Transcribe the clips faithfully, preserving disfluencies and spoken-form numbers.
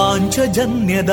ಪಾಂಚಜನ್ಯದ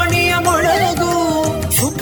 ಮೊಳಗು. ಸುಖ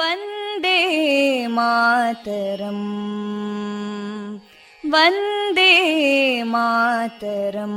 ವಂದೇ ಮಾತರಂ, ವಂದೇ ಮಾತರಂ.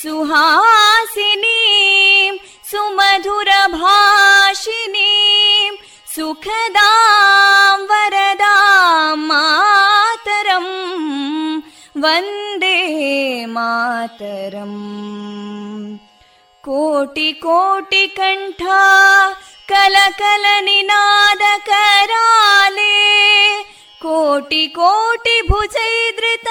ಸುಹಾಸಿನೀ ಸುಮಧುರಭಾಷಿನೀ ಸುಖದಾಂ ವರದಾಂ ಮಾತರಂ ವಂದೇ ಮಾತರಂ. ಕೋಟಿ ಕೋಟಿ ಕಂಠ ಕಲಕಲ ನಿನಾದ ಕರಾಲೇ ಕೋಟಿ ಕೋಟಿ ಭುಜೈದೃತ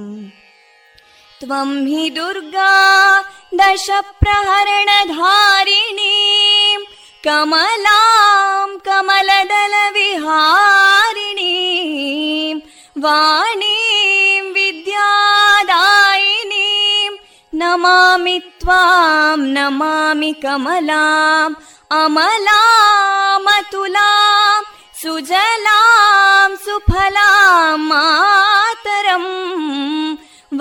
ತ್ವಂ ಹಿ ದುರ್ಗಾ ದಶ ಪ್ರಹರಣಧಾರಿಣೀ ಕಮಲಾಂ ಕಮಲದಲ ವಿಹಾರಿಣೀ ವಾಣೀಂ ವಿದ್ಯಾದಾಯಿನೀ ನಮಾಮಿ ತ್ವಾಂ ನಮಾಮಿ ಕಮಲಾಂ ಅಮಲಾಂ ಅತುಲಾಂ ಸುಜಲಾಂ ಸುಫಲಾಂ ಮಾತರಂ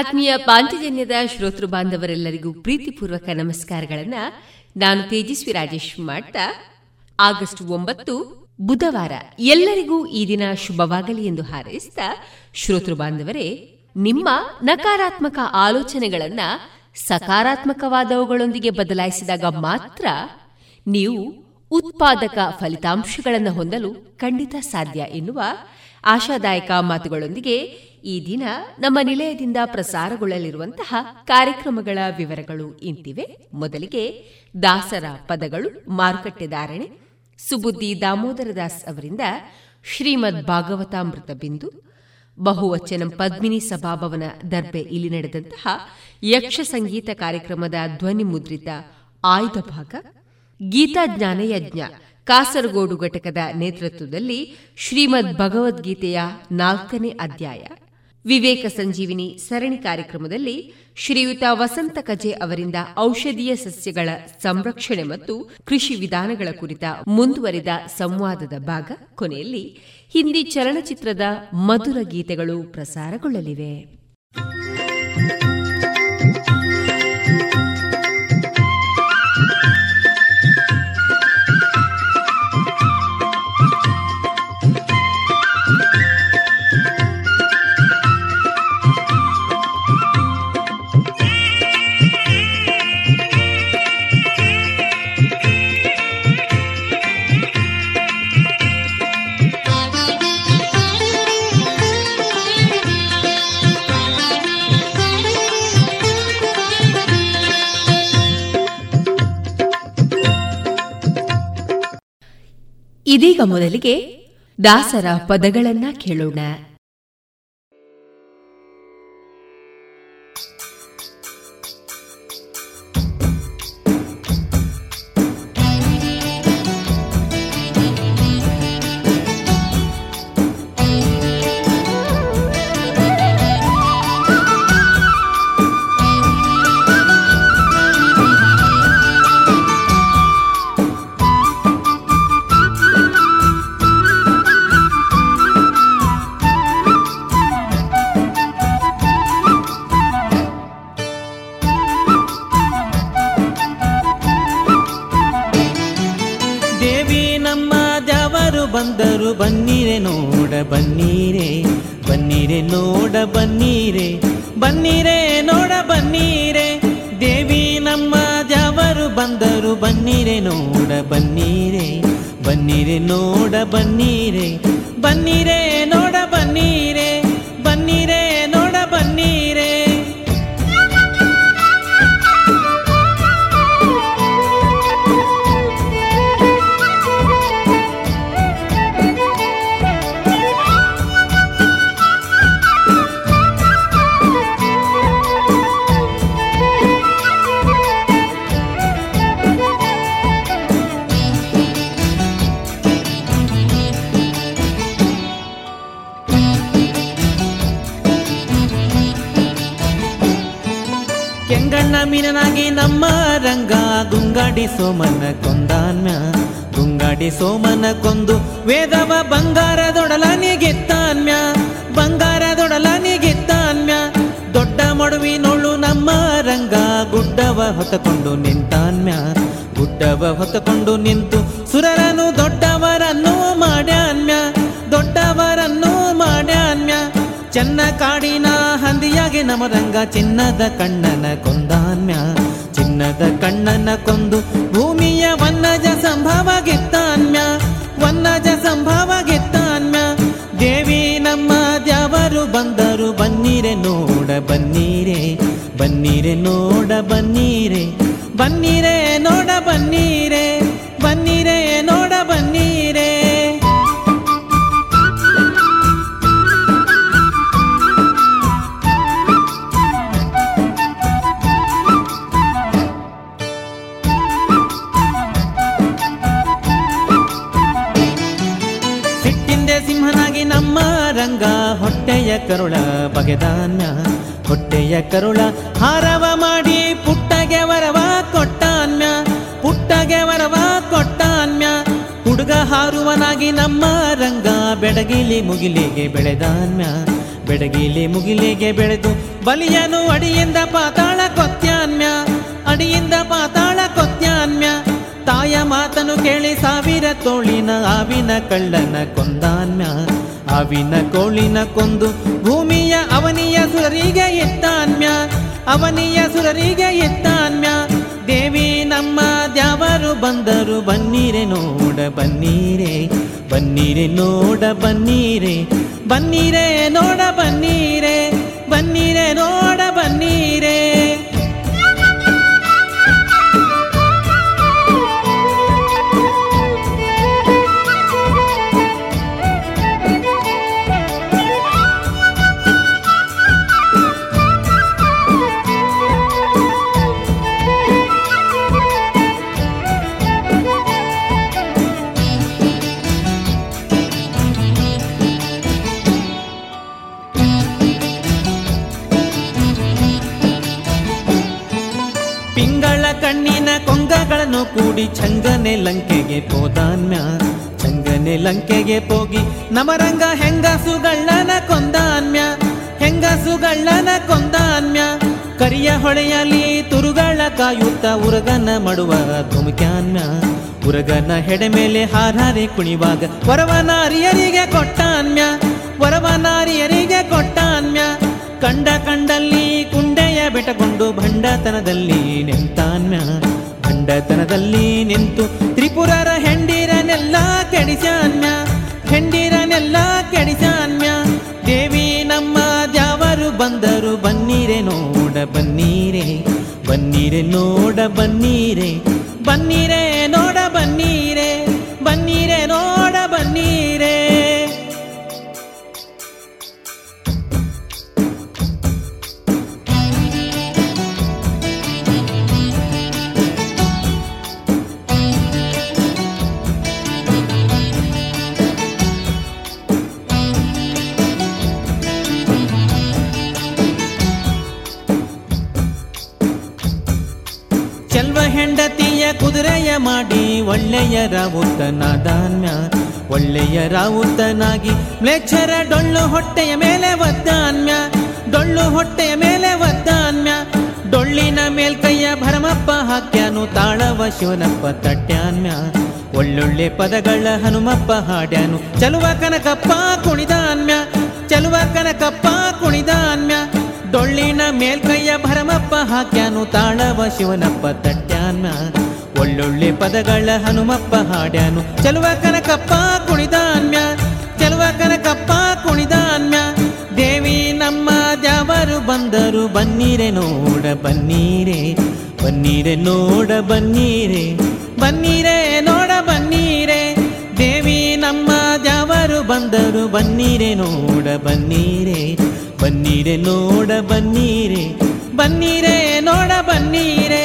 ಆತ್ಮೀಯ ಪಾಂಚಜನ್ಯದ ಶ್ರೋತೃ ಬಾಂಧವರೆಲ್ಲರಿಗೂ ಪ್ರೀತಿಪೂರ್ವಕ ನಮಸ್ಕಾರಗಳನ್ನ ನಾನು ತೇಜಸ್ವಿ ರಾಜೇಶ್ ಮಾಡ್ತಾ, ಆಗಸ್ಟ್ ಒಂಬತ್ತು ಬುಧವಾರ ಎಲ್ಲರಿಗೂ ಈ ದಿನ ಶುಭವಾಗಲಿ ಎಂದು ಹಾರೈಸಿದ ಶ್ರೋತೃ ಬಾಂಧವರೇ, ನಿಮ್ಮ ನಕಾರಾತ್ಮಕ ಆಲೋಚನೆಗಳನ್ನ ಸಕಾರಾತ್ಮಕವಾದವುಗಳೊಂದಿಗೆ ಬದಲಾಯಿಸಿದಾಗ ಮಾತ್ರ ನೀವು ಉತ್ಪಾದಕ ಫಲಿತಾಂಶಗಳನ್ನು ಹೊಂದಲು ಖಂಡಿತ ಸಾಧ್ಯ ಎನ್ನುವ ಆಶಾದಾಯಕ ಮಾತುಗಳೊಂದಿಗೆ ಈ ದಿನ ನಮ್ಮ ನಿಲಯದಿಂದ ಪ್ರಸಾರಗೊಳ್ಳಲಿರುವಂತಹ ಕಾರ್ಯಕ್ರಮಗಳ ವಿವರಗಳು ಇಂತಿವೆ. ಮೊದಲಿಗೆ ದಾಸರ ಪದಗಳು, ಮಾರುಕಟ್ಟೆ ಧಾರಣೆ, ಸುಬುದ್ದಿ ದಾಮೋದರ ದಾಸ್ ಅವರಿಂದ ಶ್ರೀಮದ್ ಭಾಗವತಾಮೃತ ಬಿಂದು, ಬಹುವಚನಂ ಪದ್ಮಿನಿ ಸಭಾಭವನ ದರ್ಬೆ ಇಲ್ಲಿ ನಡೆದಂತಹ ಯಕ್ಷ ಸಂಗೀತ ಕಾರ್ಯಕ್ರಮದ ಧ್ವನಿ ಮುದ್ರಿತ ಆಯ್ದ ಭಾಗ, ಗೀತಾ ಜ್ಞಾನಯಜ್ಞ ಕಾಸರಗೋಡು ಘಟಕದ ನೇತೃತ್ವದಲ್ಲಿ ಶ್ರೀಮದ್ ಭಗವದ್ಗೀತೆಯ ನಾಲ್ಕನೇ ಅಧ್ಯಾಯ, ವಿವೇಕ ಸಂಜೀವಿನಿ ಸರಣಿ ಕಾರ್ಯಕ್ರಮದಲ್ಲಿ ಶ್ರೀಯುತ ವಸಂತ ಕಜೆ ಅವರಿಂದ ಔಷಧೀಯ ಸಸ್ಯಗಳ ಸಂರಕ್ಷಣೆ ಮತ್ತು ಕೃಷಿ ವಿಧಾನಗಳ ಕುರಿತ ಮುಂದುವರಿದ ಸಂವಾದದ ಭಾಗ, ಕೊನೆಯಲ್ಲಿ ಹಿಂದಿ ಚಲನಚಿತ್ರದ ಮಧುರ ಗೀತೆಗಳು ಪ್ರಸಾರಗೊಳ್ಳಲಿವೆ. ಇದೀಗ ಮೊದಲಿಗೆ ದಾಸರ ಪದಗಳನ್ನ ಕೇಳೋಣ. ಬನ್ನೀರೆ ನೋಡ ಬನ್ನೀರೆ ಬನ್ನೀರೆ ನೋಡ ಬನ್ನೀರೆ ಬನ್ನೀರೆ ನೋಡ ಬನ್ನೀರೆ ದೇವಿ ನಮ್ಮ ದೇವರು ಬಂದರು ಬನ್ನೀರೆ ನೋಡ ಬನ್ನೀರೆ ಬನ್ನೀರೆ ನೋಡ ಬನ್ನೀರೆ ಬನ್ನೀರೆ ನೋಡ ಬನ್ನೀರೆ ಬನ್ನೀರೆ ನೋಡ ಬನ್ನೀರೆ ಮೀನನಾಗಿ ನಮ್ಮ ರಂಗ ಗುಂಗಾಡಿ ಸೋಮನ ಕೊಂದಾನ್ಯ ಗುಂಗಾಡಿ ಸೋಮನ ಕೊಂದು ವೇದವ ಬಂಗಾರದೊಡಲನಿಗೆತ್ತಾನ್ಯ ಬಂಗಾರದೊಡಲನಿಗೆತ್ತಾನ್ಯ ದೊಡ್ಡ ಮಡುವಿನೊಳು ನಮ್ಮ ರಂಗ ಗುಡ್ಡವ ಹೊತ್ತಕೊಂಡು ನಿಂತಾನ್ಯ ಗುಡ್ಡವ ಹೊತ್ತಕೊಂಡು ನಿಂತು ಸುರರನು ದೊಡ್ಡವರನ್ನು ಮಾಡ್ಯಾನ್ಯ ದೊಡ್ಡವರನ್ನು ಮಾಡ್ಯಾನ್ಯ ಚೆನ್ನ ಕಾಡಿನ ಹಂದಿಯಾಗಿ ನಮ್ಮ ರಂಗ ಚಿನ್ನದ ಕಣ್ಣನ ಕೊಂದಾನ್ಯ ಚಿನ್ನದ ಕಣ್ಣನ ಕೊಂದು ಭೂಮಿಯ ವನ್ನಜ ಸಂಭವ ಗೆತ್ತಾನ್ಯ ವನ್ನಜ ಸಂಭವ ಗೆತ್ತಾನ್ಯ ದೇವಿ ನಮ್ಮ ದೇವರು ಬಂದರು ಬನ್ನೀರೆ ನೋಡ ಬನ್ನೀರೆ ಬನ್ನೀರೆ ನೋಡ ಬನ್ನೀರೆ ಬನ್ನೀರೆ ನೋಡ ಬನ್ನೀರೆ ಬನ್ನೀರೆ ನೋಡ ಬನ್ನೀರೆ ರಂಗ ಹೊಟ್ಟೆಯ ಕರುಳ ಬಗೆದಾನ್ಯ ಹೊಟ್ಟೆಯ ಕರುಳ ಹಾರವ ಮಾಡಿ ಪುಟ್ಟಗೆ ವರವ ಕೊಟ್ಟಾನ್ಯ ಪುಟ್ಟಗೆ ವರವ ಕೊಟ್ಟಾನ್ಯ ಹುಡುಗ ಹಾರುವನಾಗಿ ನಮ್ಮ ರಂಗ ಬೆಡಗಿಲಿ ಮುಗಿಲಿಗೆ ಬೆಳೆದಾನ್ಯ, ಬೆಡಗಿಲಿ ಮುಗಿಲಿಗೆ ಬೆಳೆದು ಬಲಿಯನು ಅಡಿಯಿಂದ ಪಾತಾಳ ಕೊತ್ಯಾನ್ಯ, ಅಡಿಯಿಂದ ಪಾತಾಳ ಕೊತ್ಯಾನ್ಯ. ತಾಯ ಮಾತನು ಕೇಳಿ ಸಾವಿರ ತೋಳಿನ ಆವಿನ ಕಳ್ಳನ ಕೊಂದಾನ್ಯ, ಆವಿನ ಕೋಳಿನ ಕೊಂದು ಭೂಮಿಯ ಅವನಿಯ ಸುರರಿಗೆ ಎತ್ತಾನ್ಯ, ಅವನಿಯ ಸುರರಿಗೆ ಎತ್ತಾನ್ಯ. ದೇವಿ ನಮ್ಮ ದ್ಯಾವರು ಬಂದರು ಬನ್ನೀರೆ ನೋಡ ಬನ್ನೀರೆ, ಬನ್ನೀರೆ ನೋಡ ಬನ್ನೀರೆ, ಬನ್ನೀರೆ ನೋಡ ಬನ್ನೀರೆ, ಬನ್ನೀರೆ ನೋಡ ಬನ್ನೀರೆ. ಕೂಡಿ ಚಂಗನೆ ಲಂಕೆಗೆ ಪೋದಾನ್ಯ, ಚಂಗನೆ ಲಂಕೆಗೆ ಹೋಗಿ ನಮರಂಗ ಹೆಂಗಸುಗಳ್ಳನ ಕೊಂದಾನ್ಯ, ಹೆಂಗಸುಗಳ್ಳನ ಕೊಂದಾನ್ಯ. ಕರಿಯ ಹೊಳೆಯಲ್ಲಿ ತುರುಗಳ ಕಾಯುತ್ತ ಉರಗನ ಮಾಡುವ ಧುಮುಕ್ಯಾನ್ಯ, ಉರಗನ ಹೆಡೆ ಮೇಲೆ ಹಾರಾರಿ ಕುಣಿವಾಗ ವರವನಾರಿಯರಿಗೆ ಕೊಟ್ಟಾನ್ಯ, ವರವನಾರಿಯರಿಗೆ ಕೊಟ್ಟಾನ್ಯ. ಕಂಡ ಕಂಡಲ್ಲಿ ಕುಂಡೆಯ ಬೆಟಗೊಂಡು ಭಂಡತನದಲ್ಲಿ ನಿಂತಾನ್ಯ, ಭಂಡತನದಲ್ಲಿ ನಿಂತು ತ್ರಿಪುರರ ಹೆಂಡಿರನೆಲ್ಲ ಕೆಡಿಸಾನ್ಯ, ಹೆಂಡಿರನೆಲ್ಲ ಕೆಡಿಸಾನ್ಯ. ದೇವಿ ನಮ್ಮ ದ್ಯಾವರು ಬಂದರು ಬನ್ನೀರೆ ನೋಡ ಬನ್ನೀರೆ, ಬನ್ನೀರೆ ನೋಡ ಬನ್ನೀರೆ, ಬನ್ನೀರೆ ನೋಡ ಬನ್ನೀರೆ, ಬನ್ನೀರೆ ನೋಡ ಬನ್ನೀರೆ. ಕುದುರೆಯ ಮಾಡಿ ಒಳ್ಳೆಯ ರಾವುತನಾದಾನ್ಯ, ಒಳ್ಳೆಯ ರಾವುತನಾಗಿ ಮ್ಲೇಚ್ಛರ ಡೊಳ್ಳು ಹೊಟ್ಟೆಯ ಮೇಲೆ ಒದ್ದಾನ್ಯ, ಡೊಳ್ಳು ಹೊಟ್ಟೆಯ ಮೇಲೆ ಒದ್ದಾನ್ಯ. ಡೊಳ್ಳಿನ ಮೇಲ್ಕೈಯ ಭರಮಪ್ಪ ಹಾಕ್ಯಾನು ತಾಳವ ಶಿವನಪ್ಪ ತಟ್ಯಾನ್ಯ, ಒಳ್ಳೊಳ್ಳೆ ಪದಗಳ ಹನುಮಪ್ಪ ಹಾಡ್ಯಾನು ಚಲುವ ಕನಕಪ್ಪ ಕುಣಿದಾನ್ಯ, ಚಲುವ ಕನಕಪ್ಪ ಕುಣಿದಾನ್ಯ. ಡೊಳ್ಳಿನ ಮೇಲ್ಕೈಯ ಭರಮಪ್ಪ ಹಾಕ್ಯಾನು ತಾಳವ ಶಿವನಪ್ಪ ತಟ್ಯಾನ್ಯ, ಒಳ್ಳೊಳ್ಳೆ ಪದಗಳ ಹನುಮಪ್ಪ ಹಾಡ್ಯಾನು ಚಲುವ ಕನಕಪ್ಪ ಕುಣಿದಾನ್ಯ, ಚಲುವ ಕನಕಪ್ಪ ಕುಣಿದಾನ್ಯ. ದೇವಿ ನಮ್ಮ ದ್ಯಾವರು ಬಂದರು ಬನ್ನೀರೆ ನೋಡ ಬನ್ನೀರೆ, ಬನ್ನೀರೆ ನೋಡ ಬನ್ನೀರೆ, ಬನ್ನೀರೆ ನೋಡ ಬನ್ನೀರೆ. ದೇವಿ ನಮ್ಮ ದ್ಯಾವರು ಬಂದರು ಬನ್ನೀರೆ ನೋಡ ಬನ್ನೀರೆ, ಬನ್ನೀರೆ ನೋಡ ಬನ್ನೀರೆ, ಬನ್ನೀರೆ ನೋಡ ಬನ್ನೀರೆ,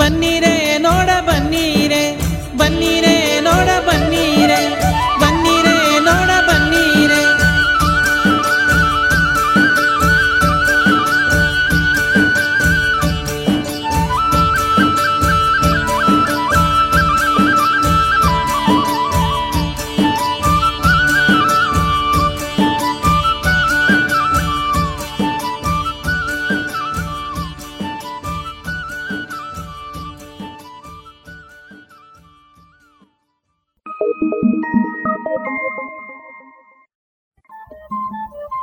ಬನ್ನೀರೆ ನೋಡ ಬನ್ನೀರೆ, ಬನ್ನೀರೆ ನೋಡ ಬನ್ನೀರೆ, ಬನ್ನೀರೆ ನೋಡ ಬನ್ನೀರೆ.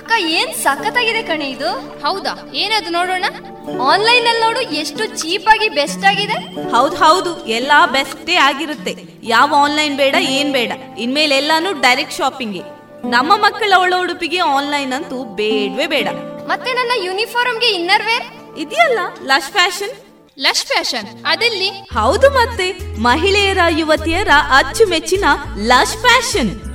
ಅಕ್ಕ, ಏನ್ ಸಖತ್ತಾಗಿದೆ ಕಣೆ ಇದು. ಹೌದಾ, ಏನದು ನೋಡೋಣ. ಆನ್ಲೈನ್ ಅಲ್ಲಿ ನೋಡು, ಎಷ್ಟು ಚೀಪ್ ಆಗಿ ಬೆಸ್ಟ್ ಆಗಿದೆ. ಹೌದು ಹೌದು, ಎಲ್ಲಾ ಬೆಸ್ಟೇ ಆಗಿರುತ್ತೆ. ಯಾವ ಆನ್ಲೈನ್ ಬೇಡ, ಏನ್ ಬೇಡ. ಇನ್ಮೇಲೆ ಎಲ್ಲಾನು ಡೈರೆಕ್ಟ್ ಶಾಪಿಂಗ್. ನಮ್ಮ ಮಕ್ಕಳ ಒಳ ಉಡುಪಿಗೆ ಆನ್ಲೈನ್ ಅಂತೂ ಬೇಡವೇ ಬೇಡ. ಮತ್ತೆ ನನ್ನ ಯೂನಿಫಾರ್ಮ್ಗೆ ಇನ್ನರ್ ವೇರ್ ಇದೆಯಲ್ಲ, ಲಶ್ ಫ್ಯಾಷನ್. ಲಶ್ ಫ್ಯಾಷನ್ ಅದೆಲ್ಲಿ? ಹೌದು, ಮತ್ತೆ ಮಹಿಳೆಯರ ಯುವತಿಯರ ಅಚ್ಚುಮೆಚ್ಚಿನ ಲಶ್ ಫ್ಯಾಷನ್.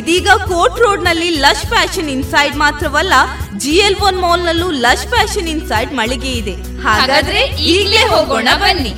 ಇದೀಗ ಕೋರ್ಟ್ ರೋಡ್ ನಲ್ಲಿ ಲಶ್ ಫ್ಯಾಷನ್ ಇನ್ಸೈಡ್ ಮಾತ್ರವಲ್ಲ, ಜಿಎಲ್ ಒನ್ ಮಾಲ್ ನಲ್ಲೂ ಲಶ್ ಫ್ಯಾಷನ್ ಇನ್ಸೈಡ್ ಮಳಿಗೆ ಇದೆ. ಹಾಗಾದ್ರೆ ಈಗಲೇ ಹೋಗೋಣ ಬನ್ನಿ.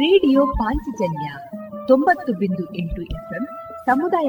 ರೇಡಿಯೋ ಪಾಂಚಜನ್ಯ ತೊಂಬತ್ತು ಬಿಂದು ಎಂಟು ಎಫ್ಎಂ ಸಮುದಾಯ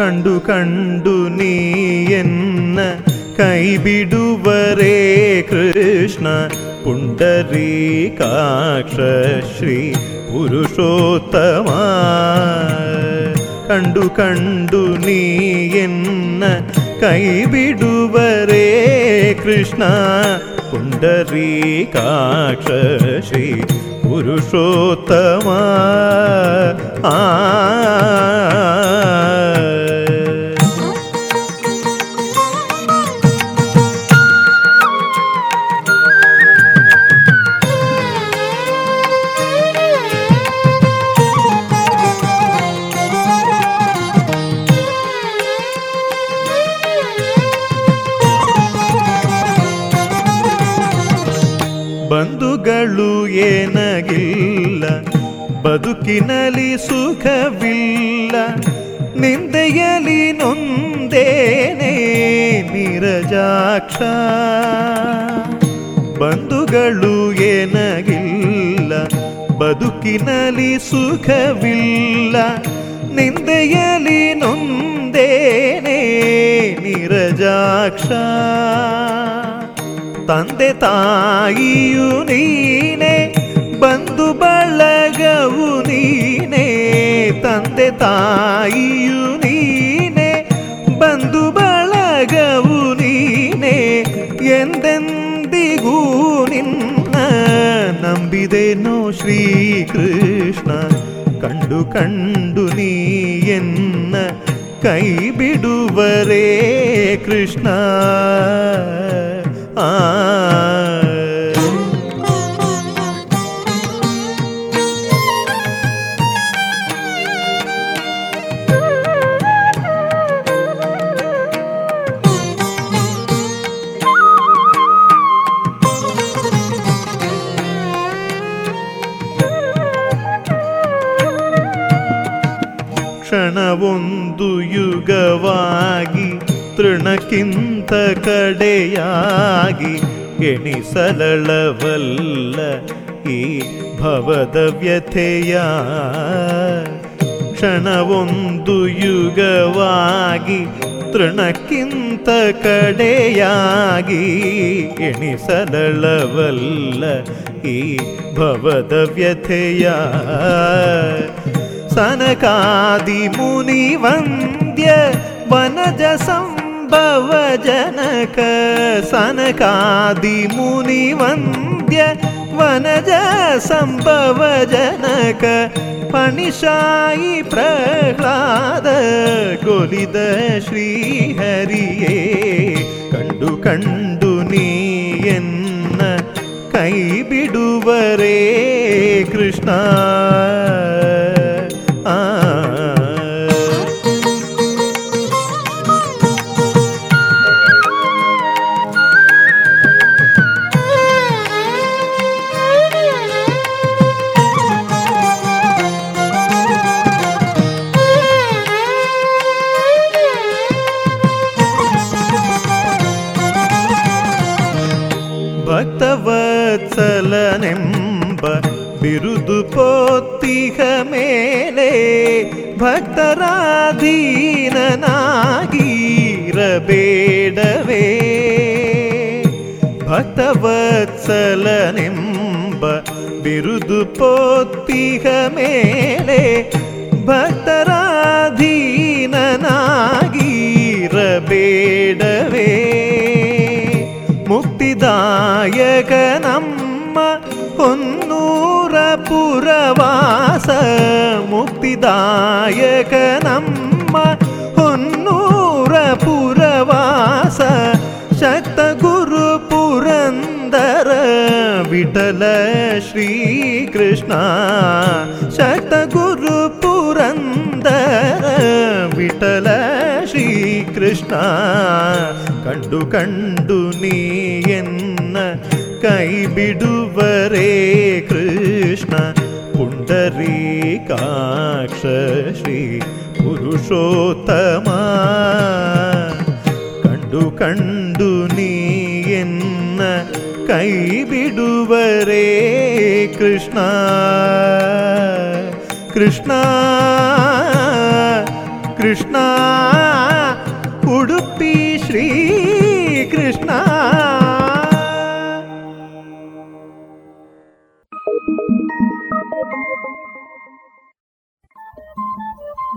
ಕಂಡು ಕಂಡು ನೀ ಎನ್ನ ಕೈ ಬಿಡುವರೇ ಕೃಷ್ಣ, ಪುಂಡರೀಕಾಕ್ಷ ಶ್ರೀ ಪುರುಷೋತ್ತಮ. ಕಂಡು ಕಂಡು ನೀ ಎನ್ನ ಕೈ ಬಿಡುವರೇ ಕೃಷ್ಣ, ಪುಂಡರೀಕಾಕ್ಷ ಶ್ರೀ ಪುರುಷೋತ್ತಮ. ಆ ಬಂಧುಗಳು ಏನಗಿಲ್ಲ, ಬದುಕಿನಲ್ಲಿ ಸುಖವಿಲ್ಲ, ನಿಂದೆಯಲಿ ನೊಂದೇನೆ ನೀರಜಾಕ್ಷ. ಬಂಧುಗಳು ಏನಗಿಲ್ಲ, ಬದುಕಿನಲ್ಲಿ ಸುಖವಿಲ್ಲ, ನಿಂದೆಯಲಿ ನೊಂದೇನೆ ನೀರಜಾಕ್ಷ. ತಂದೆ ತಾಯಿಯು ನೀನೆ, ಬಂಧು ಬಳಗವು ನೀನೆ. ತಂದೆ ತಾಯಿಯು ನೀನೆ, ಬಂಧು ಬಳಗವು ನೀನೆ. ಎಂದೆಂದಿಗೂ ನಿನ್ನ ನಂಬಿದೆನೋ ಶ್ರೀಕೃಷ್ಣ, ಕಂಡು ಕಂಡು ನೀ ಎನ್ನ ಕೈ ಬಿಡುವರೇ ಕೃಷ್ಣ. ಆ ಕ್ಷಣವೊಂದು ಯುಗವಾಗಿ, ತೃಣಕ್ಕಿಂತ ಕಡೆಯಾಗಿ ಎಣಿಸಲಳವಲ್ಲ ಈ ಭವದ ವ್ಯಥೆಯ. ಕ್ಷಣವೊಂದು ಯುಗವಾಗಿ, ತೃಣಕ್ಕಿಂತ ಕಡೆಯಾಗಿ ಎಣಿಸಲಳವಲ್ಲ ಈ ಭವದ ವ್ಯಥೆಯ. ಸನಕಾದಿ ಮುನಿ ವಂದ್ಯ ವನಜ ಸಂಭವ ಜನಕ, ಸನಕಾದಿ ಮುನಿ ವಂದ್ಯ ವನಜ ಸಂಭವ ಜನಕ. ಪಣಿಶಾಯಿ ಪ್ರಹ್ಲಾದ ಕೊಲಿದ ಶ್ರೀಹರಿಯೇ, ಕಂಡು ಕಂಡು ನೀ ಎನ್ನ ಕೈ ಬಿಡುವರೇ ಕೃಷ್ಣ. ಆ ಭಕ್ತವತ್ಸಲನೆಂಬ ಬಿರುದು ಪೋತ್ತಿಹ ಮೇಲೆ, ಭಕ್ತರಾಧೀನನಾಗಿರಬೇಡವೇ. ಭಕ್ತವತ್ಸಲನೆಂಬ ಬಿರುದು ಪೋತ್ತಿಹ ಮೇಲೆ, ಭಕ್ತರಾಧೀನನಾಗಿರಬೇಡವೇ. ಮುಕ್ತಿದಾಯಕ ನಮ್ಮ ಹೊನ್ನೂರ ಪುರವಾಸ, ವಿದಾಯಕ ನಮ್ಮ ಹೊನ್ನೂರ ಪುರವಾಸ ಶತಗುರು ಪುರಂದರ ವಿಠಲ ಶ್ರೀಕೃಷ್ಣ ಶತಗುರು ಪುರಂದರ ವಿಠಲ ಶ್ರೀಕೃಷ್ಣ ಕಂಡು ಕಂಡು ನೀಯನ್ನ ಕೈ ಬಿಡುವರೇ ಕೃಷ್ಣ ಪುಂಡರೀಕಾಕ್ಷ ಶ್ರೀ ಪುರುಷೋತ್ತಮ ಕಂಡು ಕಂಡು ನೀಯನ್ನ ಕೈ ಬಿಡುವರೇ ಕೃಷ್ಣ ಕೃಷ್ಣ ಕೃಷ್ಣ ಉಡುಪಿ ಶ್ರೀ ಕೃಷ್ಣ.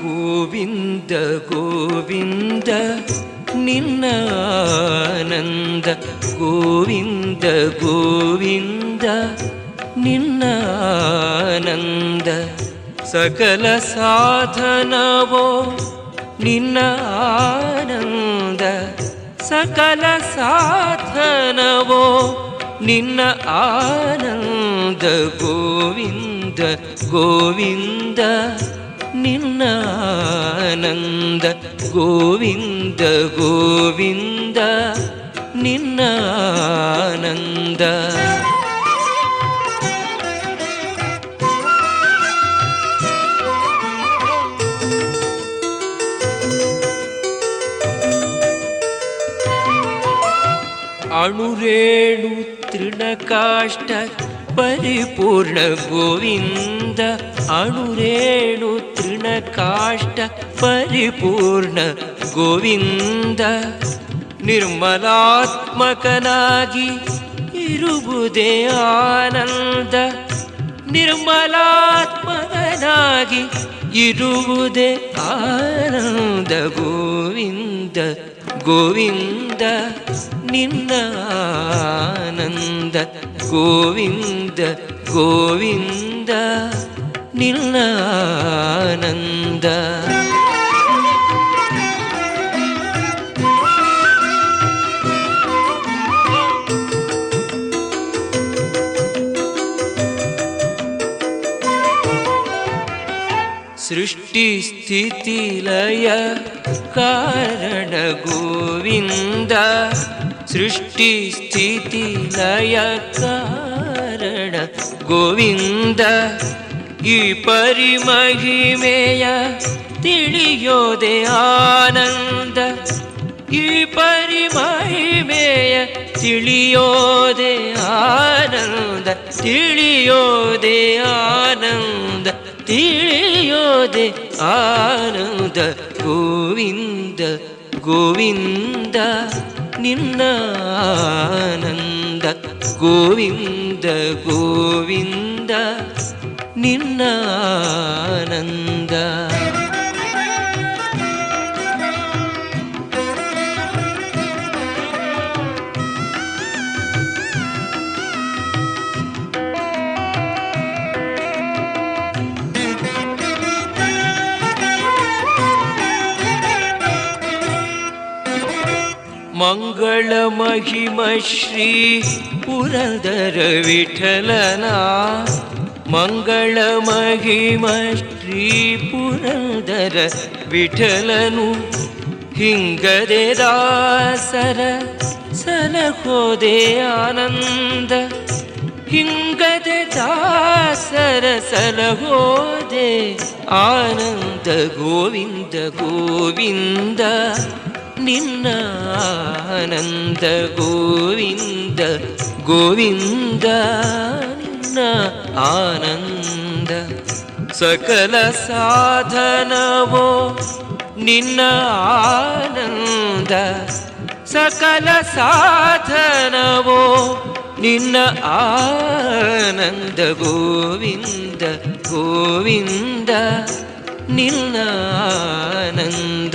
ಗೋವಿಂದ ಗೋವಿಂದ ನಿನ್ನ ಆನಂದ ಸಕಲ ಸಾಧನವೋ ನಿನ್ನ ಆನಂದ ಸಕಲ ಸಾಧನವೋ ನಿನ್ನ ಆನಂದ ಗೋವಿಂದ ಗೋವಿಂದ ನಿನ್ನ ಆನಂದ ಗೋವಿಂದ ಗೋವಿಂದ ನಿನ್ನ ಆನಂದ ಅಣುರೇಣು ತೃಣಕಾಷ್ಟ ಪರಿಪೂರ್ಣ ಗೋವಿಂದ ಅಣುರೇಣು ತೃಣಕಾಷ್ಟ ಪರಿಪೂರ್ಣ ಗೋವಿಂದ ನಿರ್ಮಲಾತ್ಮಕನಾಗಿ ಇರುವುದೇ ಆನಂದ ನಿರ್ಮಲಾತ್ಮಕನಾಗಿ ಇರುವುದೇ ಆನಂದ ಗೋವಿಂದ ಗೋವಿಂದ ನಿನ್ನ ಆನಂದ ಗೋವಿಂದ ಗೋವಿಂದ ನಿನ್ನ ಆನಂದ ಸೃಷ್ಟಿ ಸ್ಥಿತಿ ಲಯ ಕಾರಣ ಗೋವಿಂದ ಸೃಷ್ಟಿ ಸ್ಥಿತಿ ಲಯ ಕಾರಣ ಗೋವಿಂದ ಈ ಪರಿಮಹಿಮೆಯ ತಿಳಿಯೋದೆ ಆನಂದ ಈ ಪರಿಮಹಿಮೆಯ ತಿಳಿಯೋದೆ ಆನಂದ ತಿಳಿಯೋದೆ ಆನಂದ ತಿಳಿಯೋದೆ ಆನಂದ ಗೋವಿಂದ ಗೋವಿಂದ ನಿನ್ನ ಆನಂದ ಗೋವಿಂದ ಗೋವಿಂದ ನಿನ್ನ ಆನಂದ ಮಂಗಳ ಮಹಿಮ ಶ್ರೀ ಪುರಂದರ ವಿಠಲನ ಮಂಗಳ ಮಹಿಮ ಶ್ರೀ ಪುರಂದರ ವಿಠಲನು ಹಿಂಗದೆ ದಾಸರ ಸಲಹೋದೆ ಆನಂದ, ಹಿಂಗದೆ ದಾಸರ ಸಲಹೋದೆ ಆನಂದ. ಗೋವಿಂದ ಗೋವಿಂದ ನಿನ್ನ ಆನಂದ, ಗೋವಿಂದ ಗೋವಿಂದ ನಿನ್ನ ಆನಂದ. ಸಕಲ ಸಾಧನವೋ ನಿನ್ನ ಆನಂದ, ಸಕಲ ಸಾಧನವೋ ನಿನ್ನ ಆನಂದ. ಗೋವಿಂದ ಗೋವಿಂದ ನಿನ್ನ ಆನಂದ,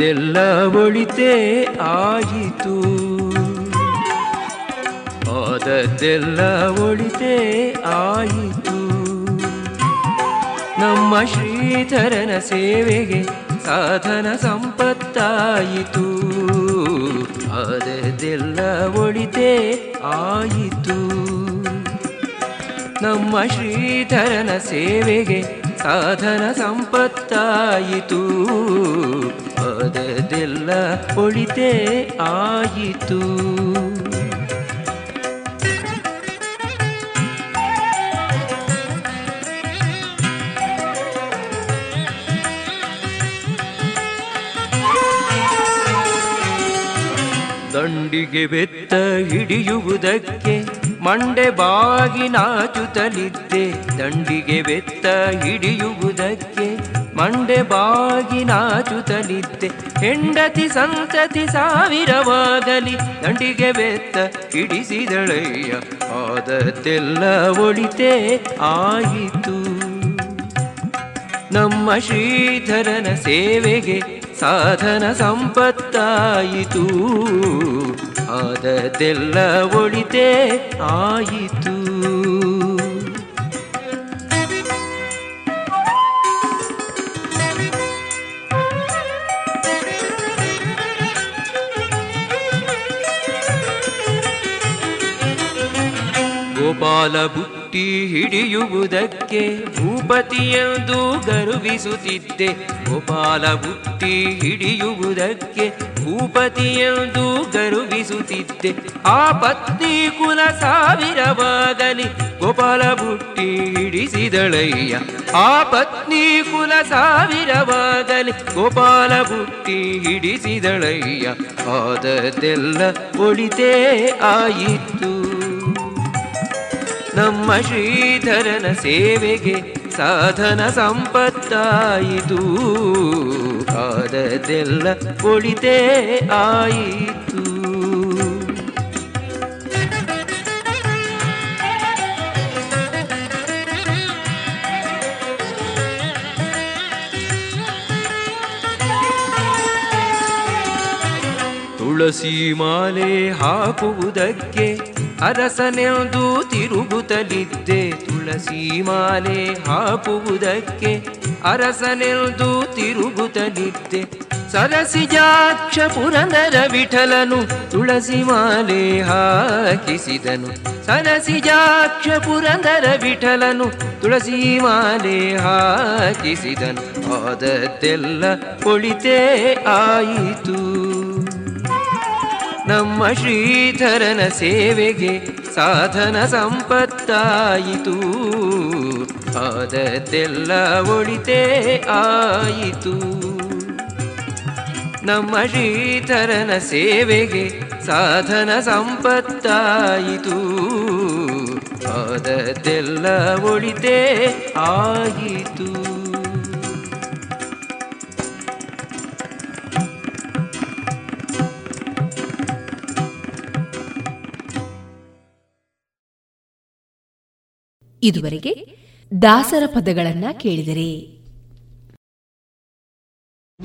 ಅದೆಲ್ಲ ಒಳಿತೇ ಆಯಿತು, ಅದೆಲ್ಲ ಒಳಿತೇ ಆಯಿತು. ನಮ್ಮ ಶ್ರೀಧರನ ಸೇವೆಗೆ ಸಾಧನ ಸಂಪತ್ತಾಯಿತು. ಅದೆಲ್ಲ ಒಳಿತೇ ಆಯಿತು, ನಮ್ಮ ಶ್ರೀಧರನ ಸೇವೆಗೆ ಸಾಧನ ಸಂಪತ್ತಾಯಿತು. ಅದೆಲ್ಲ ಒಳಿತೇ ಆಯಿತು. ದಂಡಿಗೆ ಬೆತ್ತ ಹಿಡಿಯುವುದಕ್ಕೆ ಮಂಡೆ ಬಾಗಿ ನಾಚುತ್ತಲಿದ್ದೆ. ದಂಡಿಗೆ ಬೆತ್ತ ಹಿಡಿಯುವುದಕ್ಕೆ ಮಂಡೆ ಬಾಗಿ ನಾಚುತ್ತಲಿದ್ದೆ. ಹೆಂಡತಿ ಸಂತತಿ ಸಾವಿರವಾಗಲಿ ದಂಡಿಗೆ ಬೆತ್ತ ಹಿಡಿಸಿದಳಯ್ಯ. ಆದದ್ದೆಲ್ಲ ಒಳಿತೇ ಆಯಿತು, ನಮ್ಮ ಶ್ರೀಧರನ ಸೇವೆಗೆ ಸಾಧನ ಸಂಪತ್ತಾಯಿತು. ಆದದ್ದೆಲ್ಲ ಒಳಿತೇ ಆಯಿತು. ಗೋಪಾಲ ಬುಟ್ಟಿ ಹಿಡಿಯುವುದಕ್ಕೆ ಭೂಪತಿಯೆಂದು ಗರ್ವಿಸುತ್ತಿದ್ದೆ. ಗೋಪಾಲ ಬುಟ್ಟಿ ಹಿಡಿಯುವುದಕ್ಕೆ ಭೂಪತಿಯೆಂದು ಗರ್ವಿಸುತ್ತಿದ್ದೆ. ಆ ಪತ್ನಿ ಕುಲ ಸಾವಿರವಾಗಲಿ ಗೋಪಾಲ ಬುಟ್ಟಿ ಹಿಡಿಸಿದಳಯ್ಯ. ಆ ಪತ್ನಿ ಕುಲ ಸಾವಿರವಾಗಲಿ ಗೋಪಾಲ ಬುಟ್ಟಿ ಹಿಡಿಸಿದಳಯ್ಯ. ಆದದ್ದೆಲ್ಲ ಒಳಿತೇ ಆಯಿತು, ನಮ್ಮ ಶ್ರೀಧರನ ಸೇವೆಗೆ ಸಾಧನ ಸಂಪತ್ತಾಯಿತು. ಆದದ್ದೆಲ್ಲ ಒಳಿತೇ ಆಯಿತು. ತುಳಸಿ ಮಾಲೆ ಹಾಕುವುದಕ್ಕೆ ಅರಸನೆಂದು ತಿರುಗುತ್ತಲಿದ್ದೆ. ತುಳಸಿ ಮಾಲೆ ಹಾಕುವುದಕ್ಕೆ ಅರಸನೆಂದು ತಿರುಗುತ್ತಲಿದ್ದೆ. ಸರಸಿಜಾಕ್ಷ ಪುರಂದರ ವಿಠಲನು ತುಳಸಿ ಮಾಲೆ ಹಾಕಿಸಿದನು. ಸರಸಿಜಾಕ್ಷ ಪುರಂದರ ವಿಠಲನು ತುಳಸಿ ಮಾಲೆ ಹಾಕಿಸಿದನು. ಆದದ್ದೆಲ್ಲ ಒಳಿತೇ ಆಯಿತು, ನಮ್ಮ ಶ್ರೀಧರನ ಸೇವೆಗೆ ಸಾಧನ ಸಂಪತ್ತಾಯಿತು. ಆದದ್ದೆಲ್ಲ ಒಳಿತೇ ಆಯಿತು, ನಮ್ಮ ಶ್ರೀಧರನ ಸೇವೆಗೆ ಸಾಧನ ಸಂಪತ್ತಾಯಿತು. ಆದದ್ದೆಲ್ಲ ಒಳಿತೇ ಆಯಿತು. ಇದುವರೆಗೆ ದಾಸರ ಪದಗಳನ್ನ ಕೇಳಿದರೆ ಈ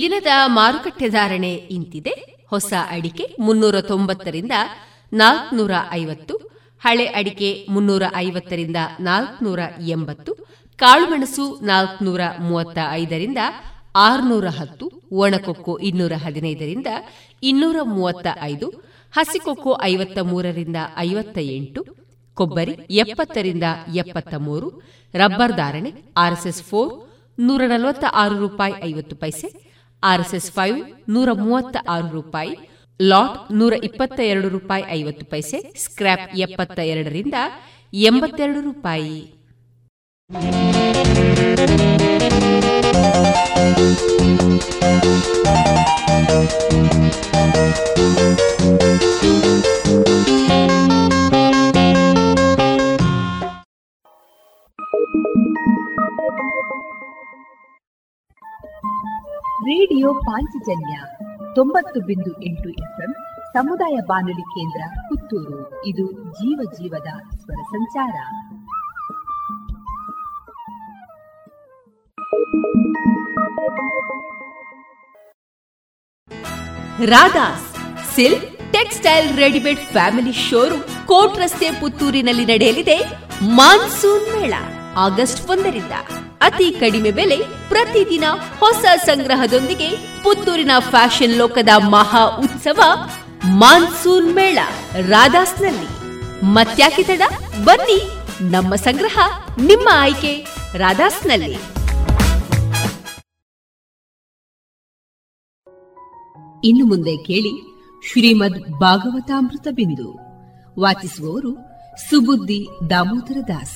ದಿನದ ಮಾರುಕಟ್ಟೆ ಧಾರಣೆ ಇಂತಿದೆ. ಹೊಸ ಅಡಿಕೆ ಮುನ್ನೂರ ತೊಂಬತ್ತರಿಂದ ನಾಲ್ಕುನೂರ ಐವತ್ತು, ಹಳೆ ಅಡಿಕೆ ಮುನ್ನೂರ ಐವತ್ತರಿಂದ ನಾಲ್ಕುನೂರ ಎಂಬತ್ತು, ಕಾಳುಮೆಣಸು ನಾಲ್ಕುನೂರ ಮೂವತ್ತ ಐದರಿಂದ ಆರುನೂರ ಹತ್ತು, ಒಣಕೊಕ್ಕೋ ಇನ್ನೂರ ಹದಿನೈದರಿಂದ ಇನ್ನೂರ ಮೂವತ್ತ ಐದು, ಹಸಿಕೊಕ್ಕೋ ಐವತ್ತ ಮೂರರಿಂದ ಐವತ್ತ ಎಂಟು, ಕೊಬ್ಬರಿ ಎಪ್ಪತ್ತರಿಂದ ಎಪ್ಪತ್ತ ಮೂರು, ರಬ್ಬರ್ ಧಾರಣೆ ಆರ್ಎಸ್ಎಸ್ ಫೋರ್ ನೂರ ನಲವತ್ತ ಆರು ರೂಪಾಯಿ ಐವತ್ತು ಪೈಸೆ, ಆರ್ಎಸ್ಎಸ್ ಫೈವ್ ನೂರ ಮೂವತ್ತ ಆರು ರೂಪಾಯಿ, ಲಾಟ್ ನೂರ ಇಪ್ಪತ್ತ ಎರಡು ರೂಪಾಯಿ ಐವತ್ತು ಪೈಸೆ, ಸ್ಕ್ರಾಪ್ ಎಪ್ಪತ್ತ ಎರಡರಿಂದ ಎಂಬತ್ತೆರಡು ರೂಪಾಯಿ. ರೇಡಿಯೋ ಪಾಂಚಜನ್ಯ ತೊಂಬತ್ತು ಬಿಂದು ಎಂಟು ಎಫ್ಎಂ ಸಮುದಾಯ ಬಾನುಲಿ ಕೇಂದ್ರ ಪುತ್ತೂರು. ಇದು ಜೀವ ಜೀವದ ಸ್ವರ ಸಂಚಾರ. Radha's silk textile readymade family showroom coat ರಸ್ತೆ ಪುತ್ತೂರಿನಲ್ಲಿ ನಡೆಯಲಿದೆ ಮಾನ್ಸೂನ್ ಮೇಳ ಆಗಸ್ಟ್ ಒಂದರಿಂದ. ಅತಿ ಕಡಿಮೆ ಬೆಲೆ, ಪ್ರತಿದಿನ ಹೊಸ ಸಂಗ್ರಹದೊಂದಿಗೆ ಪುತ್ತೂರಿನ ಫ್ಯಾಷನ್ ಲೋಕದ ಮಹಾ ಉತ್ಸವ ಮಾನ್ಸೂನ್ ಮೇಳ ರಾಧಾಸ್ನಲ್ಲಿ. ಮತ್ಯಾಕೆ ತಡ, ಬನ್ನಿ, ನಮ್ಮ ಸಂಗ್ರಹ ನಿಮ್ಮ ಆಯ್ಕೆ ರಾಧಾಸ್ನಲ್ಲಿ. ಇನ್ನು ಮುಂದೆ ಕೇಳಿ ಶ್ರೀಮದ್ ಭಾಗವತಾಮೃತ ಬಿಂದು. ವಾಚಿಸುವವರು ಸುಬುದ್ಧಿ ದಾಮೋದರ ದಾಸ್.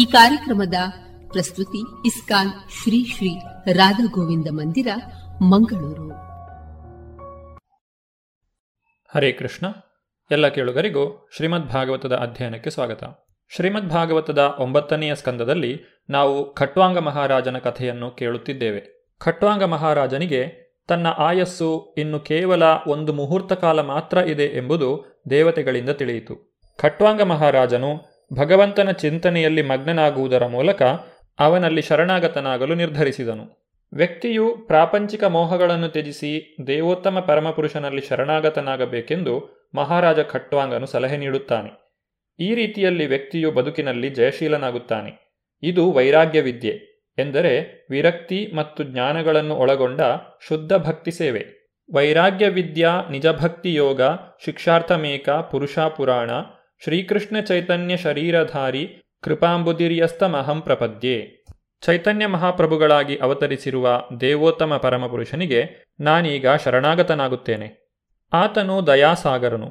ಈ ಕಾರ್ಯಕ್ರಮದ ಪ್ರಸ್ತುತಿ ಇಸ್ಕಾನ್ ಶ್ರೀ ಶ್ರೀ ರಾಧಾ ಗೋವಿಂದ ಮಂದಿರ, ಮಂಗಳೂರು. ಹರೇ ಕೃಷ್ಣ. ಎಲ್ಲ ಕೇಳುಗರಿಗೂ ಶ್ರೀಮದ್ ಭಾಗವತದ ಅಧ್ಯಯನಕ್ಕೆ ಸ್ವಾಗತ. ಶ್ರೀಮದ್ ಭಾಗವತದ ಒಂಬತ್ತನೆಯ ಸ್ಕಂದದಲ್ಲಿ ನಾವು ಖಟ್ವಾಂಗ ಮಹಾರಾಜನ ಕಥೆಯನ್ನು ಕೇಳುತ್ತಿದ್ದೇವೆ. ಖಟ್ವಾಂಗ ಮಹಾರಾಜನಿಗೆ ತನ್ನ ಆಯಸ್ಸು ಇನ್ನು ಕೇವಲ ಒಂದು ಮುಹೂರ್ತ ಕಾಲ ಮಾತ್ರ ಇದೆ ಎಂಬುದು ದೇವತೆಗಳಿಂದ ತಿಳಿಯಿತು. ಖಟ್ವಾಂಗ ಮಹಾರಾಜನು ಭಗವಂತನ ಚಿಂತನೆಯಲ್ಲಿ ಮಗ್ನನಾಗುವುದರ ಮೂಲಕ ಅವನಲ್ಲಿ ಶರಣಾಗತನಾಗಲು ನಿರ್ಧರಿಸಿದನು. ವ್ಯಕ್ತಿಯು ಪ್ರಾಪಂಚಿಕ ಮೋಹಗಳನ್ನು ತ್ಯಜಿಸಿ ದೇವೋತ್ತಮ ಪರಮಪುರುಷನಲ್ಲಿ ಶರಣಾಗತನಾಗಬೇಕೆಂದು ಮಹಾರಾಜ ಖಟ್ವಾಂಗನು ಸಲಹೆ ನೀಡುತ್ತಾನೆ. ಈ ರೀತಿಯಲ್ಲಿ ವ್ಯಕ್ತಿಯು ಬದುಕಿನಲ್ಲಿ ಜಯಶೀಲನಾಗುತ್ತಾನೆ. ಇದು ವೈರಾಗ್ಯ ವಿದ್ಯೆ ಎಂದರೆ ವಿರಕ್ತಿ ಮತ್ತು ಜ್ಞಾನಗಳನ್ನು ಒಳಗೊಂಡ ಶುದ್ಧ ಭಕ್ತಿ ಸೇವೆ. ವೈರಾಗ್ಯ ವಿದ್ಯಾ, ನಿಜಭಕ್ತಿ ಯೋಗ, ಶಿಕ್ಷಾರ್ಥಮೇಕ ಪುರುಷ ಪುರಾಣ, ಶ್ರೀಕೃಷ್ಣ ಚೈತನ್ಯ ಶರೀರಧಾರಿ ಕೃಪಾಂಬುದಿರ್ಯಸ್ತಮಹಂ ಪ್ರಪದ್ಯೆ. ಚೈತನ್ಯ ಮಹಾಪ್ರಭುಗಳಾಗಿ ಅವತರಿಸಿರುವ ದೇವೋತ್ತಮ ಪರಮಪುರುಷನಿಗೆ ನಾನೀಗ ಶರಣಾಗತನಾಗುತ್ತೇನೆ. ಆತನು ದಯಾಸಾಗರನು.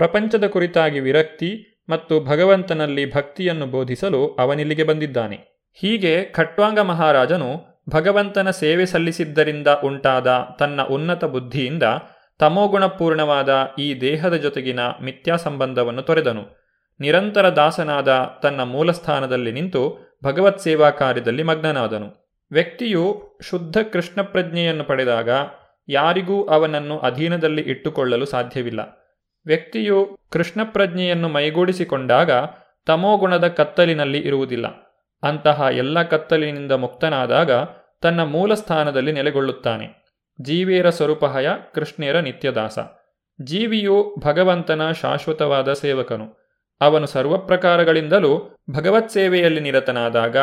ಪ್ರಪಂಚದ ಕುರಿತಾಗಿ ವಿರಕ್ತಿ ಮತ್ತು ಭಗವಂತನಲ್ಲಿ ಭಕ್ತಿಯನ್ನು ಬೋಧಿಸಲು ಅವನಿಲ್ಲಿಗೆ ಬಂದಿದ್ದಾನೆ. ಹೀಗೆ ಖಟ್ವಾಂಗ ಮಹಾರಾಜನು ಭಗವಂತನ ಸೇವೆ ಸಲ್ಲಿಸಿದ್ದರಿಂದ ಉಂಟಾದ ತನ್ನ ಉನ್ನತ ಬುದ್ಧಿಯಿಂದ ತಮೋಗುಣಪೂರ್ಣವಾದ ಈ ದೇಹದ ಜೊತೆಗಿನ ಮಿಥ್ಯಾ ಸಂಬಂಧವನ್ನು ತೊರೆದನು. ನಿರಂತರ ದಾಸನಾದ ತನ್ನ ಮೂಲಸ್ಥಾನದಲ್ಲಿ ನಿಂತು ಭಗವತ್ ಸೇವಾ ಕಾರ್ಯದಲ್ಲಿ ಮಗ್ನನಾದನು. ವ್ಯಕ್ತಿಯು ಶುದ್ಧ ಕೃಷ್ಣ ಪ್ರಜ್ಞೆಯನ್ನು ಪಡೆದಾಗ ಯಾರಿಗೂ ಅವನನ್ನು ಅಧೀನದಲ್ಲಿ ಇಟ್ಟುಕೊಳ್ಳಲು ಸಾಧ್ಯವಿಲ್ಲ. ವ್ಯಕ್ತಿಯು ಕೃಷ್ಣ ಪ್ರಜ್ಞೆಯನ್ನು ಮೈಗೂಡಿಸಿಕೊಂಡಾಗ ತಮೋಗುಣದ ಕತ್ತಲಿನಲ್ಲಿ ಇರುವುದಿಲ್ಲ. ಅಂತಹ ಎಲ್ಲ ಕತ್ತಲಿನಿಂದ ಮುಕ್ತನಾದಾಗ ತನ್ನ ಮೂಲಸ್ಥಾನದಲ್ಲಿ ನೆಲೆಗೊಳ್ಳುತ್ತಾನೆ. ಜೀವೇರ ಸ್ವರೂಪಹಯ ಕೃಷ್ಣೇರ ನಿತ್ಯದಾಸ. ಜೀವಿಯು ಭಗವಂತನ ಶಾಶ್ವತವಾದ ಸೇವಕನು. ಅವನು ಸರ್ವಪ್ರಕಾರಗಳಿಂದಲೂ ಭಗವತ್ ಸೇವೆಯಲ್ಲಿ ನಿರತನಾದಾಗ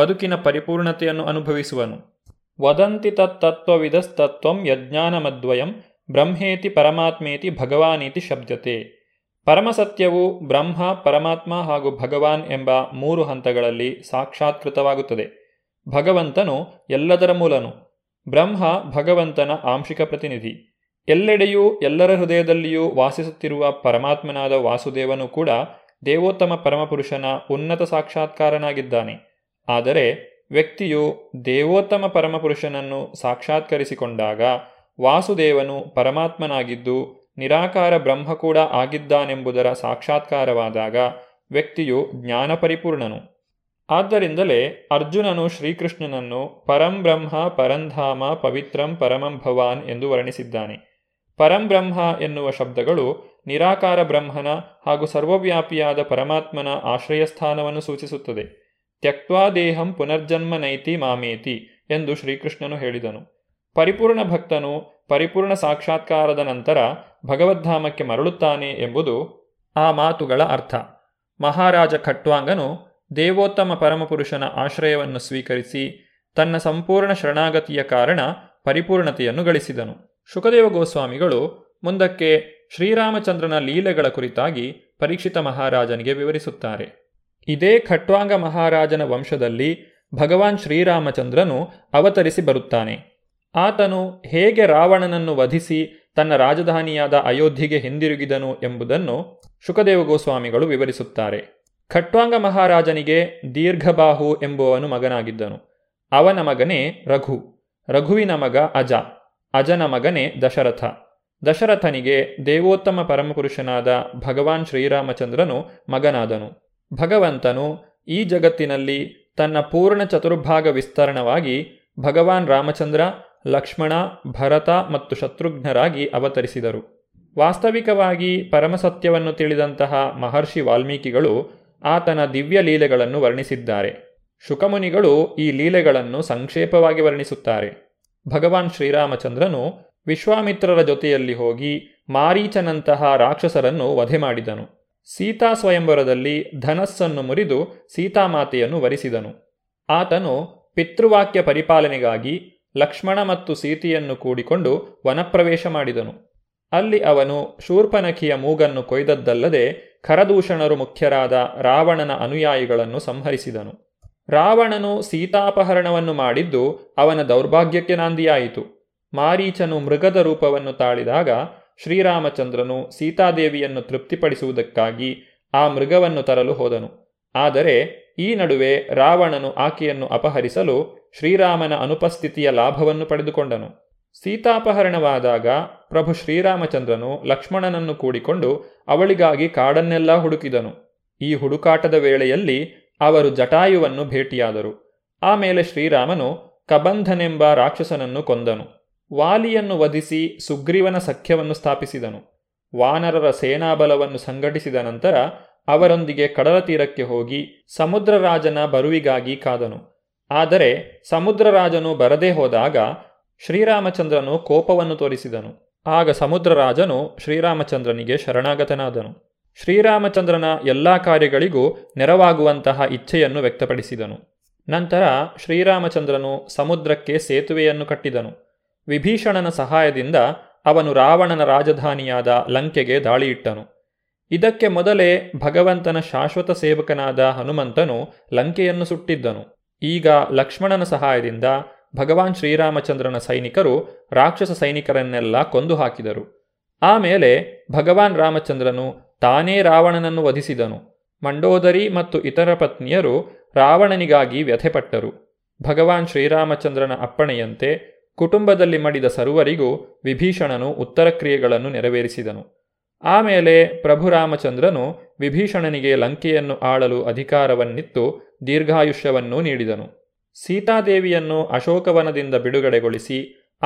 ಬದುಕಿನ ಪರಿಪೂರ್ಣತೆಯನ್ನು ಅನುಭವಿಸುವನು. ವದಂತಿ ತತ್ತತ್ವವಿದಸ್ತತ್ವಂ ಯಜ್ಞಾನಮದ್ವಯಂ ಬ್ರಹ್ಮೇತಿ ಪರಮಾತ್ಮೇತಿ ಭಗವಾನೀತಿ ಶಬ್ದತೆ. ಪರಮಸತ್ಯವು ಬ್ರಹ್ಮ, ಪರಮಾತ್ಮ ಹಾಗೂ ಭಗವಾನ್ ಎಂಬ ಮೂರು ಹಂತಗಳಲ್ಲಿ ಸಾಕ್ಷಾತ್ಕೃತವಾಗುತ್ತದೆ. ಭಗವಂತನು ಎಲ್ಲದರ ಮೂಲನು. ಬ್ರಹ್ಮ ಭಗವಂತನ ಆಂಶಿಕ ಪ್ರತಿನಿಧಿ. ಎಲ್ಲೆಡೆಯೂ ಎಲ್ಲರ ಹೃದಯದಲ್ಲಿಯೂ ವಾಸಿಸುತ್ತಿರುವ ಪರಮಾತ್ಮನಾದ ವಾಸುದೇವನು ಕೂಡ ದೇವೋತ್ತಮ ಪರಮಪುರುಷನ ಉನ್ನತ ಸಾಕ್ಷಾತ್ಕಾರನಾಗಿದ್ದಾನೆ. ಆದರೆ ವ್ಯಕ್ತಿಯು ದೇವೋತ್ತಮ ಪರಮಪುರುಷನನ್ನು ಸಾಕ್ಷಾತ್ಕರಿಸಿಕೊಂಡಾಗ ವಾಸುದೇವನು ಪರಮಾತ್ಮನಾಗಿದ್ದು ನಿರಾಕಾರ ಬ್ರಹ್ಮ ಕೂಡ ಆಗಿದ್ದಾನೆಂಬುದರ ಸಾಕ್ಷಾತ್ಕಾರವಾದಾಗ ವ್ಯಕ್ತಿಯು ಜ್ಞಾನ ಪರಿಪೂರ್ಣನು. ಆದ್ದರಿಂದಲೇ ಅರ್ಜುನನು ಶ್ರೀಕೃಷ್ಣನನ್ನು ಪರಂಬ್ರಹ್ಮ ಪರಂಧಾಮ ಪವಿತ್ರಂ ಪರಮಂ ಭವಾನ್ ಎಂದು ವರ್ಣಿಸಿದ್ದಾನೆ. ಪರಂಬ್ರಹ್ಮ ಎನ್ನುವ ಶಬ್ದಗಳು ನಿರಾಕಾರ ಬ್ರಹ್ಮನ ಹಾಗೂ ಸರ್ವವ್ಯಾಪಿಯಾದ ಪರಮಾತ್ಮನ ಆಶ್ರಯಸ್ಥಾನವನ್ನು ಸೂಚಿಸುತ್ತದೆ. ತ್ಯಕ್ವಾ ದೇಹಂ ಪುನರ್ಜನ್ಮ ನೈತಿ ಮಾಮೇತಿ ಎಂದು ಶ್ರೀಕೃಷ್ಣನು ಹೇಳಿದನು. ಪರಿಪೂರ್ಣ ಭಕ್ತನು ಪರಿಪೂರ್ಣ ಸಾಕ್ಷಾತ್ಕಾರದ ನಂತರ ಭಗವದ್ಧಾಮಕ್ಕೆ ಮರಳುತ್ತಾನೆ ಎಂಬುದು ಆ ಮಾತುಗಳ ಅರ್ಥ. ಮಹಾರಾಜ ಖಟ್ವಾಂಗನು ದೇವೋತ್ತಮ ಪರಮಪುರುಷನ ಆಶ್ರಯವನ್ನು ಸ್ವೀಕರಿಸಿ ತನ್ನ ಸಂಪೂರ್ಣ ಶರಣಾಗತಿಯ ಕಾರಣ ಪರಿಪೂರ್ಣತೆಯನ್ನು ಗಳಿಸಿದನು. ಶುಕದೇವ ಗೋಸ್ವಾಮಿಗಳು ಮುಂದಕ್ಕೆ ಶ್ರೀರಾಮಚಂದ್ರನ ಲೀಲೆಗಳ ಕುರಿತಾಗಿ ಪರೀಕ್ಷಿತ ಮಹಾರಾಜನಿಗೆ ವಿವರಿಸುತ್ತಾರೆ. ಇದೇ ಖಟ್ವಾಂಗ ಮಹಾರಾಜನ ವಂಶದಲ್ಲಿ ಭಗವಾನ್ ಶ್ರೀರಾಮಚಂದ್ರನು ಅವತರಿಸಿ ಬರುತ್ತಾನೆ. ಆತನು ಹೇಗೆ ರಾವಣನನ್ನು ವಧಿಸಿ ತನ್ನ ರಾಜಧಾನಿಯಾದ ಅಯೋಧ್ಯೆಗೆ ಹಿಂದಿರುಗಿದನು ಎಂಬುದನ್ನು ಶುಕದೇವ ಗೋಸ್ವಾಮಿಗಳು ವಿವರಿಸುತ್ತಾರೆ. ಖಟ್ವಾಂಗ ಮಹಾರಾಜನಿಗೆ ದೀರ್ಘಬಾಹು ಎಂಬುವನು ಮಗನಾಗಿದ್ದನು. ಅವನ ಮಗನೇ ರಘು, ರಘುವಿನ ಮಗ ಅಜ, ಅಜನ ಮಗನೇ ದಶರಥ, ದಶರಥನಿಗೆ ದೇವೋತ್ತಮ ಪರಮಪುರುಷನಾದ ಭಗವಾನ್ ಶ್ರೀರಾಮಚಂದ್ರನು ಮಗನಾದನು. ಭಗವಂತನು ಈ ಜಗತ್ತಿನಲ್ಲಿ ತನ್ನ ಪೂರ್ಣ ಚತುರ್ಭಾಗ ವಿಸ್ತರಣವಾಗಿ ಭಗವಾನ್ ರಾಮಚಂದ್ರ, ಲಕ್ಷ್ಮಣ, ಭರತ ಮತ್ತು ಶತ್ರುಘ್ನರಾಗಿ ಅವತರಿಸಿದರು. ವಾಸ್ತವಿಕವಾಗಿ ಪರಮಸತ್ಯವನ್ನು ತಿಳಿದಂತಹ ಮಹರ್ಷಿ ವಾಲ್ಮೀಕಿಗಳು ಆತನ ದಿವ್ಯ ಲೀಲೆಗಳನ್ನು ವರ್ಣಿಸಿದ್ದಾರೆ. ಶುಕಮುನಿಗಳು ಈ ಲೀಲೆಗಳನ್ನು ಸಂಕ್ಷೇಪವಾಗಿ ವರ್ಣಿಸುತ್ತಾರೆ. ಭಗವಾನ್ ಶ್ರೀರಾಮಚಂದ್ರನು ವಿಶ್ವಾಮಿತ್ರರ ಜೊತೆಯಲ್ಲಿ ಹೋಗಿ ಮಾರೀಚನಂತಹ ರಾಕ್ಷಸರನ್ನು ವಧೆ ಮಾಡಿದನು. ಸೀತಾ ಸ್ವಯಂವರದಲ್ಲಿ ಧನಸ್ಸನ್ನು ಮುರಿದು ಸೀತಾಮಾತೆಯನ್ನು ವರಿಸಿದನು. ಆತನು ಪಿತೃವಾಕ್ಯ ಪರಿಪಾಲನೆಗಾಗಿ ಲಕ್ಷ್ಮಣ ಮತ್ತು ಸೀತೆಯನ್ನು ಕೂಡಿಕೊಂಡು ವನಪ್ರವೇಶ ಮಾಡಿದನು. ಅಲ್ಲಿ ಅವನು ಶೂರ್ಪನಖಿಯ ಮೂಗನ್ನು ಕೊಯ್ದದ್ದಲ್ಲದೆ ಖರದೂಷಣರು ಮುಖ್ಯರಾದ ರಾವಣನ ಅನುಯಾಯಿಗಳನ್ನು ಸಂಹರಿಸಿದನು. ರಾವಣನು ಸೀತಾಪಹರಣವನ್ನು ಮಾಡಿದ್ದು ಅವನ ದೌರ್ಭಾಗ್ಯಕ್ಕೆ ನಾಂದಿಯಾಯಿತು. ಮಾರೀಚನು ಮೃಗದ ರೂಪವನ್ನು ತಾಳಿದಾಗ ಶ್ರೀರಾಮಚಂದ್ರನು ಸೀತಾದೇವಿಯನ್ನು ತೃಪ್ತಿಪಡಿಸುವುದಕ್ಕಾಗಿ ಆ ಮೃಗವನ್ನು ತರಲು ಹೋದನು. ಆದರೆ ಈ ನಡುವೆ ರಾವಣನು ಆಕೆಯನ್ನು ಅಪಹರಿಸಲು ಶ್ರೀರಾಮನ ಅನುಪಸ್ಥಿತಿಯ ಲಾಭವನ್ನು ಪಡೆದುಕೊಂಡನು. ಸೀತಾಪಹರಣವಾದಾಗ ಪ್ರಭು ಶ್ರೀರಾಮಚಂದ್ರನು ಲಕ್ಷ್ಮಣನನ್ನು ಕೂಡಿಕೊಂಡು ಅವಳಿಗಾಗಿ ಕಾಡನ್ನೆಲ್ಲ ಹುಡುಕಿದನು. ಈ ಹುಡುಕಾಟದ ವೇಳೆಯಲ್ಲಿ ಅವರು ಜಟಾಯುವನ್ನು ಭೇಟಿಯಾದರು. ಆಮೇಲೆ ಶ್ರೀರಾಮನು ಕಬಂಧನೆಂಬ ರಾಕ್ಷಸನನ್ನು ಕೊಂದನು. ವಾಲಿಯನ್ನು ವಧಿಸಿ ಸುಗ್ರೀವನ ಸಖ್ಯವನ್ನು ಸ್ಥಾಪಿಸಿದನು. ವಾನರರ ಸೇನಾಬಲವನ್ನು ಸಂಘಟಿಸಿದ ನಂತರ ಅವರೊಂದಿಗೆ ಕಡಲ ತೀರಕ್ಕೆ ಹೋಗಿ ಸಮುದ್ರರಾಜನ ಬರುವಿಗಾಗಿ ಕಾದನು. ಆದರೆ ಸಮುದ್ರರಾಜನು ಬರದೇ ಹೋದಾಗ ಶ್ರೀರಾಮಚಂದ್ರನು ಕೋಪವನ್ನು ತೋರಿಸಿದನು. ಆಗ ಸಮುದ್ರರಾಜನು ಶ್ರೀರಾಮಚಂದ್ರನಿಗೆ ಶರಣಾಗತನಾದನು. ಶ್ರೀರಾಮಚಂದ್ರನ ಎಲ್ಲ ಕಾರ್ಯಗಳಿಗೂ ನೆರವಾಗುವಂತಹ ಇಚ್ಛೆಯನ್ನು ವ್ಯಕ್ತಪಡಿಸಿದನು. ನಂತರ ಶ್ರೀರಾಮಚಂದ್ರನು ಸಮುದ್ರಕ್ಕೆ ಸೇತುವೆಯನ್ನು ಕಟ್ಟಿದನು. ವಿಭೀಷಣನ ಸಹಾಯದಿಂದ ಅವನು ರಾವಣನ ರಾಜಧಾನಿಯಾದ ಲಂಕೆಗೆ ದಾಳಿಯಿಟ್ಟನು. ಇದಕ್ಕೆ ಮೊದಲೇ ಭಗವಂತನ ಶಾಶ್ವತ ಸೇವಕನಾದ ಹನುಮಂತನು ಲಂಕೆಯನ್ನು ಸುಟ್ಟಿದ್ದನು. ಈಗ ಲಕ್ಷ್ಮಣನ ಸಹಾಯದಿಂದ ಭಗವಾನ್ ಶ್ರೀರಾಮಚಂದ್ರನ ಸೈನಿಕರು ರಾಕ್ಷಸ ಸೈನಿಕರನ್ನೆಲ್ಲ ಕೊಂದು ಹಾಕಿದರು. ಆಮೇಲೆ ಭಗವಾನ್ ರಾಮಚಂದ್ರನು ತಾನೇ ರಾವಣನನ್ನು ವಧಿಸಿದನು. ಮಂಡೋದರಿ ಮತ್ತು ಇತರ ಪತ್ನಿಯರು ರಾವಣನಿಗಾಗಿ ವ್ಯಥೆಪಟ್ಟರು. ಭಗವಾನ್ ಶ್ರೀರಾಮಚಂದ್ರನ ಅಪ್ಪಣೆಯಂತೆ ಕುಟುಂಬದಲ್ಲಿ ಮಡಿದ ಸರ್ವರಿಗೂ ವಿಭೀಷಣನು ಉತ್ತರ ಕ್ರಿಯೆಗಳನ್ನು ನೆರವೇರಿಸಿದನು. ಆಮೇಲೆ ಪ್ರಭು ರಾಮಚಂದ್ರನು ವಿಭೀಷಣನಿಗೆ ಲಂಕೆಯನ್ನು ಆಳಲು ಅಧಿಕಾರವನ್ನಿತ್ತು ದೀರ್ಘಾಯುಷ್ಯವನ್ನೂ ನೀಡಿದನು. ಸೀತಾದೇವಿಯನ್ನು ಅಶೋಕವನದಿಂದ ಬಿಡುಗಡೆಗೊಳಿಸಿ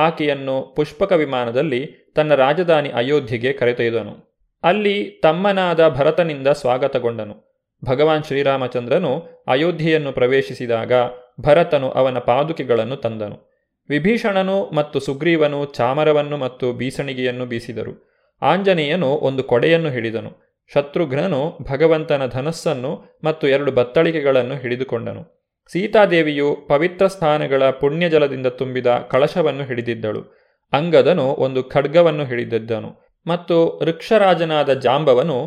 ಆಕೆಯನ್ನು ಪುಷ್ಪಕ ವಿಮಾನದಲ್ಲಿ ತನ್ನ ರಾಜಧಾನಿ ಅಯೋಧ್ಯೆಗೆ ಕರೆತೊಯ್ದನು. ಅಲ್ಲಿ ತಮ್ಮನಾದ ಭರತನಿಂದ ಸ್ವಾಗತಗೊಂಡನು. ಭಗವಾನ್ ಶ್ರೀರಾಮಚಂದ್ರನು ಅಯೋಧ್ಯೆಯನ್ನು ಪ್ರವೇಶಿಸಿದಾಗ ಭರತನು ಅವನ ಪಾದುಕೆಗಳನ್ನು ತಂದನು. ವಿಭೀಷಣನು ಮತ್ತು ಸುಗ್ರೀವನು ಚಾಮರವನ್ನು ಮತ್ತು ಬೀಸಣಿಗೆಯನ್ನು ಬೀಸಿದರು. ಆಂಜನೇಯನು ಒಂದು ಕೊಡೆಯನ್ನು ಹಿಡಿದನು. ಶತ್ರುಘ್ನನು ಭಗವಂತನ ಧನಸ್ಸನ್ನು ಮತ್ತು ಎರಡು ಬತ್ತಳಿಕೆಗಳನ್ನು ಹಿಡಿದುಕೊಂಡನು. ಸೀತಾದೇವಿಯು ಪವಿತ್ರ ಸ್ಥಾನಗಳ ಪುಣ್ಯಜಲದಿಂದ ತುಂಬಿದ ಕಳಶವನ್ನು ಹಿಡಿದಿದ್ದಳು. ಅಂಗದನು ಒಂದು ಖಡ್ಗವನ್ನು ಹಿಡಿದಿದ್ದನು ಮತ್ತು ಋಕ್ಷರಾಜನಾದ ಜಾಂಬವನು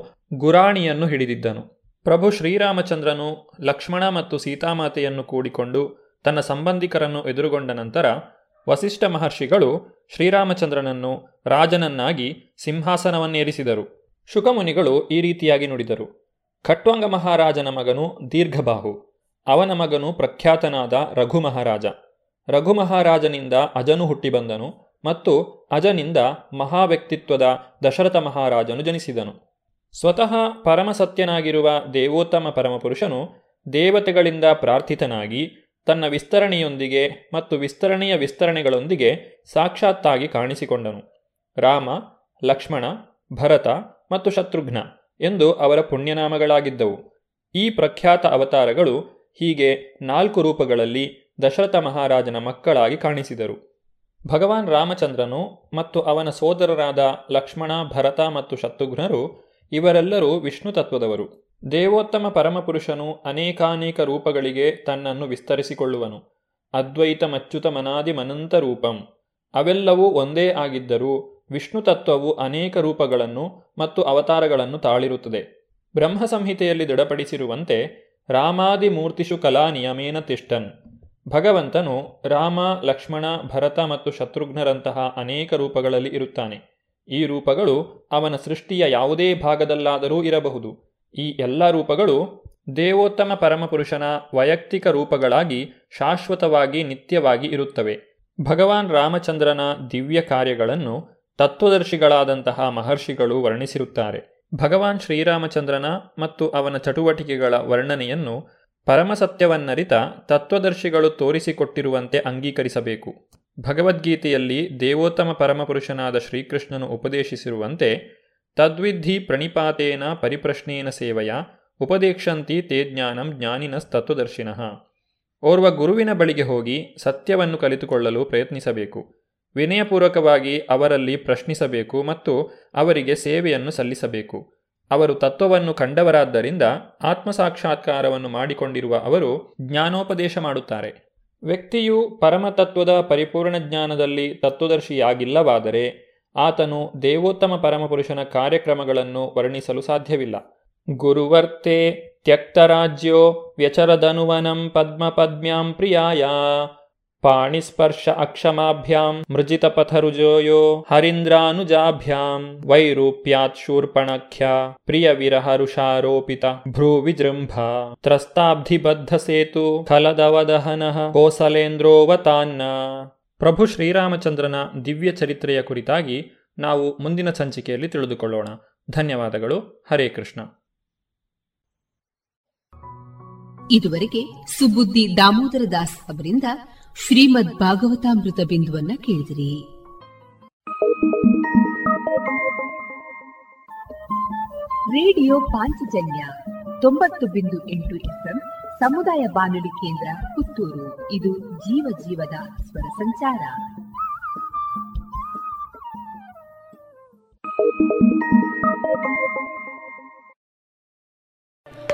ಗುರಾಣಿಯನ್ನು ಹಿಡಿದಿದ್ದನು. ಪ್ರಭು ಶ್ರೀರಾಮಚಂದ್ರನು ಲಕ್ಷ್ಮಣ ಮತ್ತು ಸೀತಾಮಾತೆಯನ್ನು ಕೂಡಿಕೊಂಡು ತನ್ನ ಸಂಬಂಧಿಕರನ್ನು ಎದುರುಗೊಂಡ ನಂತರ ವಸಿಷ್ಠ ಮಹರ್ಷಿಗಳು ಶ್ರೀರಾಮಚಂದ್ರನನ್ನು ರಾಜನನ್ನಾಗಿ ಸಿಂಹಾಸನವನ್ನೇರಿಸಿದರು. ಶುಕಮುನಿಗಳು ಈ ರೀತಿಯಾಗಿ ನುಡಿದರು. ಖಟ್ವಾಂಗ ಮಹಾರಾಜನ ಮಗನು ದೀರ್ಘಬಾಹು, ಅವನ ಮಗನು ಪ್ರಖ್ಯಾತನಾದ ರಘು ಮಹಾರಾಜ. ರಘು ಮಹಾರಾಜನಿಂದ ಅಜನು ಹುಟ್ಟಿಬಂದನು ಮತ್ತು ಅಜನಿಂದ ಮಹಾವ್ಯಕ್ತಿತ್ವದ ದಶರಥ ಮಹಾರಾಜನು ಜನಿಸಿದನು. ಸ್ವತಃ ಪರಮಸತ್ಯನಾಗಿರುವ ದೇವೋತ್ತಮ ಪರಮಪುರುಷನು ದೇವತೆಗಳಿಂದ ಪ್ರಾರ್ಥಿತನಾಗಿ ತನ್ನ ವಿಸ್ತರಣೆಯೊಂದಿಗೆ ಮತ್ತು ವಿಸ್ತರಣೆಯ ವಿಸ್ತರಣೆಗಳೊಂದಿಗೆ ಸಾಕ್ಷಾತ್ತಾಗಿ ಕಾಣಿಸಿಕೊಂಡನು. ರಾಮ, ಲಕ್ಷ್ಮಣ, ಭರತ ಮತ್ತು ಶತ್ರುಘ್ನ ಎಂದು ಅವರ ಪುಣ್ಯನಾಮಗಳಾಗಿದ್ದವು. ಈ ಪ್ರಖ್ಯಾತ ಅವತಾರಗಳು ಹೀಗೆ ನಾಲ್ಕು ರೂಪಗಳಲ್ಲಿ ದಶರಥ ಮಹಾರಾಜನ ಮಕ್ಕಳಾಗಿ ಕಾಣಿಸಿದರು. ಭಗವಾನ್ ರಾಮಚಂದ್ರನು ಮತ್ತು ಅವನ ಸೋದರರಾದ ಲಕ್ಷ್ಮಣ, ಭರತ ಮತ್ತು ಶತ್ರುಘ್ನರು ಇವರೆಲ್ಲರೂ ವಿಷ್ಣು ತತ್ವದವರು. ದೇವೋತ್ತಮ ಪರಮಪುರುಷನು ಅನೇಕಾನೇಕ ರೂಪಗಳಿಗೆ ತನ್ನನ್ನು ವಿಸ್ತರಿಸಿಕೊಳ್ಳುವನು. ಅದ್ವೈತ ಮಚ್ಯುತ ಮನಾದಿ ಮನಂತ ರೂಪಂ. ಅವೆಲ್ಲವೂ ಒಂದೇ ಆಗಿದ್ದರೂ ವಿಷ್ಣು ತತ್ವವು ಅನೇಕ ರೂಪಗಳನ್ನು ಮತ್ತು ಅವತಾರಗಳನ್ನು ತಾಳಿರುತ್ತದೆ. ಬ್ರಹ್ಮ ಸಂಹಿತೆಯಲ್ಲಿ ದೃಢಪಡಿಸಿರುವಂತೆ ರಾಮಾದಿ ಮೂರ್ತಿಷು ಕಲಾ ನಿಯಮೇನ ತಿಷ್ಟನ್. ಭಗವಂತನು ರಾಮ, ಲಕ್ಷ್ಮಣ, ಭರತ ಮತ್ತು ಶತ್ರುಘ್ನರಂತಹ ಅನೇಕ ರೂಪಗಳಲ್ಲಿ ಇರುತ್ತಾನೆ. ಈ ರೂಪಗಳು ಅವನ ಸೃಷ್ಟಿಯ ಯಾವುದೇ ಭಾಗದಲ್ಲಾದರೂ ಇರಬಹುದು. ಈ ಎಲ್ಲ ರೂಪಗಳು ದೇವೋತ್ತಮ ಪರಮಪುರುಷನ ವೈಯಕ್ತಿಕ ರೂಪಗಳಾಗಿ ಶಾಶ್ವತವಾಗಿ ನಿತ್ಯವಾಗಿ ಇರುತ್ತವೆ. ಭಗವಾನ್ ರಾಮಚಂದ್ರನ ದಿವ್ಯ ಕಾರ್ಯಗಳನ್ನು ತತ್ವದರ್ಶಿಗಳಾದಂತಹ ಮಹರ್ಷಿಗಳು ವರ್ಣಿಸಿರುತ್ತಾರೆ. ಭಗವಾನ್ ಶ್ರೀರಾಮಚಂದ್ರನ ಮತ್ತು ಅವನ ಚಟುವಟಿಕೆಗಳ ವರ್ಣನೆಯನ್ನು ಪರಮಸತ್ಯವನ್ನರಿತ ತತ್ವದರ್ಶಿಗಳು ತೋರಿಸಿಕೊಟ್ಟಿರುವಂತೆ ಅಂಗೀಕರಿಸಬೇಕು. ಭಗವದ್ಗೀತೆಯಲ್ಲಿ ದೇವೋತ್ತಮ ಪರಮಪುರುಷನಾದ ಶ್ರೀಕೃಷ್ಣನು ಉಪದೇಶಿಸಿರುವಂತೆ ತದ್ವಿಧಿ ಪ್ರಣಿಪಾತೇನ ಪರಿಪ್ರಶ್ನೇನ ಸೇವೆಯ ಉಪದೇಶಂತಿ ತೇ ಜ್ಞಾನಂ ಜ್ಞಾನಿನ ತತ್ವದರ್ಶಿನಃ. ಓರ್ವ ಗುರುವಿನ ಬಳಿಗೆ ಹೋಗಿ ಸತ್ಯವನ್ನು ಕಲಿತುಕೊಳ್ಳಲು ಪ್ರಯತ್ನಿಸಬೇಕು. ವಿನಯಪೂರ್ವಕವಾಗಿ ಅವರಲ್ಲಿ ಪ್ರಶ್ನಿಸಬೇಕು ಮತ್ತು ಅವರಿಗೆ ಸೇವೆಯನ್ನು ಸಲ್ಲಿಸಬೇಕು. ಅವರು ತತ್ವವನ್ನು ಕಂಡವರಾದ್ದರಿಂದ ಆತ್ಮಸಾಕ್ಷಾತ್ಕಾರವನ್ನು ಮಾಡಿಕೊಂಡಿರುವ ಅವರು ಜ್ಞಾನೋಪದೇಶ ಮಾಡುತ್ತಾರೆ. ವ್ಯಕ್ತಿಯು ಪರಮತತ್ವದ ಪರಿಪೂರ್ಣ ಜ್ಞಾನದಲ್ಲಿ ತತ್ವದರ್ಶಿಯಾಗಿಲ್ಲವಾದರೆ ಆತನು ದೇವೋತ್ತಮ ಪರಮಪುರುಷನ ಕಾರ್ಯಕ್ರಮಗಳನ್ನು ವರ್ಣಿಸಲು ಸಾಧ್ಯವಿಲ್ಲ. ಗುರುವರ್ತೆ ತ್ಯಕ್ತರಾಜ್ಯೋ ವ್ಯಚರದನುವನಂ ಪದ್ಮಪದ್ಮ್ಯಾಂ ಪ್ರಿಯಾಯ ಪಾಣಿಸ್ಪರ್ಶ ಅಕ್ಷಮಾಭ್ಯಾಂ ಮೃಜಿತಪಥರುಜೋಯೋ ಹರೀಂದ್ರಾನುಜಾಭ್ಯಾಂ ವೈರೂಪ್ಯಾತ್ ಶೂರ್ಪಣಖ್ಯ ಪ್ರಿಯ ವಿರಹರುಷಾರೋಪಿತ ಭ್ರೂ ವಿಜೃಂಭ ತ್ರಸ್ತಾಬ್ಧಿಬದ್ಧ ಸೇತು ಖಲದವದಹನಃ ಕೋಸಲೇಂದ್ರೋವತಾನ್ನ. ಪ್ರಭು ಶ್ರೀರಾಮಚಂದ್ರನ ದಿವ್ಯ ಚರಿತ್ರೆಯ ಕುರಿತಾಗಿ ನಾವು ಮುಂದಿನ ಸಂಚಿಕೆಯಲ್ಲಿ ತಿಳಿದುಕೊಳ್ಳೋಣ. ಧನ್ಯವಾದಗಳು. ಹರೇ ಕೃಷ್ಣ. ಇದುವರೆಗೆ ಸುಬುದ್ಧಿ ದಾಮೋದರ ದಾಸ್ ಅವರಿಂದ ಶ್ರೀಮದ್ ಭಾಗವತಾಮೃತ ಬಿಂದುವನ್ನು ಕೇಳಿದಿರಿ. ರೇಡಿಯೋ ಪಾಂಚಜನ್ಯ ತೊಂಬತ್ತು ಬಿಂದು ಎಂಟು ಎಫ್ಎಂ ಸಮುದಾಯ ಬಾನುಲಿ ಕೇಂದ್ರ ಪುತ್ತೂರು. ಇದು ಜೀವ ಜೀವದ ಸ್ವರ ಸಂಚಾರ.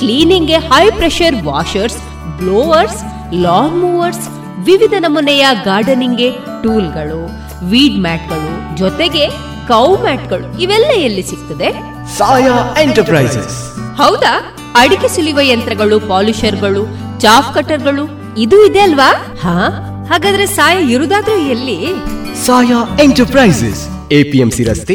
ಕ್ಲೀನಿಂಗ್ಗೆ high pressure washers, blowers, lawn mowers, ವಿವಿಧ ನಮೂನೆಯ ಗಾರ್ಡನಿಂಗ್ಗೆ ಟೂಲ್ಗಳು, ವೀಡ್ ಮ್ಯಾಟ್ಗಳು, ಜೊತೆಗೆ ಕೌ ಮ್ಯಾಟ್ಗಳು ಇವೆಲ್ಲ ಎಲ್ಲಿ ಸಿಗ್ತದೆ? ಸಾಯಾ ಎಂಟರ್ಪ್ರೈಸಸ್. ಹೌದಾ, ಅಡಿಕೆ ಸುಲಿಯುವ ಯಂತ್ರಗಳು, ಪಾಲಿಷರ್ಗಳು, ಚಾಫ್ ಕಟರ್ಗಳು ಇದು ಇದೆ ಅಲ್ವಾ? ಹಾ, ಹಾಗಾದ್ರೆ ಸಾಯ ಇರುದಾದ್ರೂ ಎಲ್ಲಿ? ಸಾಯಾ ಎಂಟರ್ಪ್ರೈಸಸ್, ಎಪಿಎಂಸಿ ರಸ್ತೆ,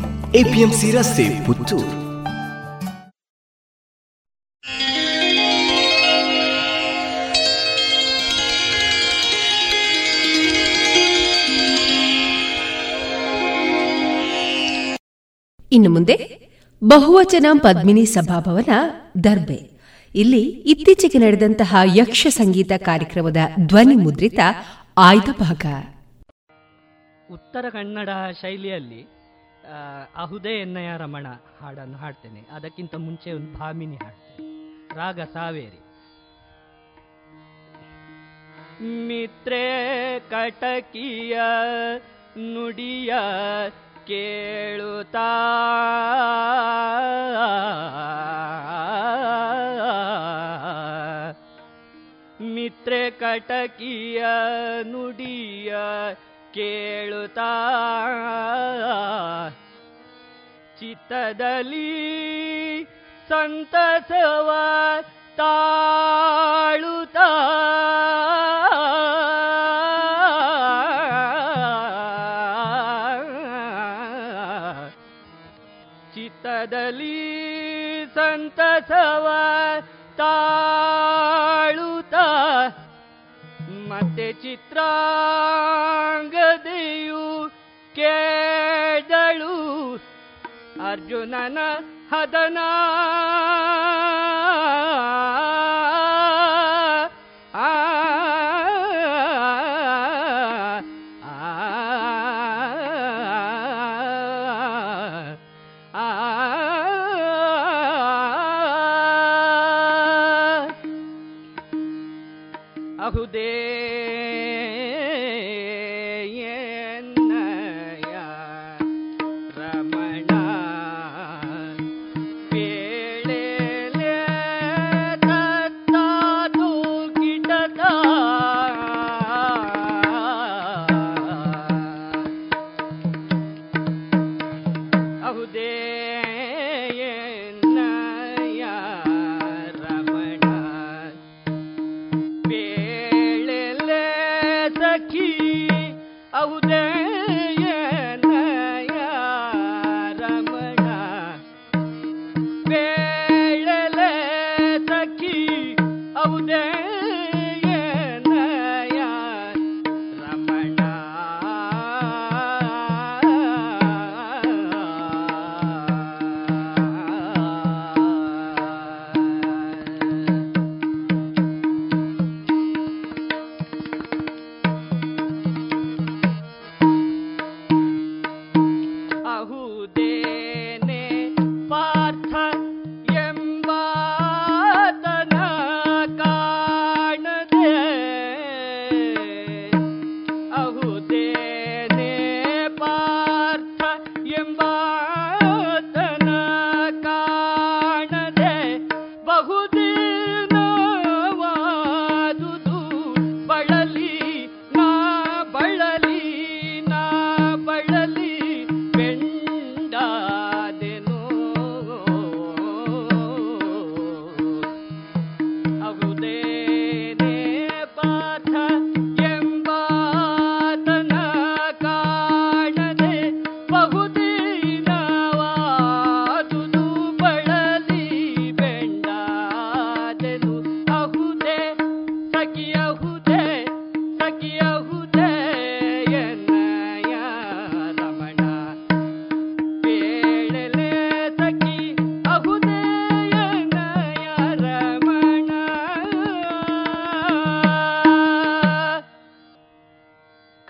ಎಪಿಎಂಸಿ ರಸ್ತೆ, ಪುತ್ತೂರು. ಇನ್ನು ಮುಂದೆ ಬಹುವಚನ ಪದ್ಮಿನಿ ಸಭಾಭವನ, ದರ್ಬೆ. ಇಲ್ಲಿ ಇತ್ತೀಚೆಗೆ ನಡೆದಂತಹ ಯಕ್ಷ ಸಂಗೀತ ಕಾರ್ಯಕ್ರಮದ ಧ್ವನಿ ಮುದ್ರಿತ ಆಯ್ದ ಭಾಗ. ಉತ್ತರ ಕನ್ನಡ ಶೈಲಿಯಲ್ಲಿ ಅಹುದೇ ಎನ್ನಯ ರಮಣ ಹಾಡನ್ನು ಹಾಡ್ತೇನೆ. ಅದಕ್ಕಿಂತ ಮುಂಚೆ ಒಂದು ಭಾಮಿನಿ ಹಾಡ್ತೇನೆ. ರಾಗ ಸಾವೇರಿ. ಮಿತ್ರೇ ಕಟಕಿಯ ನುಡಿಯ ಕೇಳುತ್ತಾ ಮಿತ್ರೇ ಕಟಕಿಯ ನುಡಿಯ ಕೇಳುತ್ತಾ ಚಿತ್ತದಲ್ಲಿ ಸಂತಸವ ತಾಳುತ್ತಾ ಚಿತ್ತದಲ್ಲಿ ಸಂತಸವ ತಾಳುತ್ತಾ ಮತ್ತೆ ಚಿತ್ರಾಂಗದೆಯು ಕೇಳಿದಳು ಅರ್ಜುನನ ಹದನ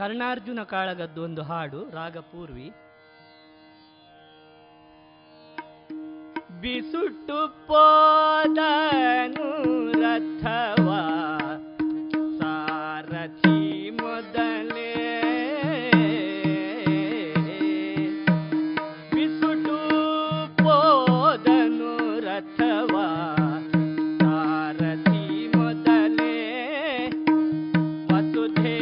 ಕರ್ಣಾರ್ಜುನ ಕಾಳಗದ್ದೊಂದು ಹಾಡು ರಾಗಪೂರ್ವಿ. ಬಿಸುಟ್ಟು ಪೋದನು ರಥವಾ ಸಾರಥಿ ಮೊದಲೇ ಬಿಸುಟ್ಟು ಪೋದನು ರಥವಾ ಸಾರಥಿ ಮೊದಲೇ ವಸುಧೇ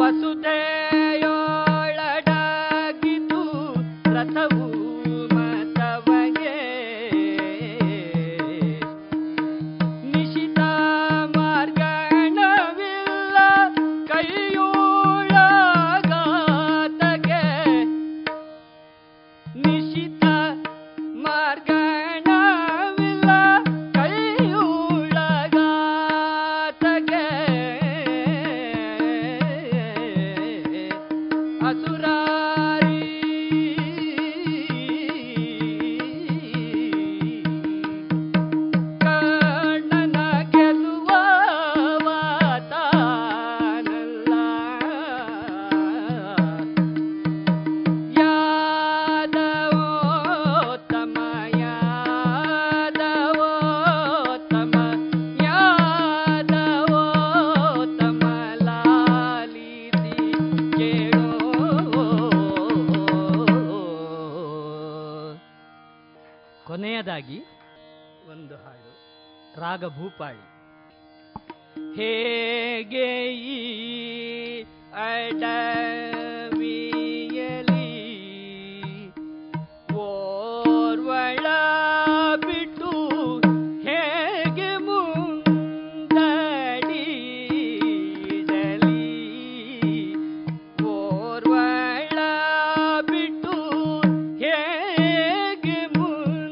ವಸುಧೆಯೋಳಡಾಗಿತು ಒಂದು ಹಾಡು, ರಾಗ ಭೂಪಾಳಿ. ಹೇಗೆ ಈ ಅಡವಿಯಲಿ ಓರ್ವಳ ಬಿಟ್ಟು ಹೇಗೆ ಮುಂದಡಿಯಲಿ, ಓರ್ವಳ ಬಿಟ್ಟು ಹೇಗೆ ಮುಂದಡಿಯಲಿ,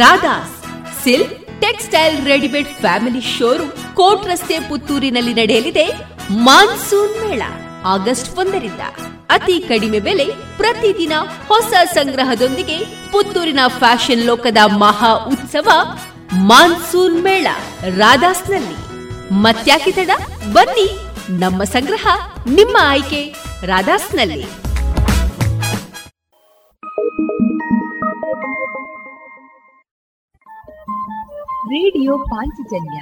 Radha silk textile readymade family showroom coat ರಸ್ತೆ ಪುತ್ತೂರಿನಲ್ಲಿ ನಡೆಯಲಿದೆ ಮಾನ್ಸೂನ್ ಮೇಳ ಆಗಸ್ಟ್ ಒಂದರಿಂದ. ಅತಿ ಕಡಿಮೆ ಬೆಲೆ, ಪ್ರತಿದಿನ ಹೊಸ ಸಂಗ್ರಹದೊಂದಿಗೆ ಪುತ್ತೂರಿನ ಫ್ಯಾಷನ್ ಲೋಕದ ಮಹಾ ಉತ್ಸವ ಮಾನ್ಸೂನ್ ಮೇಳ ರಾಧಾಸ್ನಲ್ಲಿ. ಮತ್ಯಾಕೆ ತಡ, ಬನ್ನಿ, ನಮ್ಮ ಸಂಗ್ರಹ ನಿಮ್ಮ ಆಯ್ಕೆ ರಾಧಾಸ್ನಲ್ಲಿ. ರೇಡಿಯೋ ಪಾಂಚಜನ್ಯ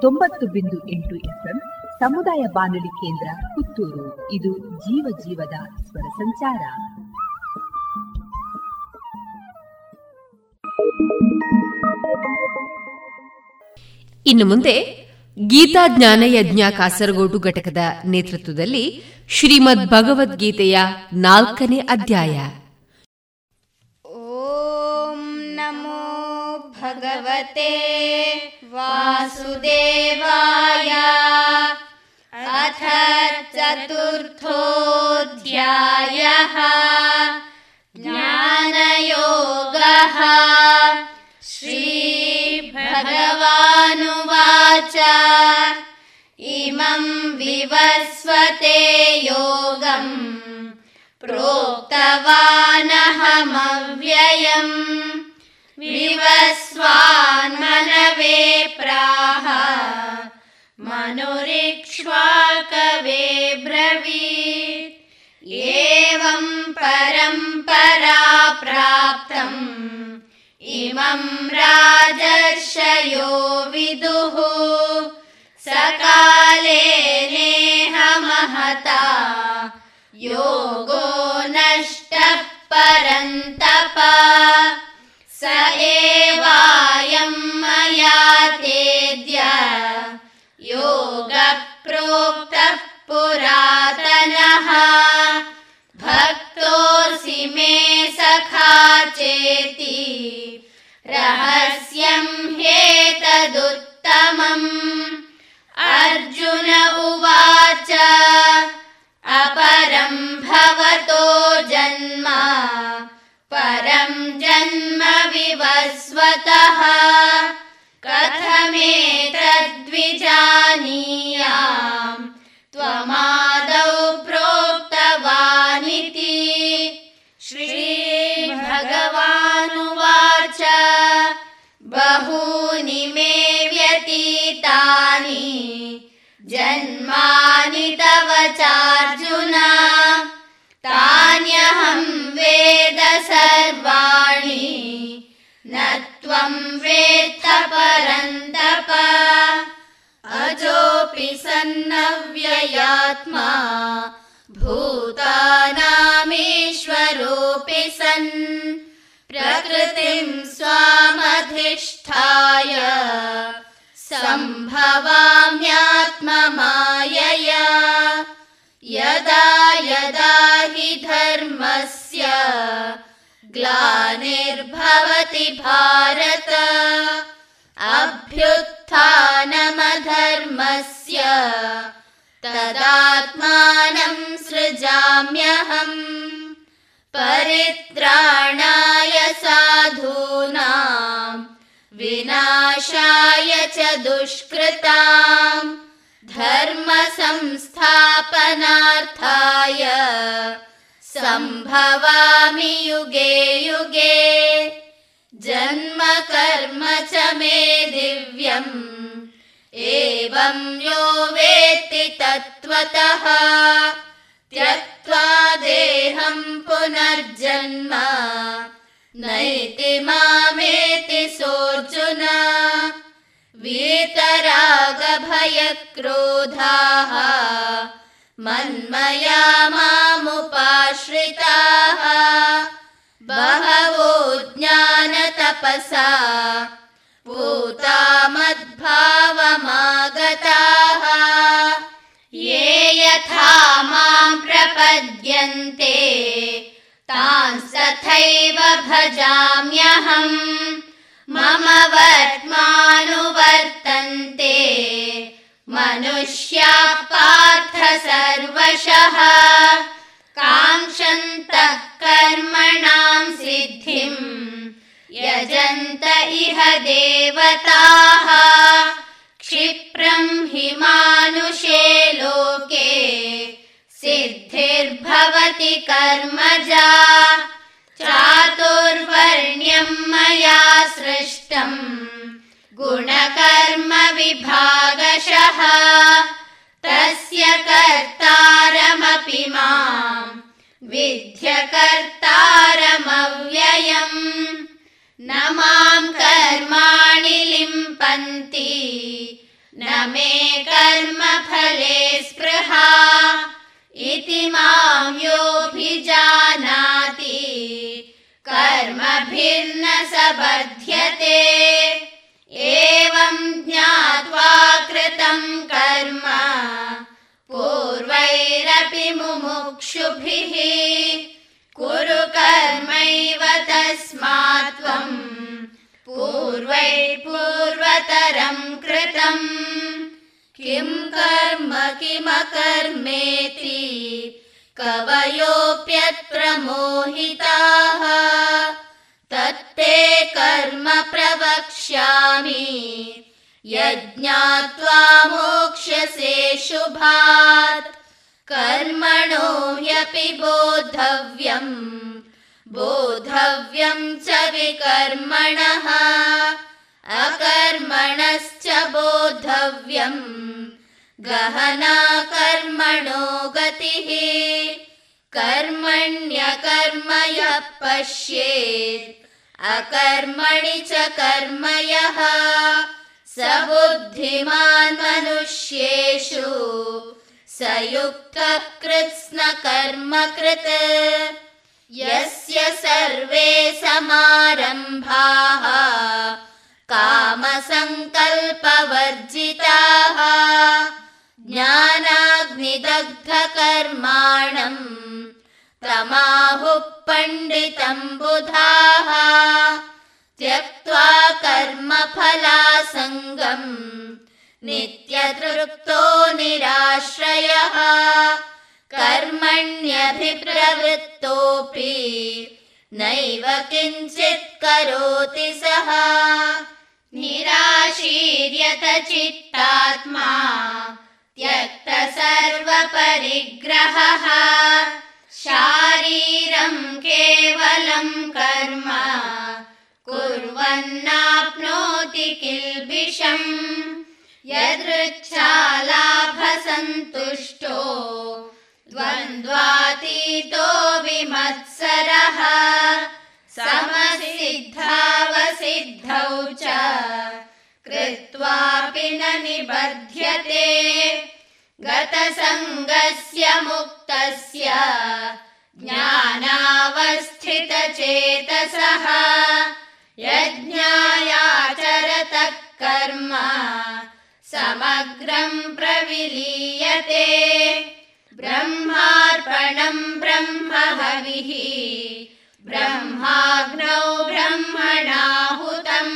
ತೊಂಬತ್ತು ಬಿಂದು ಎಂಟು ಎಫ್ಎಂ ಸಮುದಾಯ ಬಾನುಲಿ ಕೇಂದ್ರ ಪುತ್ತೂರು. ಇದು ಜೀವ ಜೀವದ ಸ್ವರ ಸಂಚಾರ. ಇನ್ನು ಮುಂದೆ ಗೀತಾ ಜ್ಞಾನ ಯಜ್ಞ ಕಾಸರಗೋಡು ಘಟಕದ ನೇತೃತ್ವದಲ್ಲಿ ಶ್ರೀಮದ್ ಭಗವದ್ಗೀತೆಯ ನಾಲ್ಕನೇ ಅಧ್ಯಾಯ. ಭಗವತೆ ವಾಸುದೇವಾಯ ಅಥ ಚತುರ್ಥೋಧ್ಯಾಯಃ ಜ್ಞಾನಯೋಗಃ. ಶ್ರೀ ಭಗವಾನುವಾಚ ಇಮಂ ವಿವಸ್ವತೆ ಯೋಗಂ ಪ್ರೋಕ್ತವಾನಹಮವ್ಯಯಂ ವಿವಸ್ವಾನ್ಮನವೇ ಪ್ರಾಹ ಮನುರಿಕ್ಷ್ವಾಕವೇ ಬ್ರವೀತ್. ಏವಂ ಪರಂಪರಾ ಪ್ರಾಪ್ತಂ ಇಮಂ ರಾಜರ್ಷಯೋ ವಿದುಃ ಸಕಾಲೇ ನೇಹ ಮಹತಾ ಯೋಗೋ ನಷ್ಟಃ ಪರಂತಪ. ಸ ಏವಾಯಂ ಮಯಾ ತೇದ್ಯ ಯೋಗ ಪ್ರೋಕ್ತಃ ಪುರಾತನಃ. ಭಕ್ತೋಸಿ ಮೇ ಸಖಾ ಚೇತಿ ರಹಸ್ಯಂ ಹೇತದುತ್ತಮಂ. ಅರ್ಜುನ ಉವಾಚ ಅಪರಂ ಭವತೋ ಜನ್ಮ ಪರಂ ಜನ್ಮ ವಿವಸ್ವತಃ ಕಥಮೇತದ್ವಿಜಾನೀಯಾಮ್ ತ್ವಮಾದೌ ಪ್ರೋಕ್ತವಾನಿತಿ. ಶ್ರೀ ಭಗವಾನುವಾಚ ಬಹೂನಿ ಮೇ ವ್ಯತೀತಾನಿ ಜನ್ಮಾನಿ ತವ ಚಾರ್ಜುನ ತಾನ್ಯಹಂ ವೇದ ಸರ್ವಾಣಿ ನತ್ವಂ ವೇತ್ತ ಪರಂತಪ ಅಜೋಪಿ ಸನ್ನವ್ಯಯಾತ್ಮ ಭೂತಾನಾಮೇಶ್ವರೋಪಿ ಸನ್ ಪ್ರಕೃತಿಂ ಸ್ವಾಮಧಿಷ್ಠಾಯ ಸಂಭವಾಮ್ಯಾತ್ಮಮಾಯಯಾ ಯದಾ ಯದಾ ಹಿ ಧರ್ಮಸ್ಯ ಗ್ಲಾನಿರ್ಭವತಿ ಭಾರತ ಅಭ್ಯುತ್ಥಾನಮಧರ್ಮಸ್ಯ ತದಾತ್ಮಾನಂ ಸೃಜಾಮ್ಯಹಂ ಪರಿತ್ರಾಣಾಯ ಸಾಧೂನಾಂ ವಿನಾಶಾಯ ಚ ದುಷ್ಕೃತಾಂ ಧರ್ಮ ಸಂಸ್ಥಾಪನಾರ್ಥಾಯ ಸಂಭವಾಮಿ ಯುಗೇ ಯುಗೇ ಜನ್ಮ ಕರ್ಮ ಚ ಮೇ ದಿವ್ಯಂ ಏವಂ ಯೋ ವೇತ್ತಿ ತತ್ವತಃ ತ್ಯಕ್ತ್ವಾ ದೇಹಂ ಪುನರ್ಜನ್ಮ ನೈತಿ ಮಾಮೇತಿ ಸೋರ್ಜುನ वीतरागभयक्रोधाः मन्मया मामुपाश्रिताः बहवो ज्ञानतपसा पूता मद्भावमागताः ये यथा मां प्रपद्यन्ते तान् तथैव भजाम्यहम् ಮಮ ವರ್ತ್ಮಾನುವರ್ತಂತೆ ಮನುಷ್ಯಾ ಪಾರ್ಥ ಸರ್ವಶಃ ಕಾಂಕ್ಷಂತಃ ಕರ್ಮಣಾಂ ಸಿದ್ಧಿಂ ಯಜಂತ ಇಹ ದೇವತಾಃ ಕ್ಷಿಪ್ರಂ ಹಿ ಮಾನುಷೇ ಲೋಕೆ ಸಿದ್ಧಿರ್ಭವತಿ ಕರ್ಮಜಾ ಚಾತುರ್ವರ್ಣ್ಯಂ ಮಯಾ ಸೃಷ್ಟಂ ಗುಣಕರ್ಮ ವಿಭಾಗಶಃ ತಸ್ಯ ಕರ್ತಾರಮಪಿ ಮಾಂ ವಿದ್ಯ ಕರ್ತಾರಮವ್ಯಯಂ ನ ಮಾಂ ಕರ್ಮಾಣಿ ಲಿಂಪಂತಿ ನ ಮೇ ಕರ್ಮ ಫಲೇ ಸ್ಪೃಹಾ ಇತಿ ಮಾಂ ಯೋಭಿಜಾನಾತಿ ಕರ್ಮಭಿರ್ನ ಸಬಧ್ಯತೆ ಏವಂ ಜ್ಞಾತ್ವಾ ಕೃತಂ ಕರ್ಮ ಪೂರ್ವೈರಪಿ ಮುಮುಕ್ಷುಭಿಃ ಕುರು ಕರ್ಮೈವ ತಸ್ಮಾತ್ ತ್ವಂ ಪೂರ್ವೈ ಪೂರ್ವತರಂ ಕೃತಂ ಕಿಂ ಕರ್ಮ ಕಿಮಕರ್ಮೇತಿ ಕವಯೋಪ್ಯತ್ಪ್ರಮೋಹಿತಾಃ ತತ್ತೇ ಕರ್ಮ ಪ್ರವಕ್ಷ್ಯಾಮಿ ಯಜ್ಞಾತ್ವಾ ಮೋಕ್ಷ್ಯಸೇ ಶುಭಾತ್ ಕರ್ಮಣೋ ಹ್ಯಪಿ ಬೋಧವ್ಯಂ ಬೋಧವ್ಯಂ ಚ ವಿಕರ್ಮಣಃ ಅಕರ್ಮಣಶ್ಚ ಬೋಧವ್ಯಂ ಗಹನಾ ಕರ್ಮಣೋ ಗತಿಃ ಕರ್ಮಣ್ಯಕರ್ಮಯಃ ಪಶ್ಯೇತ್ ಅಕರ್ಮಣಿ ಚ ಕರ್ಮಯಃ ಸ ಬುದ್ಧಿಮಾನ್ ಮನುಷ್ಯೇಷು ಸ ಯುಕ್ತಃ ಕೃತ್ಸ್ನ ಕರ್ಮಕೃತ್ ಯಸ್ಯ ಸರ್ವೇ ಸಮಾರಂಭಾಃ ಕಾಮಸಂಕಲ್ಪವರ್ಜಿತಾಃ ಜ್ಞಾನಾಗ್ನಿದಗ್ಧಕರ್ಮಾಣಂ ತಮಾಹುಃ ಪಂಡಿತಂ ಬುಧಾಃ ತ್ಯಕ್ತ್ವಾ ಕರ್ಮಫಲಾಸಂಗಂ ನಿತ್ಯತೃಪ್ತೋ ನಿರಾಶ್ರಯಃ ಕರ್ಮಣ್ಯಭಿಪ್ರವೃತ್ತೋಪಿ ನೈವ ಕಿಂಚಿತ್ ಕರೋತಿ ಸಃ ನಿರಾಶೀರ್ಯತ ಚಿತ್ತಾತ್ಮಾ ತ್ಯಕ್ತ ಸರ್ವ ಪರಿಗ್ರಹಃ ಶಾರೀರಂ ಕೇವಲಂ ಕರ್ಮ ಕುರ್ವನ್ನಾಪ್ನೋತಿ ಕಿಲ್ಬಿಷಂ ಯದೃಚ್ಛಾಲಾಭ ಸಂತುಷ್ಟೋ ದ್ವಂದ್ವಾತೀತೋ ವಿಮತ್ಸರಃ ಸಮಸಿದ್ಧಾವಸ त्वापि न निबध्यते गतसंगस्य मुक्तस्य ज्ञानावस्थितचेतसः यज्ञायाचरत कर्म समग्रं प्रविलीयते ब्रह्मार्पणं ब्रह्महविः ब्रह्माग्नौ ब्रह्मणाहुतं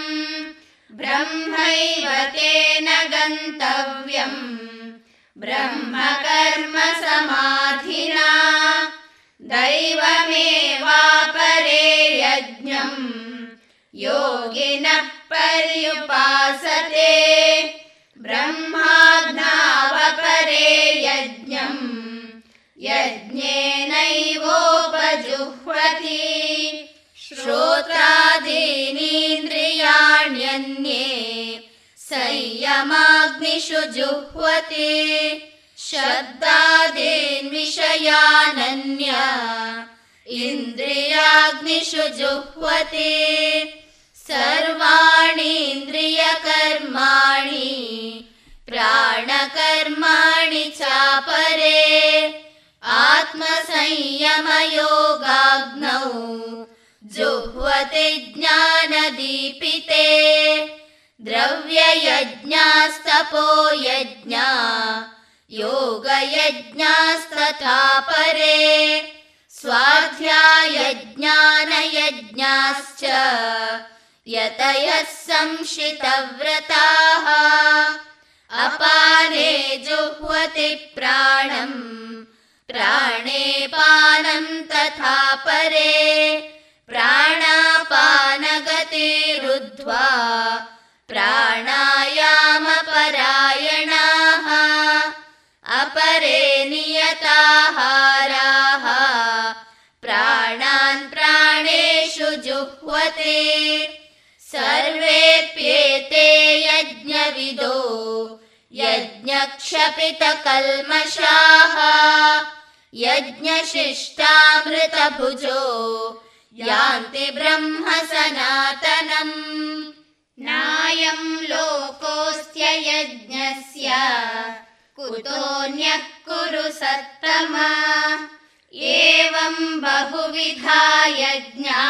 ब्रह्मैव तेन गन्तव्यं ब्रह्मकर्म समाधिना दैवमेवापरे यज्ञं योगिनः पर्युपासते ब्रह्माज्ञावपरे यज्ञं यज्ञेनैवोपजुह्वति श्रोत्रादीनीन्द्रियाण्यन्ये संयमाग्निषु जुह्वति शब्दादीन् विषयानन्य इन्द्रियाग्निषु जुह्वति सर्वाणीन्द्रियकर्माणि प्राणकर्माणि चापरे आत्मसंयमयोगाग्नौ जुह्वति ज्ञानदीपिते द्रव्ययज्ञास्तपोयज्ञा योगयज्ञास्तथा परे स्वाध्यायज्ञानयज्ञाश्च यतयः संशितव्रताः अपाने जुह्वति प्राणम् प्राणे पानं तथा परे प्राणापानगतिरुद्ध्वा प्राणायामपरायणाः अपरे नियताहाराः प्राणान् प्राणेषु जुह्वते सर्वेऽप्येते यज्ञविदो यज्ञक्षपितकल्मषाः यज्ञशिष्टामृतभुजो यान्ति ब्रह्म सनातनम् नायं लोकोऽस्य यज्ञस्य कुतोऽन्यः कुरु सत्तमा एवं बहुविधा यज्ञा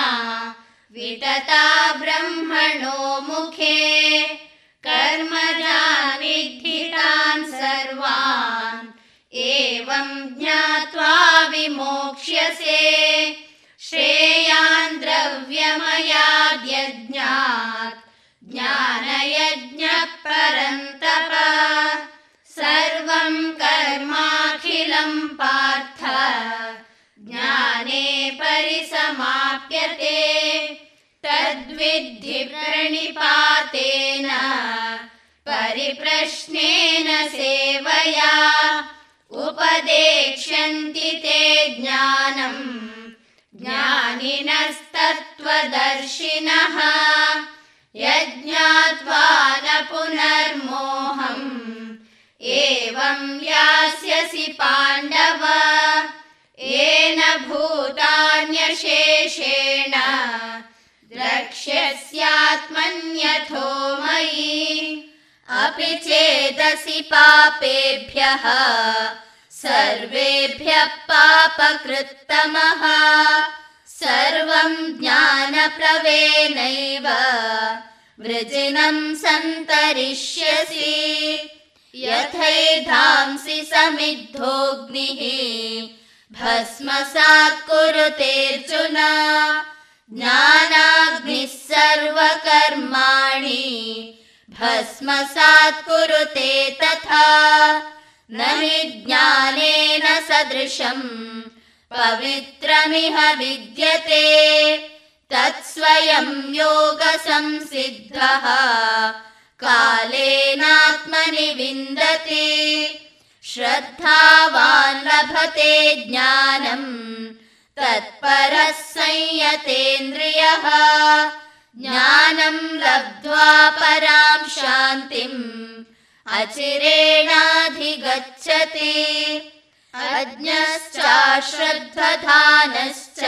वितता ब्रह्मणो मुखे कर्मजान् विद्धितान् सर्वान् एवं ज्ञात्वा विमोक्ष्यसे श्रेयान् द्रव्यमयाद्यज्ञात् ज्ञानयज्ञः परन्तप सर्वं कर्माखिलं पार्थ ज्ञाने परिसमाप्यते तद्विद्धि प्रणिपातेन परिप्रश्नेन सेवया उपदेक्ष्यन्ति ते ज्ञानं ज्ञानिनस्तत्त्वदर्शिनः यज्ञात्वा न पुनर्मोहम् एवं यास्यसि पाण्डव येन भूतान्यशेषेण द्रक्ष्यस्यात्मन्यथो मयि अपि चेदसि पापेभ्यः सर्वेभ्यः पापकृत्तमः सर्वं ज्ञानप्रवेणैव वृजिनं सन्तरिष्यसि यथैधांसि समिद्धोऽग्निः भस्मसात् कुरुतेऽर्जुन ज्ञानाग्निः सर्वकर्माणि भस्मसात् कुरुते तथा न हि ज्ञानेन सदृशम् पवित्रमिह विद्यते तत्स्वयं योगसंसिद्धः कालेनात्मनि विन्दते श्रद्धावान् लभते ज्ञानम् तत्परः संयतेन्द्रियः ज्ञानं लब्ध्वा परां शान्तिम् अचिरेणाधिगच्छति अज्ञश्चाश्रद्धधानश्च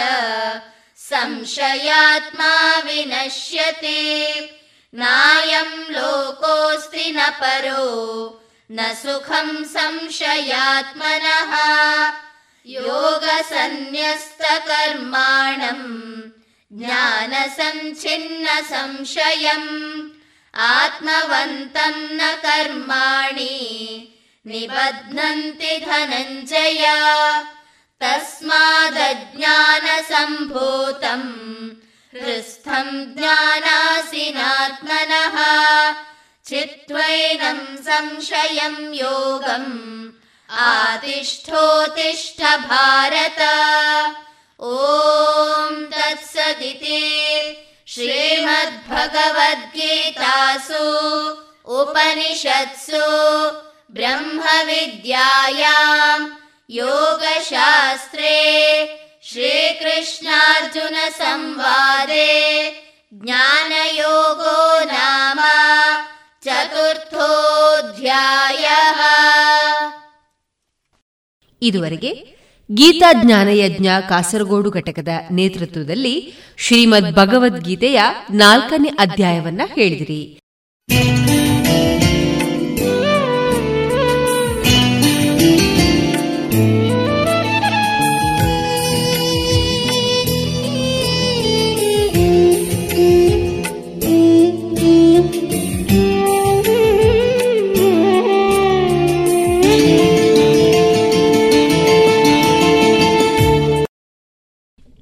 संशयात्मा विनश्यते ನಾಯಂ ಲೋಕೋಸ್ತಿ ನ ಪರೋ ನ ಸುಖಂ ಸಂಶಯಾತ್ಮನಃ ಯೋಗ ಸನ್ಯಸ್ತ ಕರ್ಮಾಣಂ ಜ್ಞಾನ ಸಂಚಿನ್ನ ಸಂಶಯಂ ಆತ್ಮವಂತಂ ನ ಕರ್ಮಾಣಿ ನಿಬಧ್ನಂತಿ ಧನಂಜಯ ತಸ್ಮಾದಜ್ಞಾನ ಸಂಭೂತಂ ಹೃಸ್ಥಂ ಜ್ಞಾನಾಸಿನಾತ್ಮನಃ ಚಿತ್ವೈನಂ ಸಂಶಯಂ ಯೋಗಂ ಆತಿಷ್ಠೋತಿಷ್ಠ ಭಾರತ. ಓಂ ತತ್ಸದಿತಿ ಶ್ರೀಮದ್ಭಗವದ್ಗೀತಾಸು ಉಪನಿಷತ್ಸು ಬ್ರಹ್ಮವಿದ್ಯಾಯಾಂ ಯೋಗಶಾಸ್ತ್ರೇ ಶ್ರೀಕೃಷ್ಣಾರ್ಜುನ ಸಂವಾದೆ ಜ್ಞಾನಯೋಗೋ ನಾಮ ಚತುರ್ಥೋಧ್ಯಾಯಃ. ಇದುವರೆಗೆ ಗೀತಾ ಜ್ಞಾನಯಜ್ಞ ಕಾಸರಗೋಡು ಘಟಕದ ನೇತೃತ್ವದಲ್ಲಿ ಶ್ರೀಮದ್ ಭಗವದ್ಗೀತೆಯ ನಾಲ್ಕನೇ ಅಧ್ಯಾಯವನ್ನ ಹೇಳಿದಿರಿ.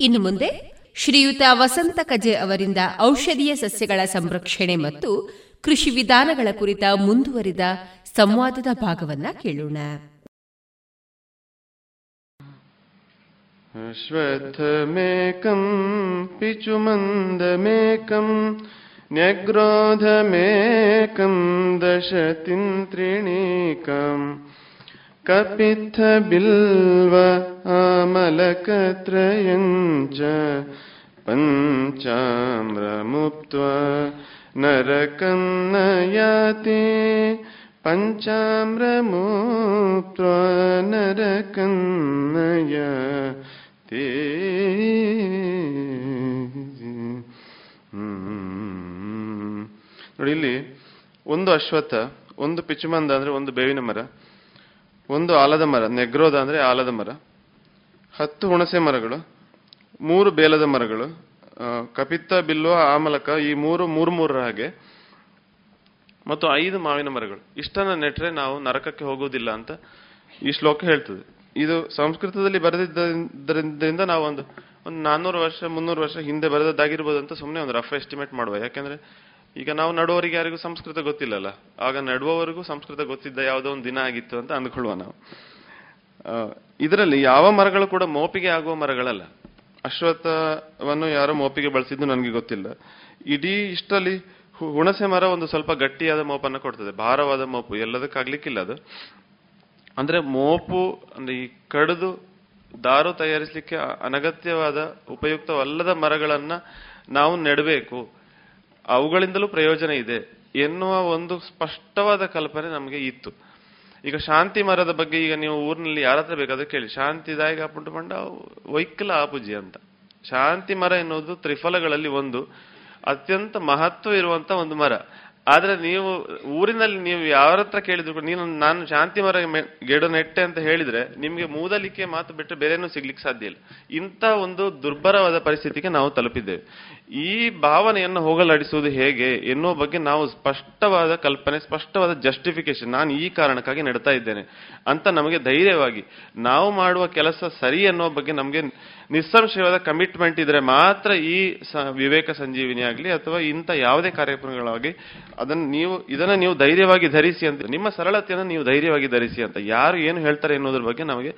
ಇನ್ನು ಮುಂದೆ ಶ್ರೀಯುತ ವಸಂತ ಕಜೆ ಅವರಿಂದ ಔಷಧೀಯ ಸಸ್ಯಗಳ ಸಂರಕ್ಷಣೆ ಮತ್ತು ಕೃಷಿ ವಿಧಾನಗಳ ಕುರಿತ ಮುಂದುವರಿದ ಸಂವಾದದ ಭಾಗವನ್ನು ಕೇಳೋಣ. ಅಶ್ವತ್ಥಮೇಕಂ ಪಿಚುಮಂದಮೇಕಂ ನ್ಯಗ್ರೋಧಮೇಕಂ ದಶತಿಂತ್ರಿಣೀಕಂ ಕಪಿತ್ಥ ಬಿಲ್ವ ಆಮಲಕತ್ರಯಂಚ ಪಂಚಾಮ್ರಮುಪ್ತ್ವಾ ನರಕಂ ನಯಾತಿ ಪಂಚಾಮ್ರಮುಪ್ತ್ವಾ ನರಕಂ ನಯಾತಿ. ನೋಡಿ, ಇಲ್ಲಿ ಒಂದು ಅಶ್ವತ್ಥ, ಒಂದು ಪಿಚುಮಂದ ಅಂದರೆ ಒಂದು ಬೇವಿನ ಮರ, ಒಂದು ಆಲದ ಮರ, ನೆಗ್ರೋದ ಅಂದರೆ ಆಲದ ಮರ, ಹತ್ತು ಹುಣಸೆ ಮರಗಳು, ಮೂರು ಬೇಲದ ಮರಗಳು, ಕಪಿತ್ತ ಬಿಲ್ವ ಆಮಲಕ ಈ ಮೂರು ಮೂರು ಮೂರರ ಹಾಗೆ, ಮತ್ತು ಐದು ಮಾವಿನ ಮರಗಳು. ಇಷ್ಟನ್ನು ನೆಟ್ರೆ ನಾವು ನರಕಕ್ಕೆ ಹೋಗೋದಿಲ್ಲ ಅಂತ ಈ ಶ್ಲೋಕ ಹೇಳ್ತದೆ. ಇದು ಸಂಸ್ಕೃತದಲ್ಲಿ ಬರೆದಿದ್ದರಿಂದ ನಾವು ಒಂದು ಒಂದು ನಾನ್ನೂರು ವರ್ಷ ಮುನ್ನೂರು ವರ್ಷ ಹಿಂದೆ ಬರೆದದ್ದಾಗಿರ್ಬೋದು ಅಂತ ಸುಮ್ಮನೆ ಒಂದು ರಫ್ ಎಸ್ಟಿಮೇಟ್ ಮಾಡುವ. ಯಾಕೆಂದರೆ ಈಗ ನಾವು ನಡುವವರಿಗೆ ಯಾರಿಗೂ ಸಂಸ್ಕೃತ ಗೊತ್ತಿಲ್ಲಲ್ಲ, ಆಗ ನಡುವವರೆಗೂ ಸಂಸ್ಕೃತ ಗೊತ್ತಿದ್ದ ಯಾವುದೋ ಒಂದು ದಿನ ಆಗಿತ್ತು ಅಂತ ಅಂದ್ಕೊಳ್ಳುವ ನಾವು. ಇದರಲ್ಲಿ ಯಾವ ಮರಗಳು ಕೂಡ ಮೋಪಿಗೆ ಆಗುವ ಮರಗಳಲ್ಲ. ಅಶ್ವತ್ಥವನ್ನು ಯಾರೋ ಮೋಪಿಗೆ ಬಳಸಿದ್ದು ನನಗೆ ಗೊತ್ತಿಲ್ಲ. ಇಡೀ ಇಷ್ಟರಲ್ಲಿ ಹುಣಸೆ ಮರ ಒಂದು ಸ್ವಲ್ಪ ಗಟ್ಟಿಯಾದ ಮೋಪನ್ನು ಕೊಡ್ತದೆ, ಭಾರವಾದ ಮೋಪು, ಎಲ್ಲದಕ್ಕಾಗ್ಲಿಕ್ಕಿಲ್ಲ ಅದು. ಅಂದರೆ ಮೋಪು ಅಂದರೆ ಈ ಕಡಿದು ದಾರು ತಯಾರಿಸಲಿಕ್ಕೆ ಅನಗತ್ಯವಾದ ಉಪಯುಕ್ತವಲ್ಲದ ಮರಗಳನ್ನು ನಾವು ನೆಡಬೇಕು, ಅವುಗಳಿಂದಲೂ ಪ್ರಯೋಜನ ಇದೆ ಎನ್ನುವ ಒಂದು ಸ್ಪಷ್ಟವಾದ ಕಲ್ಪನೆ ನಮಗೆ ಇತ್ತು. ಈಗ ಶಾಂತಿ ಮರದ ಬಗ್ಗೆ ಈಗ ನೀವು ಊರಿನಲ್ಲಿ ಯಾರ ಹತ್ರ ಬೇಕಾದ್ರೆ ಕೇಳಿ, ಶಾಂತಿದಾಯಕ ಪುಂಟು ಪಂಡ ವೈಕಲ ಆಪುಜಿ ಅಂತ. ಶಾಂತಿ ಮರ ಎನ್ನುವುದು ತ್ರಿಫಲಗಳಲ್ಲಿ ಒಂದು ಅತ್ಯಂತ ಮಹತ್ವ ಇರುವಂತ ಒಂದು ಮರ. ಆದ್ರೆ ನೀವು ಊರಿನಲ್ಲಿ ನೀವು ಯಾರ ಹತ್ರ ಕೇಳಿದ್ರು, ನೀನು ನಾನು ಶಾಂತಿ ಮರ ಗಿಡ ನೆಟ್ಟೆ ಅಂತ ಹೇಳಿದ್ರೆ ನಿಮ್ಗೆ ಮೂದಲಿಕೆ ಮಾತು ಬಿಟ್ಟರೆ ಬೇರೆನೂ ಸಿಗ್ಲಿಕ್ಕೆ ಸಾಧ್ಯ ಇಲ್ಲ. ಇಂಥ ಒಂದು ದುರ್ಬರವಾದ ಪರಿಸ್ಥಿತಿಗೆ ನಾವು ತಲುಪಿದ್ದೇವೆ. ಈ ಭಾವನೆಯನ್ನು ಹೋಗಲಾಡಿಸುವುದು ಹೇಗೆ ಎನ್ನುವ ಬಗ್ಗೆ ನಾವು ಸ್ಪಷ್ಟವಾದ ಕಲ್ಪನೆ, ಸ್ಪಷ್ಟವಾದ ಜಸ್ಟಿಫಿಕೇಶನ್, ನಾನು ಈ ಕಾರಣಕ್ಕಾಗಿ ನೆಡ್ತಾ ಇದ್ದೇನೆ ಅಂತ ನಮಗೆ ಧೈರ್ಯವಾಗಿ ನಾವು ಮಾಡುವ ಕೆಲಸ ಸರಿ ಅನ್ನೋ ಬಗ್ಗೆ ನಮಗೆ ನಿಸ್ಸಂಶಯವಾದ ಕಮಿಟ್ಮೆಂಟ್ ಇದ್ರೆ ಮಾತ್ರ ಈ ವಿವೇಕ ಸಂಜೀವಿನಿ ಆಗಲಿ ಅಥವಾ ಇಂಥ ಯಾವುದೇ ಕಾರ್ಯಕ್ರಮಗಳಾಗಿ ಅದನ್ನು ನೀವು ಇದನ್ನ ನೀವು ಧೈರ್ಯವಾಗಿ ಧರಿಸಿ ಅಂತ, ನಿಮ್ಮ ಸರಳತೆಯನ್ನು ನೀವು ಧೈರ್ಯವಾಗಿ ಧರಿಸಿ ಅಂತ, ಯಾರು ಏನು ಹೇಳ್ತಾರೆ ಎನ್ನುವುದ್ರ ಬಗ್ಗೆ ನಮಗೆ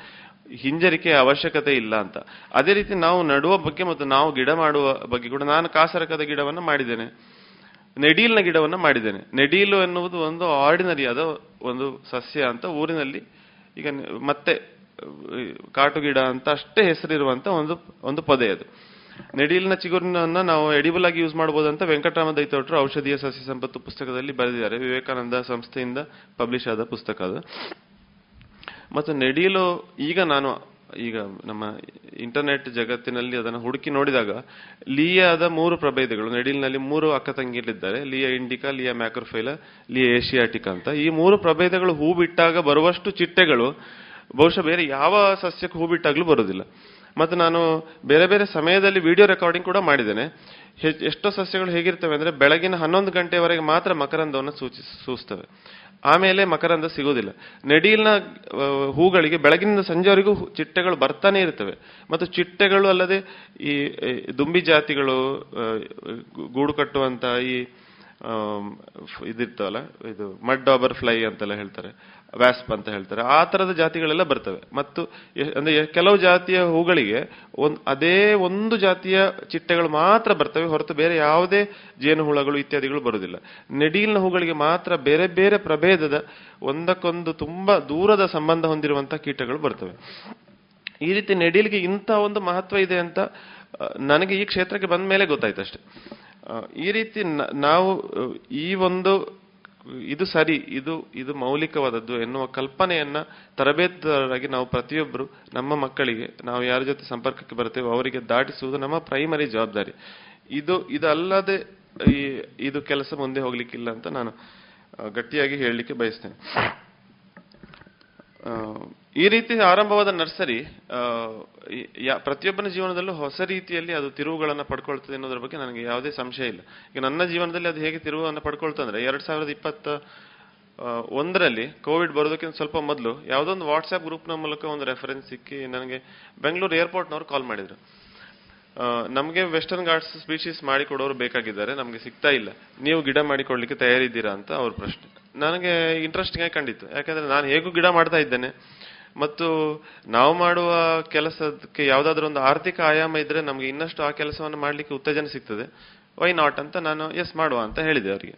ಹಿಂಜರಿಕೆಯ ಅವಶ್ಯಕತೆ ಇಲ್ಲ ಅಂತ. ಅದೇ ರೀತಿ ನಾವು ನಡುವ ಬಗ್ಗೆ ಮತ್ತು ನಾವು ಗಿಡ ಮಾಡುವ ಬಗ್ಗೆ ಕೂಡ, ನಾನು ಕಾಸರಕದ ಗಿಡವನ್ನು ಮಾಡಿದ್ದೇನೆ, ನೆಡೀಲ್ನ ಗಿಡವನ್ನು ಮಾಡಿದ್ದೇನೆ. ನೆಡೀಲು ಎನ್ನುವುದು ಒಂದು ಆರ್ಡಿನರಿ ಆದ ಒಂದು ಸಸ್ಯ ಅಂತ ಊರಿನಲ್ಲಿ, ಈಗ ಮತ್ತೆ ಕಾಟು ಗಿಡ ಅಂತ ಅಷ್ಟೇ ಹೆಸರಿರುವಂಥ ಒಂದು ಒಂದು ಪೊದೆ ಅದು. ನೆಡೀಲಿನ ಚಿಗುರಿನನ್ನು ನಾವು ಎಡಿಬಲ್ ಆಗಿ ಯೂಸ್ ಮಾಡ್ಬೋದು ಅಂತ ವೆಂಕಟರಾಮ ದೈತೋಟರು ಔಷಧೀಯ ಸಸ್ಯ ಸಂಪತ್ತು ಪುಸ್ತಕದಲ್ಲಿ ಬರೆದಿದ್ದಾರೆ. ವಿವೇಕಾನಂದ ಸಂಸ್ಥೆಯಿಂದ ಪಬ್ಲಿಷ್ ಆದ ಪುಸ್ತಕ ಅದು. ಮತ್ತು ನೆಡೀಲು ಈಗ ನಾನು ಈಗ ನಮ್ಮ ಇಂಟರ್ನೆಟ್ ಜಗತ್ತಿನಲ್ಲಿ ಅದನ್ನು ಹುಡುಕಿ ನೋಡಿದಾಗ ಲಿಯಾದ ಮೂರು ಪ್ರಭೇದಗಳು, ನೆಡಿಲ್ನಲ್ಲಿ ಮೂರು ಅಕ್ಕ ತಂಗಿಯಲ್ಲಿದ್ದಾರೆ, ಲಿಯಾ ಇಂಡಿಕಾ, ಲಿಯಾ ಮ್ಯಾಕ್ರೋಫೈಲಾ, ಲಿಯಾ ಏಷಿಯಾಟಿಕಾ ಅಂತ. ಈ ಮೂರು ಪ್ರಭೇದಗಳು ಹೂ ಬಿಟ್ಟಾಗ ಬರುವಷ್ಟು ಚಿಟ್ಟೆಗಳು ಬಹುಶಃ ಬೇರೆ ಯಾವ ಸಸ್ಯಕ್ಕೆ ಹೂ ಬಿಟ್ಟಾಗ್ಲೂ ಬರುವುದಿಲ್ಲ. ಮತ್ತು ನಾನು ಬೇರೆ ಬೇರೆ ಸಮಯದಲ್ಲಿ ವಿಡಿಯೋ ರೆಕಾರ್ಡಿಂಗ್ ಕೂಡ ಮಾಡಿದ್ದೇನೆ. ಎಷ್ಟೋ ಸಸ್ಯಗಳು ಹೇಗಿರ್ತವೆ ಅಂದರೆ ಬೆಳಗಿನ ಹನ್ನೊಂದು ಗಂಟೆವರೆಗೆ ಮಾತ್ರ ಮಕರಂದವನ್ನು ಸೂಚಿ ಸೂಚಿಸ್ತವೆ, ಆಮೇಲೆ ಮಕರಂದ ಸಿಗೋದಿಲ್ಲ. ನೆಡೀಲ್ನ ಹೂಗಳಿಗೆ ಬೆಳಗಿನಿಂದ ಸಂಜೆವರೆಗೂ ಚಿಟ್ಟೆಗಳು ಬರ್ತಾನೆ ಇರ್ತವೆ. ಮತ್ತು ಚಿಟ್ಟೆಗಳು ಅಲ್ಲದೆ ಈ ದುಂಬಿ ಜಾತಿಗಳು ಗೂಡು ಕಟ್ಟುವಂಥ ಈ ಇದಿರ್ತವಲ್ಲ, ಇದು ಮಡ್ ಡಾಬರ್ ಫ್ಲೈ ಅಂತೆಲ್ಲ ಹೇಳ್ತಾರೆ, ವ್ಯಾಸ್ಪ್ ಅಂತ ಹೇಳ್ತಾರೆ, ಆ ಥರದ ಜಾತಿಗಳೆಲ್ಲ ಬರ್ತವೆ. ಮತ್ತು ಅಂದರೆ ಕೆಲವು ಜಾತಿಯ ಹೂಗಳಿಗೆ ಒಂದು ಅದೇ ಒಂದು ಜಾತಿಯ ಚಿಟ್ಟೆಗಳು ಮಾತ್ರ ಬರ್ತವೆ ಹೊರತು ಬೇರೆ ಯಾವುದೇ ಜೇನುಹುಳಗಳು ಇತ್ಯಾದಿಗಳು ಬರುವುದಿಲ್ಲ. ನೆಡೀಲ್ನ ಹೂಗಳಿಗೆ ಮಾತ್ರ ಬೇರೆ ಬೇರೆ ಪ್ರಭೇದದ ಒಂದಕ್ಕೊಂದು ತುಂಬ ದೂರದ ಸಂಬಂಧ ಹೊಂದಿರುವಂಥ ಕೀಟಗಳು ಬರ್ತವೆ. ಈ ರೀತಿ ನೆಡೀಲ್ಗೆ ಇಂಥ ಒಂದು ಮಹತ್ವ ಇದೆ ಅಂತ ನನಗೆ ಈ ಕ್ಷೇತ್ರಕ್ಕೆ ಬಂದ ಮೇಲೆ ಗೊತ್ತಾಯ್ತು ಅಷ್ಟೆ. ಈ ರೀತಿ ನಾವು ಈ ಒಂದು ಇದು ಸರಿ, ಇದು ಇದು ಮೌಲಿಕವಾದದ್ದು ಎನ್ನುವ ಕಲ್ಪನೆಯನ್ನ ತರಬೇತುದಾರರಾಗಿ ನಾವು ಪ್ರತಿಯೊಬ್ಬರು ನಮ್ಮ ಮಕ್ಕಳಿಗೆ, ನಾವು ಯಾರ ಜೊತೆ ಸಂಪರ್ಕಕ್ಕೆ ಬರ್ತೇವೆ ಅವರಿಗೆ ದಾಟಿಸುವುದು ನಮ್ಮ ಪ್ರೈಮರಿ ಜವಾಬ್ದಾರಿ. ಇದು ಇದಲ್ಲದೆ ಈ ಇದು ಕೆಲಸ ಮುಂದೆ ಹೋಗ್ಲಿಕ್ಕಿಲ್ಲ ಅಂತ ನಾನು ಗಟ್ಟಿಯಾಗಿ ಹೇಳಲಿಕ್ಕೆ ಬಯಸ್ತೇನೆ. ಈ ರೀತಿ ಆರಂಭವಾದ ನರ್ಸರಿ ಪ್ರತಿಯೊಬ್ಬನ ಜೀವನದಲ್ಲೂ ಹೊಸ ರೀತಿಯಲ್ಲಿ ಅದು ತಿರುವುಗಳನ್ನು ಪಡ್ಕೊಳ್ತದೆ ಅನ್ನೋದ್ರ ಬಗ್ಗೆ ನನಗೆ ಯಾವುದೇ ಸಂಶಯ ಇಲ್ಲ. ಈಗ ನನ್ನ ಜೀವನದಲ್ಲಿ ಅದು ಹೇಗೆ ತಿರುವನ್ನು ಪಡ್ಕೊಳ್ತಾ ಅಂದರೆ, ಎರಡ್ ಸಾವಿರದ ಇಪ್ಪತ್ತ ಒಂದರಲ್ಲಿ ಕೋವಿಡ್ ಬರೋದಕ್ಕಿಂತ ಸ್ವಲ್ಪ ಮೊದಲು ಯಾವುದೊಂದು ವಾಟ್ಸ್ಆ್ಯಪ್ ಗ್ರೂಪ್ನ ಮೂಲಕ ಒಂದು ರೆಫರೆನ್ಸ್ ಸಿಕ್ಕಿ ನನಗೆ ಬೆಂಗಳೂರು ಏರ್ಪೋರ್ಟ್ನವ್ರು ಕಾಲ್ ಮಾಡಿದರು. ನಮಗೆ ವೆಸ್ಟರ್ನ್ ಗಾರ್ಡ್ಸ್ ಸ್ಪೀಶೀಸ್ ಮಾಡಿಕೊಡೋರು ಬೇಕಾಗಿದ್ದಾರೆ, ನಮಗೆ ಸಿಗ್ತಾ ಇಲ್ಲ, ನೀವು ಗಿಡ ಮಾಡಿಕೊಡ್ಲಿಕ್ಕೆ ತಯಾರಿದ್ದೀರಾ ಅಂತ ಅವ್ರ ಪ್ರಶ್ನೆ. ನನಗೆ ಇಂಟ್ರೆಸ್ಟಿಂಗ್ ಆಗಿ ಕಂಡಿತ್ತು, ಯಾಕಂದರೆ ನಾನು ಹೇಗೂ ಗಿಡ ಮಾಡ್ತಾ ಇದ್ದೇನೆ ಮತ್ತು ನಾವು ಮಾಡುವ ಕೆಲಸಕ್ಕೆ ಯಾವುದಾದ್ರೂ ಒಂದು ಆರ್ಥಿಕ ಆಯಾಮ ಇದ್ದರೆ ನಮಗೆ ಇನ್ನಷ್ಟು ಆ ಕೆಲಸವನ್ನು ಮಾಡಲಿಕ್ಕೆ ಉತ್ತೇಜನ ಸಿಗ್ತದೆ, ವೈ ನಾಟ್ ಅಂತ ನಾನು ಎಸ್ ಮಾಡುವ ಅಂತ ಹೇಳಿದೆ ಅವರಿಗೆ.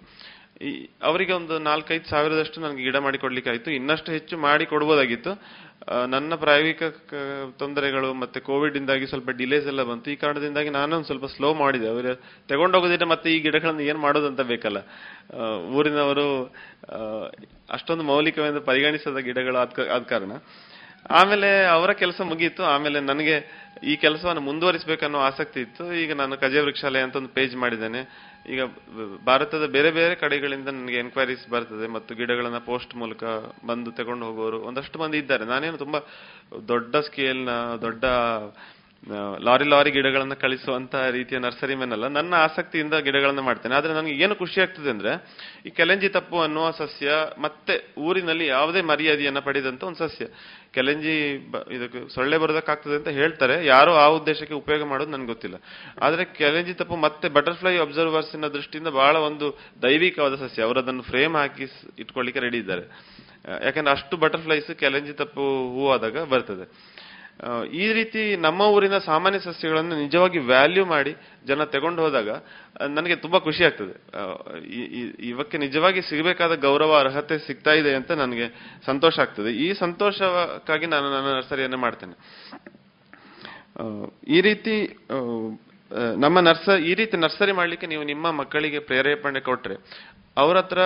ಈ ಅವರಿಗೆ ಒಂದು ನಾಲ್ಕೈದು ಸಾವಿರದಷ್ಟು ನನಗೆ ಗಿಡ ಮಾಡಿಕೊಡ್ಲಿಕ್ಕೆ ಆಯಿತು, ಇನ್ನಷ್ಟು ಹೆಚ್ಚು ಮಾಡಿ ಕೊಡ್ಬೋದಾಗಿತ್ತು. ನನ್ನ ಪ್ರಾಯೋಗಿಕ ತೊಂದರೆಗಳು ಮತ್ತು ಕೋವಿಡ್ದಿಂದಾಗಿ ಸ್ವಲ್ಪ ಡಿಲೇಸ್ ಎಲ್ಲ ಬಂತು, ಈ ಕಾರಣದಿಂದಾಗಿ ನಾನೊಂದು ಸ್ವಲ್ಪ ಸ್ಲೋ ಮಾಡಿದೆ. ಅವರು ತಗೊಂಡೋಗೋದಿದ್ರೆ ಮತ್ತೆ ಈ ಗಿಡಗಳನ್ನು ಏನು ಮಾಡೋದಂತ ಬೇಕಲ್ಲ, ಊರಿನವರು ಅಷ್ಟೊಂದು ಮೌಲಿಕವೆಂದು ಪರಿಗಣಿಸದ ಗಿಡಗಳು ಆದ ಕಾರಣ. ಆಮೇಲೆ ಅವರ ಕೆಲಸ ಮುಗಿಯಿತು. ಆಮೇಲೆ ನನಗೆ ಈ ಕೆಲಸವನ್ನು ಮುಂದುವರಿಸಬೇಕನ್ನೋ ಆಸಕ್ತಿ ಇತ್ತು. ಈಗ ನಾನು ಕಜೆ ವೃಕ್ಷಾಲಯ ಅಂತ ಒಂದು ಪೇಜ್ ಮಾಡಿದ್ದೇನೆ. ಈಗ ಭಾರತದ ಬೇರೆ ಬೇರೆ ಕಡೆಗಳಿಂದ ನನಗೆ ಎನ್ಕ್ವೈರೀಸ್ ಬರ್ತದೆ ಮತ್ತು ಗಿಡಗಳನ್ನು ಪೋಸ್ಟ್ ಮೂಲಕ ಬಂದು ತಗೊಂಡು ಹೋಗೋರು ಒಂದಷ್ಟು ಮಂದಿ ಇದ್ದಾರೆ. ನಾನೇನು ತುಂಬ ದೊಡ್ಡ ಸ್ಕೇಲ್ನ ದೊಡ್ಡ ಲಾರಿ ಲಾರಿ ಗಿಡಗಳನ್ನು ಕಳಿಸುವಂಥ ರೀತಿಯ ನರ್ಸರಿ ಮ್ಯಾನ್ ಅಲ್ಲ, ನನ್ನ ಆಸಕ್ತಿಯಿಂದ ಗಿಡಗಳನ್ನು ಮಾಡ್ತೇನೆ. ಆದರೆ ನನಗೆ ಏನು ಖುಷಿ ಆಗ್ತದೆ ಅಂದರೆ, ಈ ಕೆಲೆಂಜಿ ತಪ್ಪು ಅನ್ನುವ ಸಸ್ಯ ಮತ್ತೆ ಊರಿನಲ್ಲಿ ಯಾವುದೇ ಮರ್ಯಾದೆಯನ್ನು ಪಡೆದಂಥ ಒಂದು ಸಸ್ಯ. ಕೆಲೆಂಜಿ ಇದಕ್ಕೆ ಸೊಳ್ಳೆ ಬರೋದಕ್ಕಾಗ್ತದೆ ಅಂತ ಹೇಳ್ತಾರೆ, ಯಾರೋ ಆ ಉದ್ದೇಶಕ್ಕೆ ಉಪಯೋಗ ಮಾಡೋದು ನನಗೆ ಗೊತ್ತಿಲ್ಲ. ಆದರೆ ಕೆಲೆಂಜಿ ತಪ್ಪು ಮತ್ತೆ ಬಟರ್ಫ್ಲೈ ಅಬ್ಸರ್ವರ್ಸಿನ ದೃಷ್ಟಿಯಿಂದ ಬಹಳ ಒಂದು ದೈವಿಕವಾದ ಸಸ್ಯ. ಅವರು ಅದನ್ನು ಫ್ರೇಮ್ ಹಾಕಿ ಇಟ್ಕೊಳ್ಳಿಕ್ಕೆ ರೆಡಿ ಇದ್ದಾರೆ, ಯಾಕಂದ್ರೆ ಅಷ್ಟು ಬಟರ್ಫ್ಲೈಸ್ ಕೆಲೆಂಜಿ ತಪ್ಪು ಹೂವಾದಾಗ ಬರ್ತದೆ. ಈ ರೀತಿ ನಮ್ಮ ಊರಿನ ಸಾಮಾನ್ಯ ಸಸ್ಯಗಳನ್ನು ನಿಜವಾಗಿ ವ್ಯಾಲ್ಯೂ ಮಾಡಿ ಜನ ತಗೊಂಡು ಹೋದಾಗ ನನಗೆ ತುಂಬ ಖುಷಿ ಆಗ್ತದೆ. ಇವಕ್ಕೆ ನಿಜವಾಗಿ ಸಿಗಬೇಕಾದ ಗೌರವ ಅರ್ಹತೆ ಸಿಗ್ತಾ ಇದೆ ಅಂತ ನನಗೆ ಸಂತೋಷ ಆಗ್ತದೆ. ಈ ಸಂತೋಷಕ್ಕಾಗಿ ನಾನು ನನ್ನ ನರ್ಸರಿಯನ್ನು ಮಾಡ್ತೇನೆ. ಈ ರೀತಿ ನಮ್ಮ ನರ್ಸ ಈ ರೀತಿ ನರ್ಸರಿ ಮಾಡಲಿಕ್ಕೆ ನೀವು ನಿಮ್ಮ ಮಕ್ಕಳಿಗೆ ಪ್ರೇರೇಪಣೆ ಕೊಟ್ಟರೆ, ಅವ್ರ ಹತ್ರ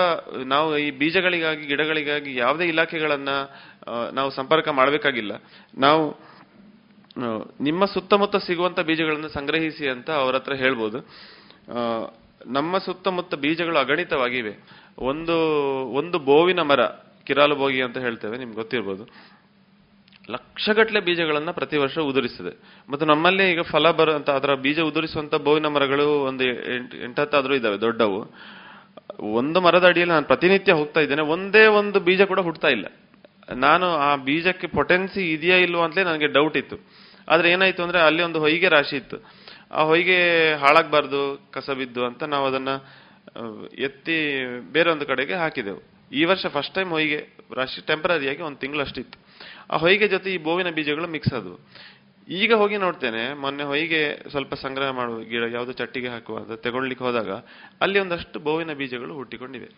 ನಾವು ಈ ಬೀಜಗಳಿಗಾಗಿ ಗಿಡಗಳಿಗಾಗಿ ಯಾವುದೇ ಇಲಾಖೆಗಳನ್ನು ನಾವು ಸಂಪರ್ಕ ಮಾಡಬೇಕಾಗಿಲ್ಲ. ನಾವು ನಿಮ್ಮ ಸುತ್ತಮುತ್ತ ಸಿಗುವಂಥ ಬೀಜಗಳನ್ನು ಸಂಗ್ರಹಿಸಿ ಅಂತ ಅವ್ರ ಹತ್ರ ಹೇಳ್ಬೋದು. ನಮ್ಮ ಸುತ್ತಮುತ್ತ ಬೀಜಗಳು ಅಗಣಿತವಾಗಿವೆ. ಒಂದು ಒಂದು ಬೋವಿನ ಮರ, ಕಿರಾಲು ಬೋಗಿ ಅಂತ ಹೇಳ್ತೇವೆ, ನಿಮ್ಗೆ ಗೊತ್ತಿರ್ಬೋದು, ಲಕ್ಷಗಟ್ಟಲೆ ಬೀಜಗಳನ್ನು ಪ್ರತಿ ವರ್ಷ ಉದುರಿಸ್ತದೆ. ಮತ್ತು ನಮ್ಮಲ್ಲಿ ಈಗ ಫಲ ಬರುವಂಥ ಅದರ ಬೀಜ ಉದುರಿಸುವಂಥ ಬೋವಿನ ಮರಗಳು ಒಂದು ಎಂಟು ಎಂಟತ್ತಾದರೂ ಇದ್ದಾವೆ, ದೊಡ್ಡವು. ಒಂದು ಮರದ ಅಡಿಯಲ್ಲಿ ನಾನು ಪ್ರತಿನಿತ್ಯ ಹೋಗ್ತಾ ಇದ್ದೇನೆ, ಒಂದೇ ಒಂದು ಬೀಜ ಕೂಡ ಹುಡ್ತಾ ಇಲ್ಲ. ನಾನು ಆ ಬೀಜಕ್ಕೆ ಪೊಟೆನ್ಸಿ ಇದೆಯಾ ಇಲ್ವೋ ಅಂತಲೇ ನನಗೆ ಡೌಟ್ ಇತ್ತು. ಆದರೆ ಏನಾಯಿತು ಅಂದರೆ, ಅಲ್ಲಿ ಒಂದು ಹೊಯ್ಗೆ ರಾಶಿ ಇತ್ತು. ಆ ಹೊಯ್ಗೆ ಹಾಳಾಗಬಾರ್ದು ಕಸ ಬಿದ್ದು ಅಂತ ನಾವು ಅದನ್ನು ಎತ್ತಿ ಬೇರೊಂದು ಕಡೆಗೆ ಹಾಕಿದೆವು. ಈ ವರ್ಷ ಫಸ್ಟ್ ಟೈಮ್ ಹೊಯ್ಗೆ ರಾಶಿ ಟೆಂಪ್ರರಿಯಾಗಿ ಒಂದು ತಿಂಗಳಷ್ಟಿತ್ತು. ಆ ಹೊಯ್ಗೆ ಜೊತೆ ಈ ಬೋವಿನ ಬೀಜಗಳು ಮಿಕ್ಸ್ ಆದವು. ಈಗ ಹೋಗಿ ನೋಡ್ತೇನೆ, ಮೊನ್ನೆ ಹೊಯ್ಗೆ ಸ್ವಲ್ಪ ಸಂಗ್ರಹ ಮಾಡುವ ಗಿಡ ಯಾವುದೋ ಚಟ್ಟಿಗೆ ಹಾಕುವ ಅಂತ ತಗೊಳ್ಲಿಕ್ಕೆ ಹೋದಾಗ ಅಲ್ಲಿ ಒಂದಷ್ಟು ಬೋವಿನ ಬೀಜಗಳು ಹುಟ್ಟಿಕೊಂಡಿವೆ.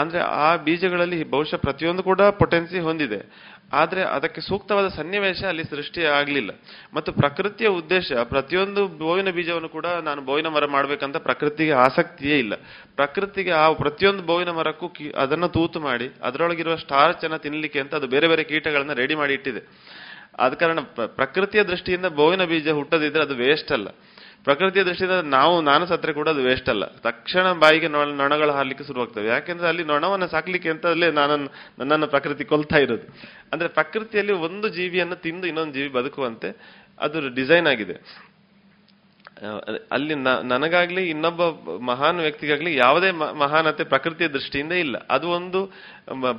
ಅಂದರೆ ಆ ಬೀಜಗಳಲ್ಲಿ ಬಹುಶಃ ಪ್ರತಿಯೊಂದು ಕೂಡ ಪೊಟೆನ್ಸಿ ಹೊಂದಿದೆ, ಆದರೆ ಅದಕ್ಕೆ ಸೂಕ್ತವಾದ ಸನ್ನಿವೇಶ ಅಲ್ಲಿ ಸೃಷ್ಟಿ ಆಗಲಿಲ್ಲ. ಮತ್ತು ಪ್ರಕೃತಿಯ ಉದ್ದೇಶ, ಪ್ರತಿಯೊಂದು ಬೋವಿನ ಬೀಜವನ್ನು ಕೂಡ ನಾನು ಬೋವಿನ ಮರ ಮಾಡಬೇಕಂತ ಪ್ರಕೃತಿಗೆ ಆಸಕ್ತಿಯೇ ಇಲ್ಲ. ಪ್ರಕೃತಿಗೆ ಆ ಪ್ರತಿಯೊಂದು ಬೋವಿನ ಮರಕ್ಕೂ ಅದನ್ನು ತೂತು ಮಾಡಿ ಅದರೊಳಗಿರುವ ಸ್ಟಾರ್ಚನ್ನು ತಿನ್ನಲಿಕ್ಕೆ ಅಂತ ಅದು ಬೇರೆ ಬೇರೆ ಕೀಟಗಳನ್ನು ರೆಡಿ ಮಾಡಿ ಇಟ್ಟಿದೆ. ಆದ ಕಾರಣ ಪ್ರಕೃತಿಯ ದೃಷ್ಟಿಯಿಂದ ಬೋವಿನ ಬೀಜ ಹುಟ್ಟದಿದ್ರೆ ಅದು ವೇಸ್ಟ್ ಅಲ್ಲ. ಪ್ರಕೃತಿಯ ದೃಷ್ಟಿಯಿಂದ ನಾವು ನಾನು ಸತ್ರೆ ಕೂಡ ಅದು ವೇಸ್ಟ್ ಅಲ್ಲ. ತಕ್ಷಣ ಬಾಯಿಗೆ ನೊಣಗಳು ಹಾರ್ಲಿಕ್ಕೆ ಶುರುವಾಗ್ತವೆ. ಯಾಕೆಂದ್ರೆ ಅಲ್ಲಿ ನೊಣವನ್ನು ಸಾಕ್ಲಿಕ್ಕೆ ಅಂತಲೇ ನಾನು ನನ್ನನ್ನು ಪ್ರಕೃತಿ ಕೊಲ್ತಾ ಇರೋದು. ಅಂದ್ರೆ ಪ್ರಕೃತಿಯಲ್ಲಿ ಒಂದು ಜೀವಿಯನ್ನು ತಿಂದು ಇನ್ನೊಂದು ಜೀವಿ ಬದುಕುವಂತೆ ಅದು ಡಿಸೈನ್ ಆಗಿದೆ. ಅಲ್ಲಿ ನನಗಾಗ್ಲಿ ಇನ್ನೊಬ್ಬ ಮಹಾನ್ ವ್ಯಕ್ತಿಗಾಗ್ಲಿ ಯಾವುದೇ ಮಹಾನತೆ ಪ್ರಕೃತಿಯ ದೃಷ್ಟಿಯಿಂದ ಇಲ್ಲ. ಅದು ಒಂದು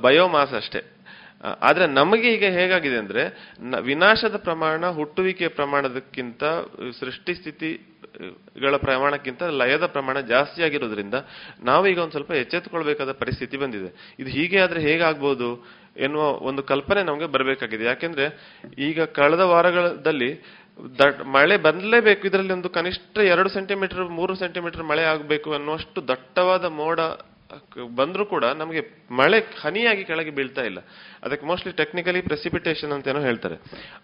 ಬಯೋಮಾಸ್ ಅಷ್ಟೇ. ಆದ್ರೆ ನಮಗೆ ಈಗ ಹೇಗಾಗಿದೆ ಅಂದ್ರೆ, ವಿನಾಶದ ಪ್ರಮಾಣ ಹುಟ್ಟುವಿಕೆಯ ಪ್ರಮಾಣದಕ್ಕಿಂತ, ಸೃಷ್ಟಿ ಸ್ಥಿತಿಗಳ ಪ್ರಮಾಣಕ್ಕಿಂತ ಲಯದ ಪ್ರಮಾಣ ಜಾಸ್ತಿ ಆಗಿರೋದ್ರಿಂದ ನಾವೀಗ ಒಂದ್ ಸ್ವಲ್ಪ ಎಚ್ಚೆತ್ತುಕೊಳ್ಬೇಕಾದ ಪರಿಸ್ಥಿತಿ ಬಂದಿದೆ. ಇದು ಹೀಗೆ ಆದ್ರೆ ಹೇಗಾಗ್ಬೋದು ಎನ್ನುವ ಒಂದು ಕಲ್ಪನೆ ನಮ್ಗೆ ಬರಬೇಕಾಗಿದೆ. ಯಾಕೆಂದ್ರೆ ಈಗ ಕಳೆದ ವಾರಗಳಲ್ಲಿ ದಟ್ ಮಳೆ ಬಂದಲೇಬೇಕು, ಇದರಲ್ಲಿ ಒಂದು ಕನಿಷ್ಠ ಎರಡು ಸೆಂಟಿಮೀಟರ್ ಮೂರು ಸೆಂಟಿಮೀಟರ್ ಮಳೆ ಆಗಬೇಕು ಅನ್ನುವಷ್ಟು ದಟ್ಟವಾದ ಮೋಡ ಬಂದ್ರೂ ಕೂಡ ನಮಗೆ ಮಳೆ ಹನಿಯಾಗಿ ಕೆಳಗೆ ಬೀಳ್ತಾ ಇಲ್ಲ. ಅದಕ್ಕೆ ಮೋಸ್ಟ್ಲಿ ಟೆಕ್ನಿಕಲಿ ಪ್ರೆಸಿಪಿಟೇಷನ್ ಅಂತೇನೋ ಹೇಳ್ತಾರೆ.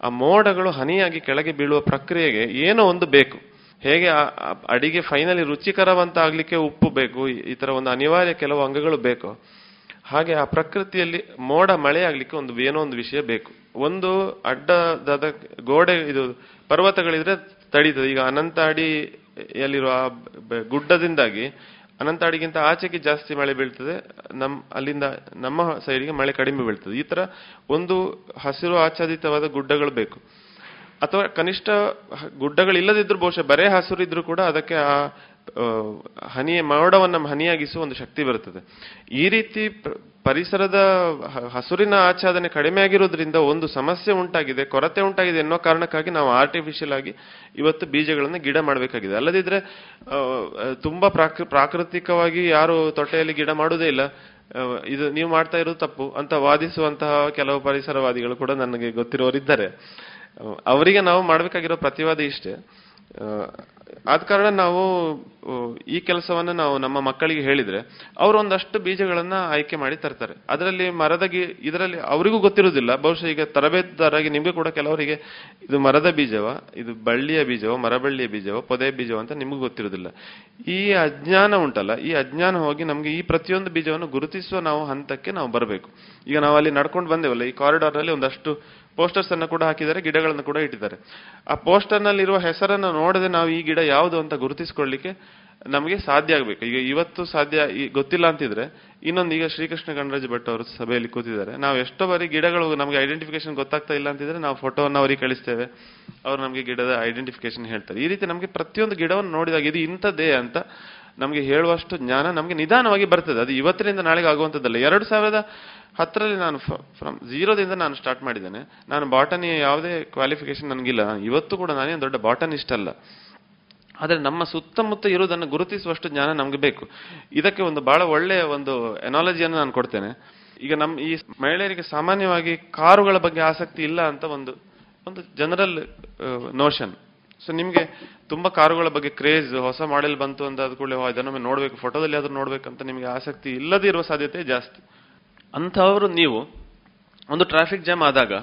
ಆ ಮೋಡಗಳು ಹನಿಯಾಗಿ ಕೆಳಗೆ ಬೀಳುವ ಪ್ರಕ್ರಿಯೆಗೆ ಏನೋ ಒಂದು ಬೇಕು. ಹೇಗೆ ಅಡಿಗೆ ಫೈನಲಿ ರುಚಿಕರವಂತ ಆಗ್ಲಿಕ್ಕೆ ಉಪ್ಪು ಬೇಕು, ಈ ತರ ಒಂದು ಅನಿವಾರ್ಯ ಕೆಲವು ಅಂಗಗಳು ಬೇಕು, ಹಾಗೆ ಆ ಪ್ರಕೃತಿಯಲ್ಲಿ ಮೋಡ ಮಳೆ ಆಗ್ಲಿಕ್ಕೆ ಒಂದು ಏನೋ ಒಂದು ವಿಷಯ ಬೇಕು. ಒಂದು ಅಡ್ಡದಾದ ಗೋಡೆ, ಇದು ಪರ್ವತಗಳಿದ್ರೆ ತಡೀತದೆ. ಈಗ ಅನಂತ ಅಡಿಯಲ್ಲಿರುವ ಗುಡ್ಡದಿಂದಾಗಿ ಅನಂತ ಅಡಿಗಿಂತ ಆಚೆಗೆ ಜಾಸ್ತಿ ಮಳೆ ಬೀಳ್ತದೆ, ನಮ್ ಅಲ್ಲಿಂದ ನಮ್ಮ ಸೈಡ್ಗೆ ಮಳೆ ಕಡಿಮೆ ಬೀಳ್ತದೆ. ಈ ತರ ಒಂದು ಹಸಿರು ಆಚ್ಛಾದಿತವಾದ ಗುಡ್ಡಗಳು ಬೇಕು. ಅಥವಾ ಕನಿಷ್ಠ ಗುಡ್ಡಗಳಿಲ್ಲದಿದ್ರು ಬಹುಶಃ ಬರೇ ಹಸಿರು ಇದ್ರೂ ಕೂಡ ಅದಕ್ಕೆ ಆ ಹನಿ ಮೋಡವನ್ನು ಹನಿಯಾಗಿಸುವ ಒಂದು ಶಕ್ತಿ ಬರುತ್ತದೆ. ಈ ರೀತಿ ಪರಿಸರದ ಹಸುರಿನ ಆಚ್ಛಾದನೆ ಕಡಿಮೆ ಆಗಿರೋದ್ರಿಂದ ಒಂದು ಸಮಸ್ಯೆ ಉಂಟಾಗಿದೆ, ಕೊರತೆ ಉಂಟಾಗಿದೆ ಎನ್ನುವ ಕಾರಣಕ್ಕಾಗಿ ನಾವು ಆರ್ಟಿಫಿಷಿಯಲ್ ಆಗಿ ಇವತ್ತು ಬೀಜಗಳನ್ನು ಗಿಡ ಮಾಡಬೇಕಾಗಿದೆ. ಅಲ್ಲದಿದ್ರೆ ತುಂಬಾ ಪ್ರಾಕೃ ಪ್ರಾಕೃತಿಕವಾಗಿ ಯಾರು ತೊಟ್ಟೆಯಲ್ಲಿ ಗಿಡ ಮಾಡುವುದೇ ಇಲ್ಲ, ಇದು ನೀವು ಮಾಡ್ತಾ ಇರೋದು ತಪ್ಪು ಅಂತ ವಾದಿಸುವಂತಹ ಕೆಲವು ಪರಿಸರವಾದಿಗಳು ಕೂಡ ನನಗೆ ಗೊತ್ತಿರೋರಿದ್ದಾರೆ. ಅವರಿಗೆ ನಾವು ಮಾಡಬೇಕಾಗಿರೋ ಪ್ರತಿವಾದ ಇಷ್ಟೇ. ಆದ ಕಾರಣ ನಾವು ಈ ಕೆಲಸವನ್ನ ನಾವು ನಮ್ಮ ಮಕ್ಕಳಿಗೆ ಹೇಳಿದ್ರೆ ಅವರು ಒಂದಷ್ಟು ಬೀಜಗಳನ್ನ ಆಯ್ಕೆ ಮಾಡಿ ತರ್ತಾರೆ. ಅದರಲ್ಲಿ ಮರದ ಗಿ ಇದರಲ್ಲಿ ಅವರಿಗೂ ಗೊತ್ತಿರುವುದಿಲ್ಲ. ಬಹುಶಃ ಈಗ ತರಬೇತುದಾರಾಗಿ ನಿಮ್ಗೆ ಕೂಡ ಕೆಲವರಿಗೆ ಇದು ಮರದ ಬೀಜವ, ಇದು ಬಳ್ಳಿಯ ಬೀಜವ, ಮರಬಳ್ಳಿಯ ಬೀಜವ, ಪೊದೆ ಬೀಜವ ಅಂತ ನಿಮಗೂ ಗೊತ್ತಿರುವುದಿಲ್ಲ. ಈ ಅಜ್ಞಾನ ಉಂಟಲ್ಲ, ಈ ಅಜ್ಞಾನ ಹೋಗಿ ನಮ್ಗೆ ಈ ಪ್ರತಿಯೊಂದು ಬೀಜವನ್ನು ಗುರುತಿಸುವ ನಾವು ಹಂತಕ್ಕೆ ನಾವು ಬರಬೇಕು. ಈಗ ನಾವು ಅಲ್ಲಿ ನಡ್ಕೊಂಡು ಬಂದೇವಲ್ಲ, ಈ ಕಾರಿಡಾರ್ ನಲ್ಲಿ ಒಂದಷ್ಟು ಪೋಸ್ಟರ್ಸ್ ಅನ್ನು ಕೂಡ ಹಾಕಿದ್ದಾರೆ, ಗಿಡಗಳನ್ನು ಕೂಡ ಇಟ್ಟಿದ್ದಾರೆ. ಆ ಪೋಸ್ಟರ್ ನಲ್ಲಿರುವ ಹೆಸರನ್ನು ನೋಡದೆ ನಾವು ಈ ಗಿಡ ಯಾವುದು ಅಂತ ಗುರುತಿಸಿಕೊಳ್ಳಿಕ್ಕೆ ನಮಗೆ ಸಾಧ್ಯ ಆಗ್ಬೇಕು. ಈಗ ಇವತ್ತು ಸಾಧ್ಯ ಗೊತ್ತಿಲ್ಲ ಅಂತಿದ್ರೆ ಇನ್ನೊಂದು, ಈಗ ಶ್ರೀಕೃಷ್ಣ ಗಣರಾಜ್ ಭಟ್ ಅವರು ಸಭೆಯಲ್ಲಿ ಕೂತಿದ್ದಾರೆ. ನಾವು ಎಷ್ಟೋ ಬಾರಿ ಗಿಡಗಳು ನಮಗೆ ಐಡೆಂಟಿಫಿಕೇಶನ್ ಗೊತ್ತಾಗ್ತಾ ಇಲ್ಲ ಅಂತಿದ್ರೆ ನಾವು ಫೋಟೋವನ್ನು ಅವರಿಗೆ ಕಳಿಸ್ತೇವೆ, ಅವ್ರು ನಮಗೆ ಗಿಡದ ಐಡೆಂಟಿಫಿಕೇಶನ್ ಹೇಳ್ತಾರೆ. ಈ ರೀತಿ ನಮಗೆ ಪ್ರತಿಯೊಂದು ಗಿಡವನ್ನು ನೋಡಿದಾಗ ಇದು ಇಂಥದ್ದೇ ಅಂತ ನಮಗೆ ಹೇಳುವಷ್ಟು ಜ್ಞಾನ ನಮಗೆ ನಿಧಾನವಾಗಿ ಬರ್ತದೆ. ಅದು ಇವತ್ತರಿಂದ ನಾಳೆಗೆ ಆಗುವಂಥದ್ದಲ್ಲ. ಎರಡು ಸಾವಿರದ ಹತ್ತರಲ್ಲಿ ನಾನು ಫ್ರಮ್ ಝೀರೋದಿಂದ ನಾನು ಸ್ಟಾರ್ಟ್ ಮಾಡಿದ್ದೇನೆ. ನಾನು ಬಾಟನಿ ಯಾವುದೇ ಕ್ವಾಲಿಫಿಕೇಶನ್ ನನಗಿಲ್ಲ. ಇವತ್ತು ಕೂಡ ನಾನೇನು ದೊಡ್ಡ ಬಾಟನಿಸ್ಟ್ ಅಲ್ಲ. ಆದರೆ ನಮ್ಮ ಸುತ್ತಮುತ್ತ ಇರೋದನ್ನು ಗುರುತಿಸುವಷ್ಟು ಜ್ಞಾನ ನಮಗೆ ಬೇಕು. ಇದಕ್ಕೆ ಒಂದು ಬಹಳ ಒಳ್ಳೆಯ ಒಂದು ಎನಾಲಜಿಯನ್ನು ನಾನು ಕೊಡ್ತೇನೆ. ಈಗ ನಮ್ಮ ಈ ಮಹಿಳೆಯರಿಗೆ ಸಾಮಾನ್ಯವಾಗಿ ಕಾರುಗಳ ಬಗ್ಗೆ ಆಸಕ್ತಿ ಇಲ್ಲ ಅಂತ ಒಂದು ಒಂದು ಜನರಲ್ ನೋಷನ್. ಸೊ ನಿಮಗೆ ತುಂಬಾ ಕಾರುಗಳ ಬಗ್ಗೆ ಕ್ರೇಜ್, ಹೊಸ ಮಾಡೆಲ್ ಬಂತು ಅಂತ ಅದ್ ಕೂಡಲೇ ಅದನ್ನೊಮ್ಮೆ ನೋಡ್ಬೇಕು, ಫೋಟೋದಲ್ಲಿ ಆದ್ರೂ ನೋಡ್ಬೇಕಂತ ನಿಮಗೆ ಆಸಕ್ತಿ ಇಲ್ಲದೇ ಇರುವ ಸಾಧ್ಯತೆ ಜಾಸ್ತಿ. ಅಂಥವರು ನೀವು ಒಂದು ಟ್ರಾಫಿಕ್ ಜಾಮ್ ಆದಾಗ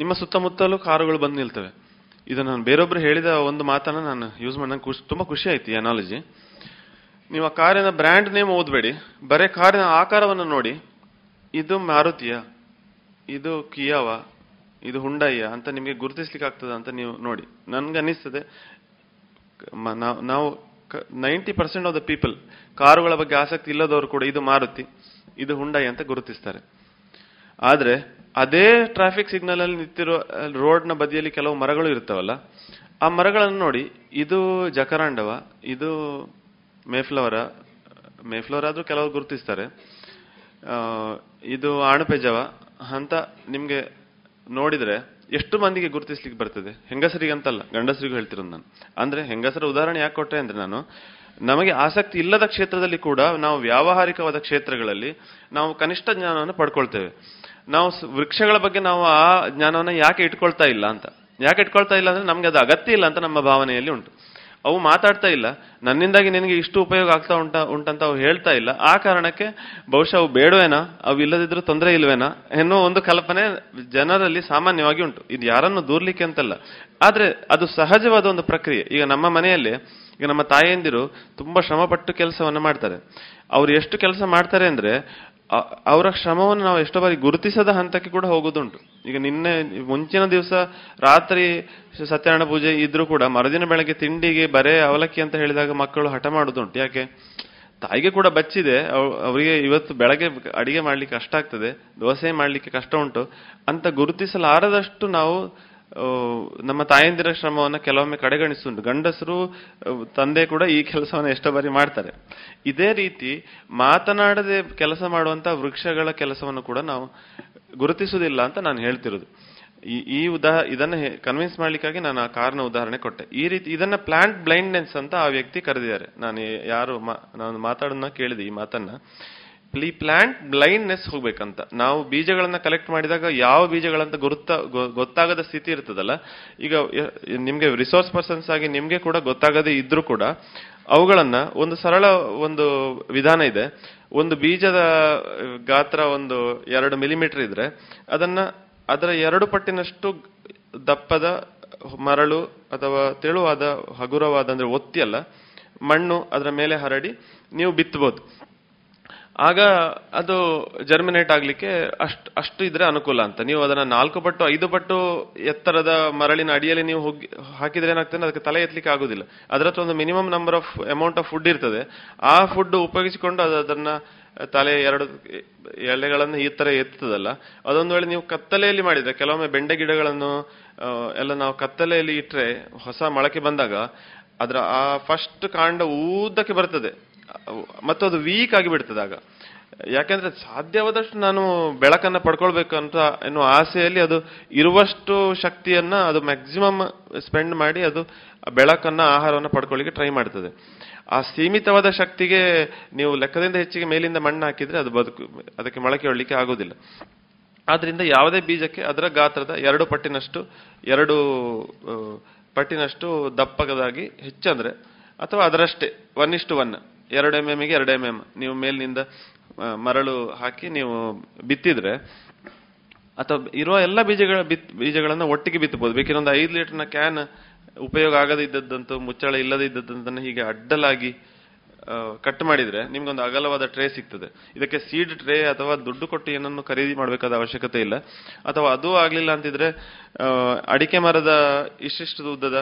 ನಿಮ್ಮ ಸುತ್ತಮುತ್ತಲೂ ಕಾರುಗಳು ಬಂದು ನಿಲ್ತವೆ. ಇದು ನಾನು ಬೇರೊಬ್ರು ಹೇಳಿದ ಒಂದು ಮಾತನ್ನು ನಾನು ಯೂಸ್ ಮಾಡಿ ನಂಗೆ ಖುಷಿ, ತುಂಬಾ ಖುಷಿ ಆಯ್ತು ಈ ಅನಾಲಜಿ. ನೀವು ಆ ಕಾರಿನ ಬ್ರ್ಯಾಂಡ್ ನೇಮ್ ಓದಬೇಡಿ, ಬರೀ ಕಾರಿನ ಆಕಾರವನ್ನು ನೋಡಿ ಇದು ಮಾರುತಿಯ, ಇದು ಕಿಯಾವ, ಇದು ಹುಂಡಯ್ಯ ಅಂತ ನಿಮಗೆ ಗುರುತಿಸ್ಲಿಕ್ಕೆ ಆಗ್ತದ ಅಂತ ನೀವು ನೋಡಿ. ನನ್ಗನಿಸ್ತದೆ ನಾವು ninety percent of the people, ಕಾರುಗಳ ಬಗ್ಗೆ ಆಸಕ್ತಿ ಇಲ್ಲದವರು ಕೂಡ ಇದು ಮಾರುತಿ, ಇದು ಹುಂಡಯ್ಯ ಅಂತ ಗುರುತಿಸ್ತಾರೆ. ಆದ್ರೆ ಅದೇ ಟ್ರಾಫಿಕ್ ಸಿಗ್ನಲ್ ಅಲ್ಲಿ ನಿಂತಿರೋ ರೋಡ್ನ ಬದಿಯಲ್ಲಿ ಕೆಲವು ಮರಗಳು ಇರ್ತಾವಲ್ಲ, ಆ ಮರಗಳನ್ನು ನೋಡಿ ಇದು ಜಕರಾಂಡವ, ಇದು ಮೇಫ್ಲವರ, ಮೇಫ್ಲವರ್ ಆದ್ರೂ ಕೆಲವರು ಗುರುತಿಸ್ತಾರೆ, ಇದು ಆಣುಪೆಜವ ಅಂತ ನಿಮ್ಗೆ ನೋಡಿದ್ರೆ ಎಷ್ಟು ಮಂದಿಗೆ ಗುರುತಿಸ್ಲಿಕ್ಕೆ ಬರ್ತದೆ? ಹೆಂಗಸರಿಗಂತಲ್ಲ, ಗಂಡಸರಿಗೂ ಹೇಳ್ತಿರೋದು ನಾನು. ಅಂದ್ರೆ ಹೆಂಗಸರ ಉದಾಹರಣೆ ಯಾಕೆ ಕೊಟ್ಟೆ ಅಂದ್ರೆ, ನಾನು ನಮಗೆ ಆಸಕ್ತಿ ಇಲ್ಲದ ಕ್ಷೇತ್ರದಲ್ಲಿ ಕೂಡ ನಾವು ವ್ಯಾವಹಾರಿಕವಾದ ಕ್ಷೇತ್ರಗಳಲ್ಲಿ ನಾವು ಕನಿಷ್ಠ ಜ್ಞಾನವನ್ನು ಪಡ್ಕೊಳ್ತೇವೆ. ನಾವು ವೃಕ್ಷಗಳ ಬಗ್ಗೆ ನಾವು ಆ ಜ್ಞಾನವನ್ನು ಯಾಕೆ ಇಟ್ಕೊಳ್ತಾ ಇಲ್ಲ ಅಂತ ಯಾಕೆ ಇಟ್ಕೊಳ್ತಾ ಇಲ್ಲ ಅಂದ್ರೆ ನಮ್ಗೆ ಅದು ಅಗತ್ಯ ಇಲ್ಲ ಅಂತ ನಮ್ಮ ಭಾವನೆಯಲ್ಲಿ ಉಂಟು. ಅವು ಮಾತಾಡ್ತಾ ಇಲ್ಲ, ನನ್ನಿಂದಾಗಿ ನಿನಗೆ ಇಷ್ಟು ಉಪಯೋಗ ಆಗ್ತಾ ಉಂಟಾ ಉಂಟಂತ ಅವು ಹೇಳ್ತಾ ಇಲ್ಲ. ಆ ಕಾರಣಕ್ಕೆ ಬಹುಶಃ ಅವು ಬೇಡವೇನಾ, ಅವು ಇಲ್ಲದಿದ್ರೂ ತೊಂದರೆ ಇಲ್ವೇನಾ ಎನ್ನುವ ಒಂದು ಕಲ್ಪನೆ ಜನರಲ್ಲಿ ಸಾಮಾನ್ಯವಾಗಿ ಉಂಟು. ಇದು ಯಾರನ್ನು ದೂರ್ಲಿಕ್ಕೆ ಅಂತಲ್ಲ, ಆದ್ರೆ ಅದು ಸಹಜವಾದ ಒಂದು ಪ್ರಕ್ರಿಯೆ. ಈಗ ನಮ್ಮ ಮನೆಯಲ್ಲಿ ಈಗ ನಮ್ಮ ತಾಯಂದಿರು ತುಂಬಾ ಶ್ರಮಪಟ್ಟು ಕೆಲಸವನ್ನು ಮಾಡ್ತಾರೆ. ಅವ್ರು ಎಷ್ಟು ಕೆಲಸ ಮಾಡ್ತಾರೆ ಅಂದ್ರೆ ಅವರ ಶ್ರಮವನ್ನು ನಾವು ಎಷ್ಟೋ ಬಾರಿ ಗುರುತಿಸದ ಹಂತಕ್ಕೆ ಕೂಡ ಹೋಗೋದುಂಟು. ಈಗ ನಿನ್ನೆ ಮುಂಚಿನ ದಿವಸ ರಾತ್ರಿ ಸತ್ಯನಾರಾಯಣ ಪೂಜೆ ಇದ್ರೂ ಕೂಡ ಮರುದಿನ ಬೆಳಗ್ಗೆ ತಿಂಡಿಗೆ ಬರೇ ಅವಲಕ್ಕಿ ಅಂತ ಹೇಳಿದಾಗ ಮಕ್ಕಳು ಹಠ ಮಾಡೋದುಂಟು. ಯಾಕೆ? ತಾಯಿಗೆ ಕೂಡ ಬಚ್ಚಿದೆ, ಅವರಿಗೆ ಇವತ್ತು ಬೆಳಗ್ಗೆ ಅಡಿಗೆ ಮಾಡ್ಲಿಕ್ಕೆ ಕಷ್ಟ ಆಗ್ತದೆ, ದೋಸೆ ಮಾಡ್ಲಿಕ್ಕೆ ಕಷ್ಟ ಉಂಟು ಅಂತ ಗುರುತಿಸಲಾರದಷ್ಟು ನಾವು ನಮ್ಮ ತಾಯಂದಿರ ಶ್ರಮವನ್ನು ಕೆಲವೊಮ್ಮೆ ಕಡೆಗಣಿಸುಂಟು. ಗಂಡಸರು ತಂದೆ ಕೂಡ ಈ ಕೆಲಸವನ್ನು ಎಷ್ಟೋ ಬಾರಿ ಮಾಡ್ತಾರೆ. ಇದೇ ರೀತಿ ಮಾತನಾಡದೆ ಕೆಲಸ ಮಾಡುವಂಥ ವೃಕ್ಷಗಳ ಕೆಲಸವನ್ನು ಕೂಡ ನಾವು ಗುರುತಿಸುವುದಿಲ್ಲ ಅಂತ ನಾನು ಹೇಳ್ತಿರೋದು. ಈ ಈ ಉದಾ ಇದನ್ನು ಕನ್ವಿನ್ಸ್ ಮಾಡ್ಲಿಕ್ಕಾಗಿ ನಾನು ಆ ಕಾರಣ ಉದಾಹರಣೆ ಕೊಟ್ಟೆ. ಈ ರೀತಿ ಇದನ್ನ ಪ್ಲಾಂಟ್ ಬ್ಲೈಂಡ್ನೆಸ್ ಅಂತ ಆ ವ್ಯಕ್ತಿ ಕರೆದಿದ್ದಾರೆ. ನಾನು ಯಾರು ನಾನು ಮಾತಾಡೋದನ್ನ ಕೇಳಿದೆ ಈ ಮಾತನ್ನ. ಈ ಪ್ಲಾಂಟ್ ಬ್ಲೈಂಡ್ನೆಸ್ ಹೋಗ್ಬೇಕಂತ, ನಾವು ಬೀಜಗಳನ್ನ ಕಲೆಕ್ಟ್ ಮಾಡಿದಾಗ ಯಾವ ಬೀಜಗಳಂತ ಗುರುತ ಗೊತ್ತಾಗದ ಸ್ಥಿತಿ ಇರ್ತದಲ್ಲ. ಈಗ ನಿಮ್ಗೆ ರಿಸೋರ್ಸ್ ಪರ್ಸನ್ಸ್ ಆಗಿ ನಿಮ್ಗೆ ಕೂಡ ಗೊತ್ತಾಗದೇ ಇದ್ರೂ ಕೂಡ ಅವುಗಳನ್ನ ಒಂದು ಸರಳ ಒಂದು ವಿಧಾನ ಇದೆ. ಒಂದು ಬೀಜದ ಗಾತ್ರ ಒಂದು ಎರಡು ಮಿಲಿಮೀಟರ್ ಇದ್ರೆ ಅದನ್ನ ಅದರ ಎರಡು ಪಟ್ಟಿನಷ್ಟು ದಪ್ಪದ ಮರಳು ಅಥವಾ ತೆಳುವಾದ ಹಗುರವಾದ ಅಂದ್ರೆ ಒತ್ತಿ ಅಲ್ಲ ಮಣ್ಣು ಅದರ ಮೇಲೆ ಹರಡಿ ನೀವು ಬಿತ್ತಬಹುದು. ಆಗ ಅದು ಜರ್ಮಿನೇಟ್ ಆಗ್ಲಿಕ್ಕೆ ಅಷ್ಟು ಅಷ್ಟು ಇದ್ರೆ ಅನುಕೂಲ ಅಂತ. ನೀವು ಅದನ್ನ ನಾಲ್ಕು ಪಟ್ಟು ಐದು ಪಟ್ಟು ಎತ್ತರದ ಮರಳಿನ ಅಡಿಯಲ್ಲಿ ನೀವು ಹೋಗಿ ಹಾಕಿದ್ರೆ ಏನಾಗ್ತದೆ, ಅದಕ್ಕೆ ತಲೆ ಎತ್ತಲಿಕ್ಕೆ ಆಗುದಿಲ್ಲ. ಅದರ ಹತ್ರ ಒಂದು minimum number of amount of food ಇರ್ತದೆ. ಆ ಫುಡ್ ಉಪಯೋಗಿಸಿಕೊಂಡು ಅದು ಅದನ್ನ ತಲೆ ಎರಡು ಎಲೆಗಳನ್ನು ಈ ತರ ಎತ್ತದಲ್ಲ. ಅದೊಂದು ವೇಳೆ ನೀವು ಕತ್ತಲೆಯಲ್ಲಿ ಮಾಡಿದ್ರೆ, ಕೆಲವೊಮ್ಮೆ ಬೆಂಡೆ ಗಿಡಗಳನ್ನು ಎಲ್ಲ ನಾವು ಕತ್ತಲೆಯಲ್ಲಿ ಇಟ್ರೆ ಹೊಸ ಮೊಳಕೆ ಬಂದಾಗ ಅದರ ಆ ಫಸ್ಟ್ ಕಾಂಡ ಊದಕ್ಕೆ ಬರ್ತದೆ ಮತ್ತು ಅದು ವೀಕ್ ಆಗಿ ಬಿಡ್ತದೆ. ಆಗ ಯಾಕೆಂದ್ರೆ ಸಾಧ್ಯವಾದಷ್ಟು ನಾನು ಬೆಳಕನ್ನ ಪಡ್ಕೊಳ್ಬೇಕು ಅಂತ ಎನ್ನುವ ಆಸೆಯಲ್ಲಿ ಅದು ಇರುವಷ್ಟು ಶಕ್ತಿಯನ್ನ ಅದು ಮ್ಯಾಕ್ಸಿಮಮ್ ಸ್ಪೆಂಡ್ ಮಾಡಿ ಅದು ಬೆಳಕನ್ನ ಆಹಾರವನ್ನು ಪಡ್ಕೊಳ್ಳಿಕ್ಕೆ ಟ್ರೈ ಮಾಡ್ತದೆ. ಆ ಸೀಮಿತವಾದ ಶಕ್ತಿಗೆ ನೀವು ಲೆಕ್ಕದಿಂದ ಹೆಚ್ಚಿಗೆ ಮೇಲಿಂದ ಮಣ್ಣು ಹಾಕಿದ್ರೆ ಅದು ಬದುಕು ಅದಕ್ಕೆ ಮೊಳಕೆ ಒಳ್ಳಿಕ್ಕೆ ಆಗೋದಿಲ್ಲ. ಆದ್ರಿಂದ ಯಾವುದೇ ಬೀಜಕ್ಕೆ ಅದರ ಗಾತ್ರದ ಎರಡು ಪಟ್ಟಿನಷ್ಟು ಎರಡು ಪಟ್ಟಿನಷ್ಟು ದಪ್ಪದಾಗಿ ಹೆಚ್ಚಂದ್ರೆ ಅಥವಾ ಅದರಷ್ಟೇ ಒನ್ ಇಷ್ಟು ಒನ್ ಎರಡು ಎಂ ಎಮ್ಗೆ ಎರಡು ಎಂ ಎಂ ನೀವು ಮೇಲಿನಿಂದ ಮರಳು ಹಾಕಿ ನೀವು ಬಿತ್ತಿದ್ರೆ ಅಥವಾ ಇರುವ ಎಲ್ಲ ಬೀಜಗಳ ಬಿತ್ ಬೀಜಗಳನ್ನ ಒಟ್ಟಿಗೆ ಬಿತ್ತಬಹುದು. ಬೇಕಿರೊಂದು ಐದು ಲೀಟರ್ನ ಕ್ಯಾನ್ ಉಪಯೋಗ ಆಗದೇ ಇದ್ದದ್ದಂತೂ ಮುಚ್ಚಳ ಇಲ್ಲದೇ ಇದ್ದದ್ದಂತನ ಹೀಗೆ ಅಡ್ಡಲಾಗಿ ಕಟ್ ಮಾಡಿದ್ರೆ ನಿಮ್ಗೊಂದು ಅಗಲವಾದ ಟ್ರೇ ಸಿಗ್ತದೆ. ಇದಕ್ಕೆ ಸೀಡ್ ಟ್ರೇ ಅಥವಾ ದುಡ್ಡು ಕೊಟ್ಟು ಏನನ್ನು ಖರೀದಿ ಮಾಡಬೇಕಾದ ಅವಶ್ಯಕತೆ ಇಲ್ಲ. ಅಥವಾ ಅದೂ ಆಗ್ಲಿಲ್ಲ ಅಂತಿದ್ರೆ ಅಡಿಕೆ ಮರದ ಇಷ್ಟಿಷ್ಟು ಉದ್ದದ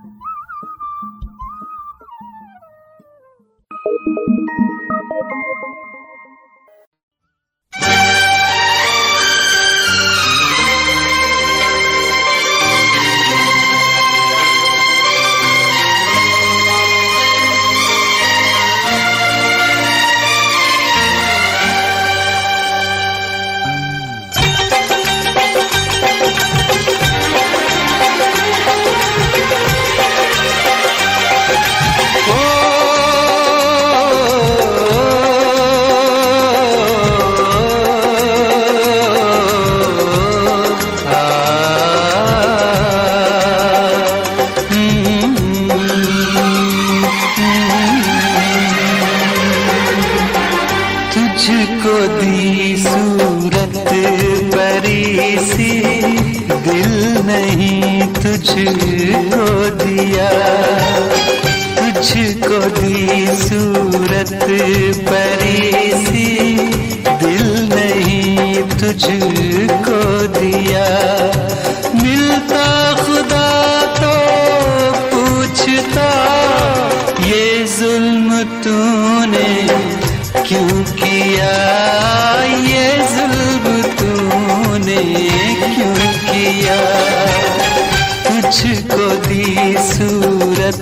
तुझको दी सूरत परी सी, दिल नहीं तुझको दिया। तुझको दी सूरत परी सी, दिल नहीं तुझको दिया। मिलता खुदा तो पूछता ये जुल्म तूने क्यों किया, ये जुल्म तूने क्यों किया। तुझको दी सूरत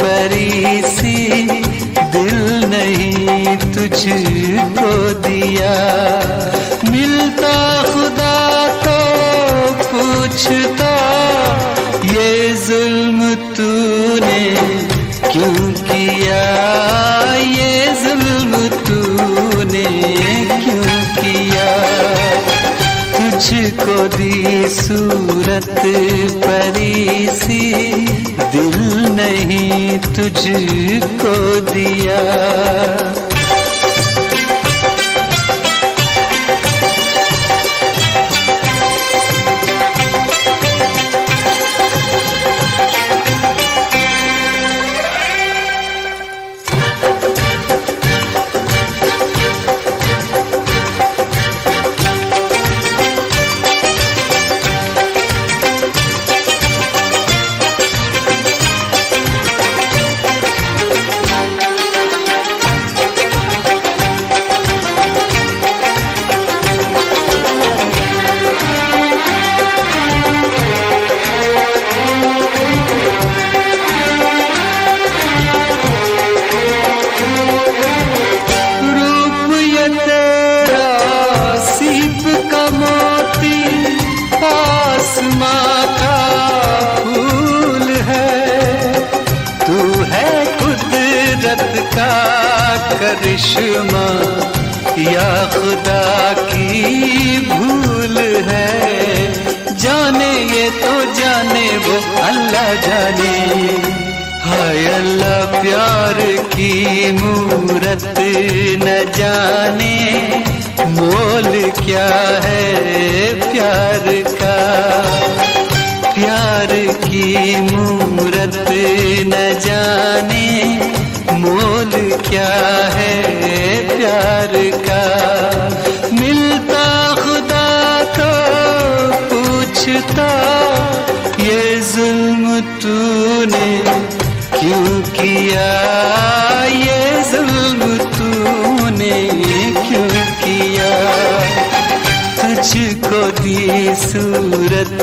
परी सी, दिल नहीं तुझको दिया। मिलता खुदा तो पूछता ये जुल्म तूने क्यों किया, ये जुल्म तूने क्यों किया। तुझको दी सूरत परी सी, दिल नहीं तुझको दिया। करिश्मा या खुदा की भूल है, जाने ये तो जाने वो अल्लाह जाने। हाय अल्लाह प्यार की मूरत न जाने, मोल क्या है प्यार का। प्यार की मूरत न जाने, मोल क्या है प्यार का। मिलता खुदा तो पूछता ये जुल्म तूने क्यों किया, ये जुल्म तूने क्यों किया। तुझको दी सूरत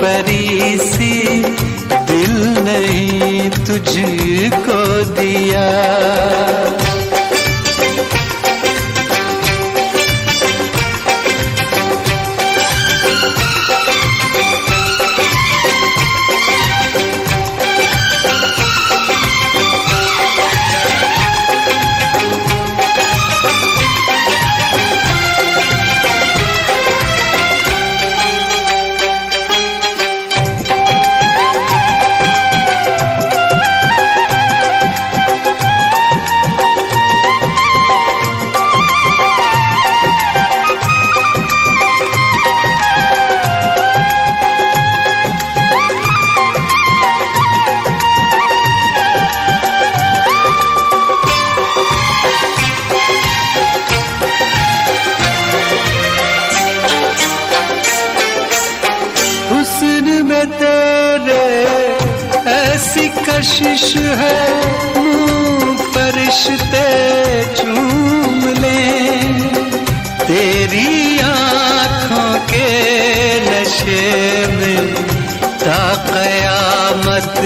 परी सी, दिल नहीं तुझको दिया। कशिश है मुँह फरिश्ते चूम ले, तेरी आँखों के नशे में ता कयामत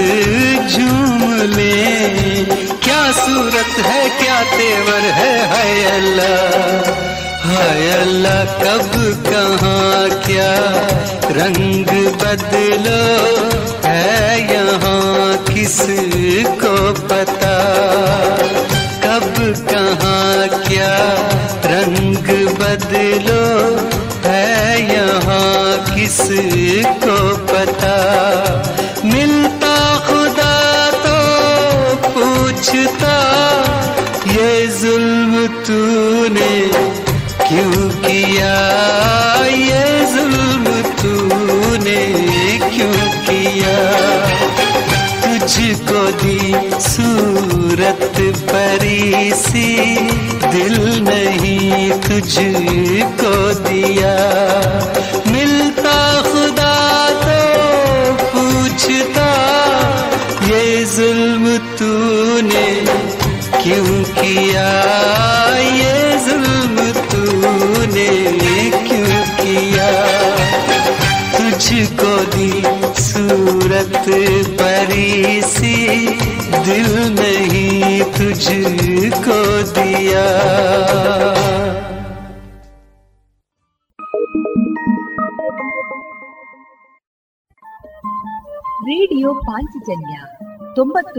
झूम ले। क्या सूरत है क्या तेवर है, हाय अल्लाह हाय अल्लाह कब कहाँ क्या रंग बदलो है यहाँ किसको पता। कब कहाँ क्या रंग बदलो है यहाँ किसको पता। मिलता खुदा तो पूछता ये जुल्म तू तूने क्यों किया ये जुल्म, तूने क्यों किया? तुझको दी सूरत परी सी, दिल नहीं तुझको दिया। मिलता खुदा तो पूछता ये जुल्म तूने क्यों किया, ये जुल्म तूने क्यों किया? तुझको दी सूरत परी सी, दिल नहीं तुझको दिया। ರೇಡಿಯೋ ಪಾಂಚಜನ್ಯ ತೊಂಬತ್ತು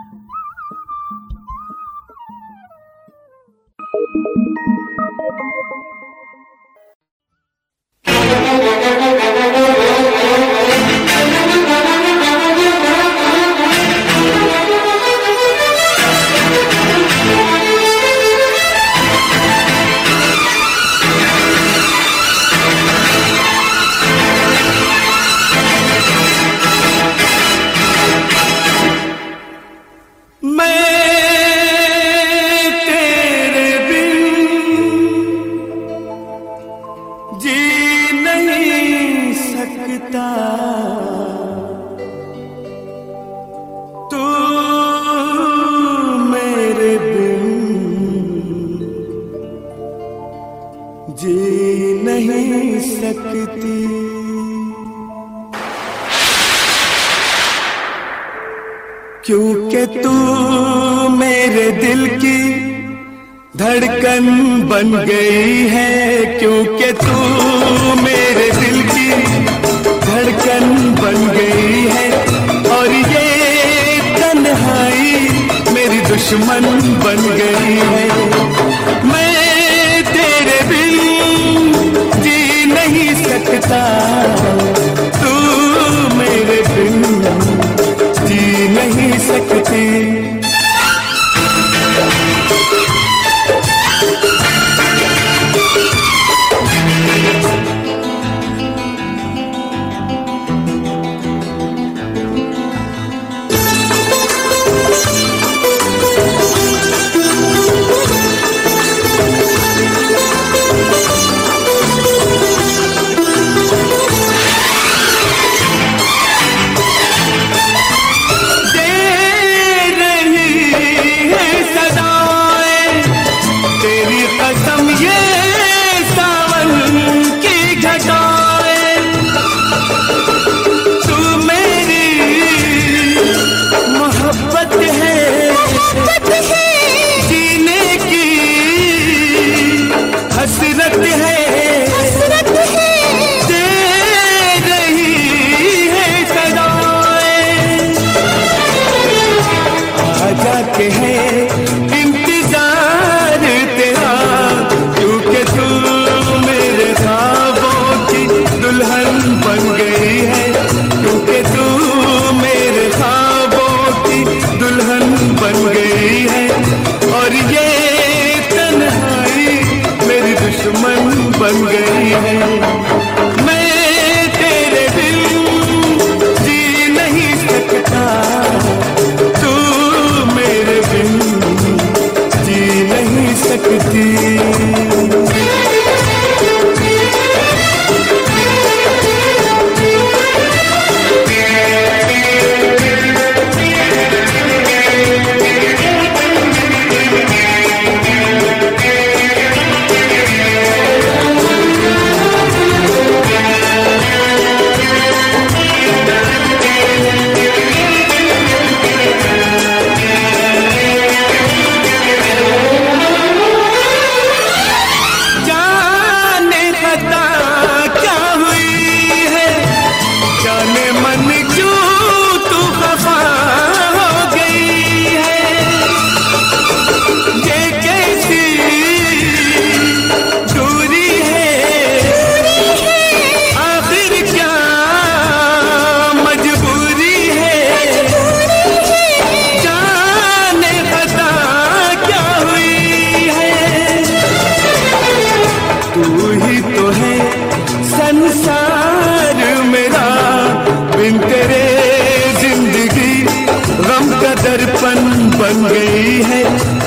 बन गई है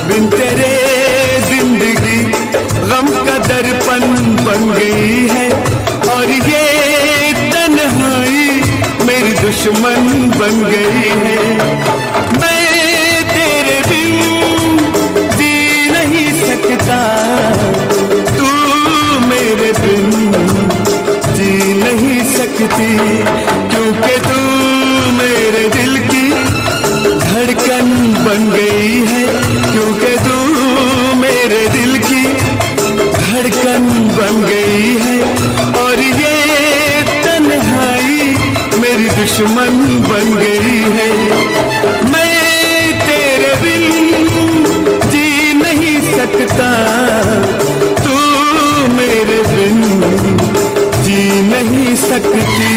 बिन तेरे जिंदगी, गम का दर्पण बन गई है और ये तन्हाई मेरी दुश्मन बन गई है। मैं तेरे बिन जी नहीं सकता, तू मेरे बिन जी नहीं सकती, क्योंकि तू मेरे दिल की धड़कन बन गई है, क्योंकि तू मेरे दिल की धड़कन बन गई है और ये तन्हाई मेरी दुश्मन बन गई है। मैं तेरे बिन जी नहीं सकता, तू मेरे बिन जी नहीं सकती।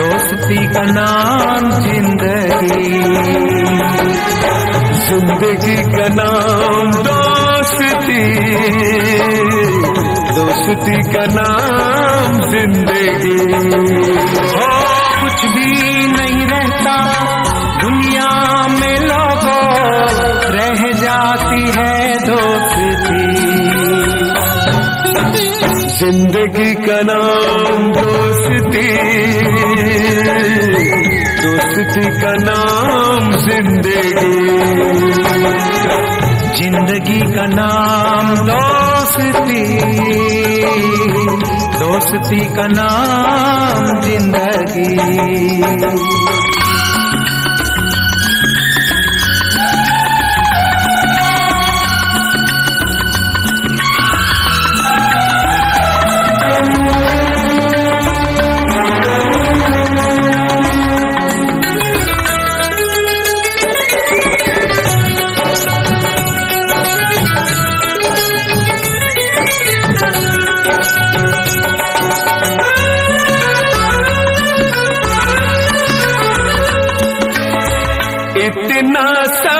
दोस्ती का नाम जिंदगी। इतना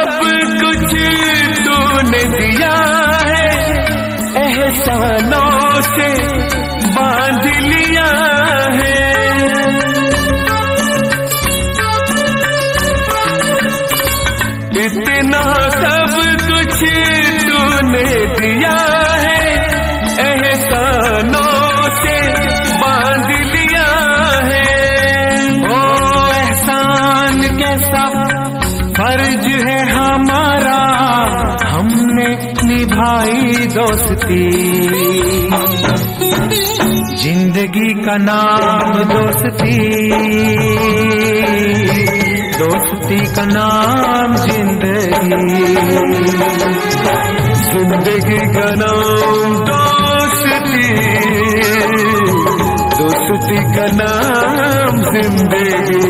सब कुछ तूने दिया है, एहसानों से बांध लिया है, इतना सब कुछ तूने दिया है, एहसानों से बांध लिया है। ओ एहसान कैसा फर्ज है हमारा, हमने निभाई दोस्ती। जिंदगी का नाम दोस्ती, दोस्ती का नाम जिंदगी। जिंदगी का नाम दोस्ती, दोस्ती का नाम जिंदगी।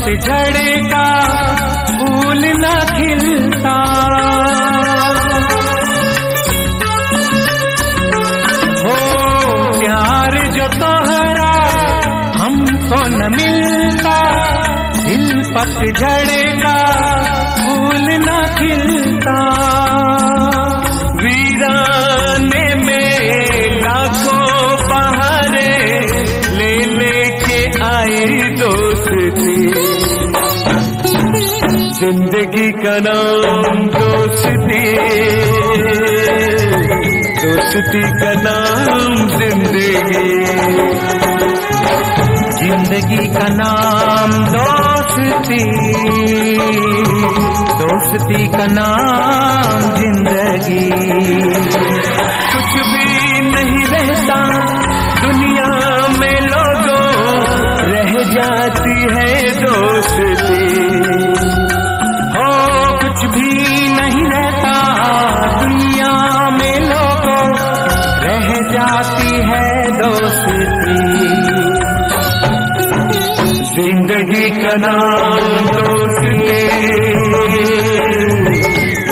मत झड़ेगा फूल न खिलता, हो प्यार जो तोहरा हमको न मिलता, दिल पत झड़ेगा फूल न खिलता। वीराने में लाखों बहारे ले लेके आए दोस्ती, जिंदगी का नाम दोस्ती, दोस्ती का नाम जिंदगी, जिंदगी का नाम दोस्ती, दोस्ती का नाम जिंदगी। कुछ भी नहीं रहता दुनिया में लोगों, रह जाती है दोस्ती, हो कुछ भी नहीं रहता दुनिया में लोगों, रह जाती है दोस्ती, जिंदगी का नाम दोस्ती,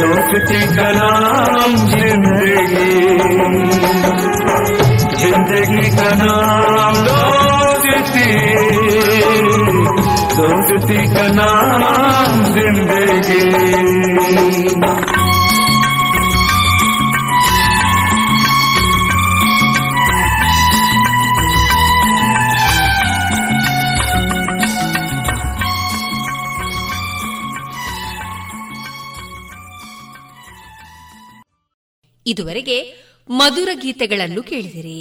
दोस्ती का नाम जिंदगी, जिंदगी का नाम दोस्ती, दोस्ती का नाम जिंदगी। ಇದುವರೆಗೆ ಮಧುರ ಗೀತೆಗಳನ್ನು ಕೇಳಿದಿರಿ.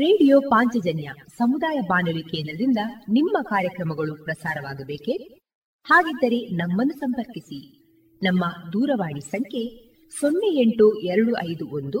ರೇಡಿಯೋ ಪಾಂಚಜನ್ಯ ಸಮುದಾಯ ಬಾನುಲಿ ಕೇಂದ್ರದಿಂದ ನಿಮ್ಮ ಕಾರ್ಯಕ್ರಮಗಳು ಪ್ರಸಾರವಾಗಬೇಕೇ? ಹಾಗಿದ್ದರೆ ನಮ್ಮನ್ನು ಸಂಪರ್ಕಿಸಿ. ನಮ್ಮ ದೂರವಾಣಿ ಸಂಖ್ಯೆ ಸೊನ್ನೆ ಎಂಟು ಎರಡು ಐದು ಒಂದು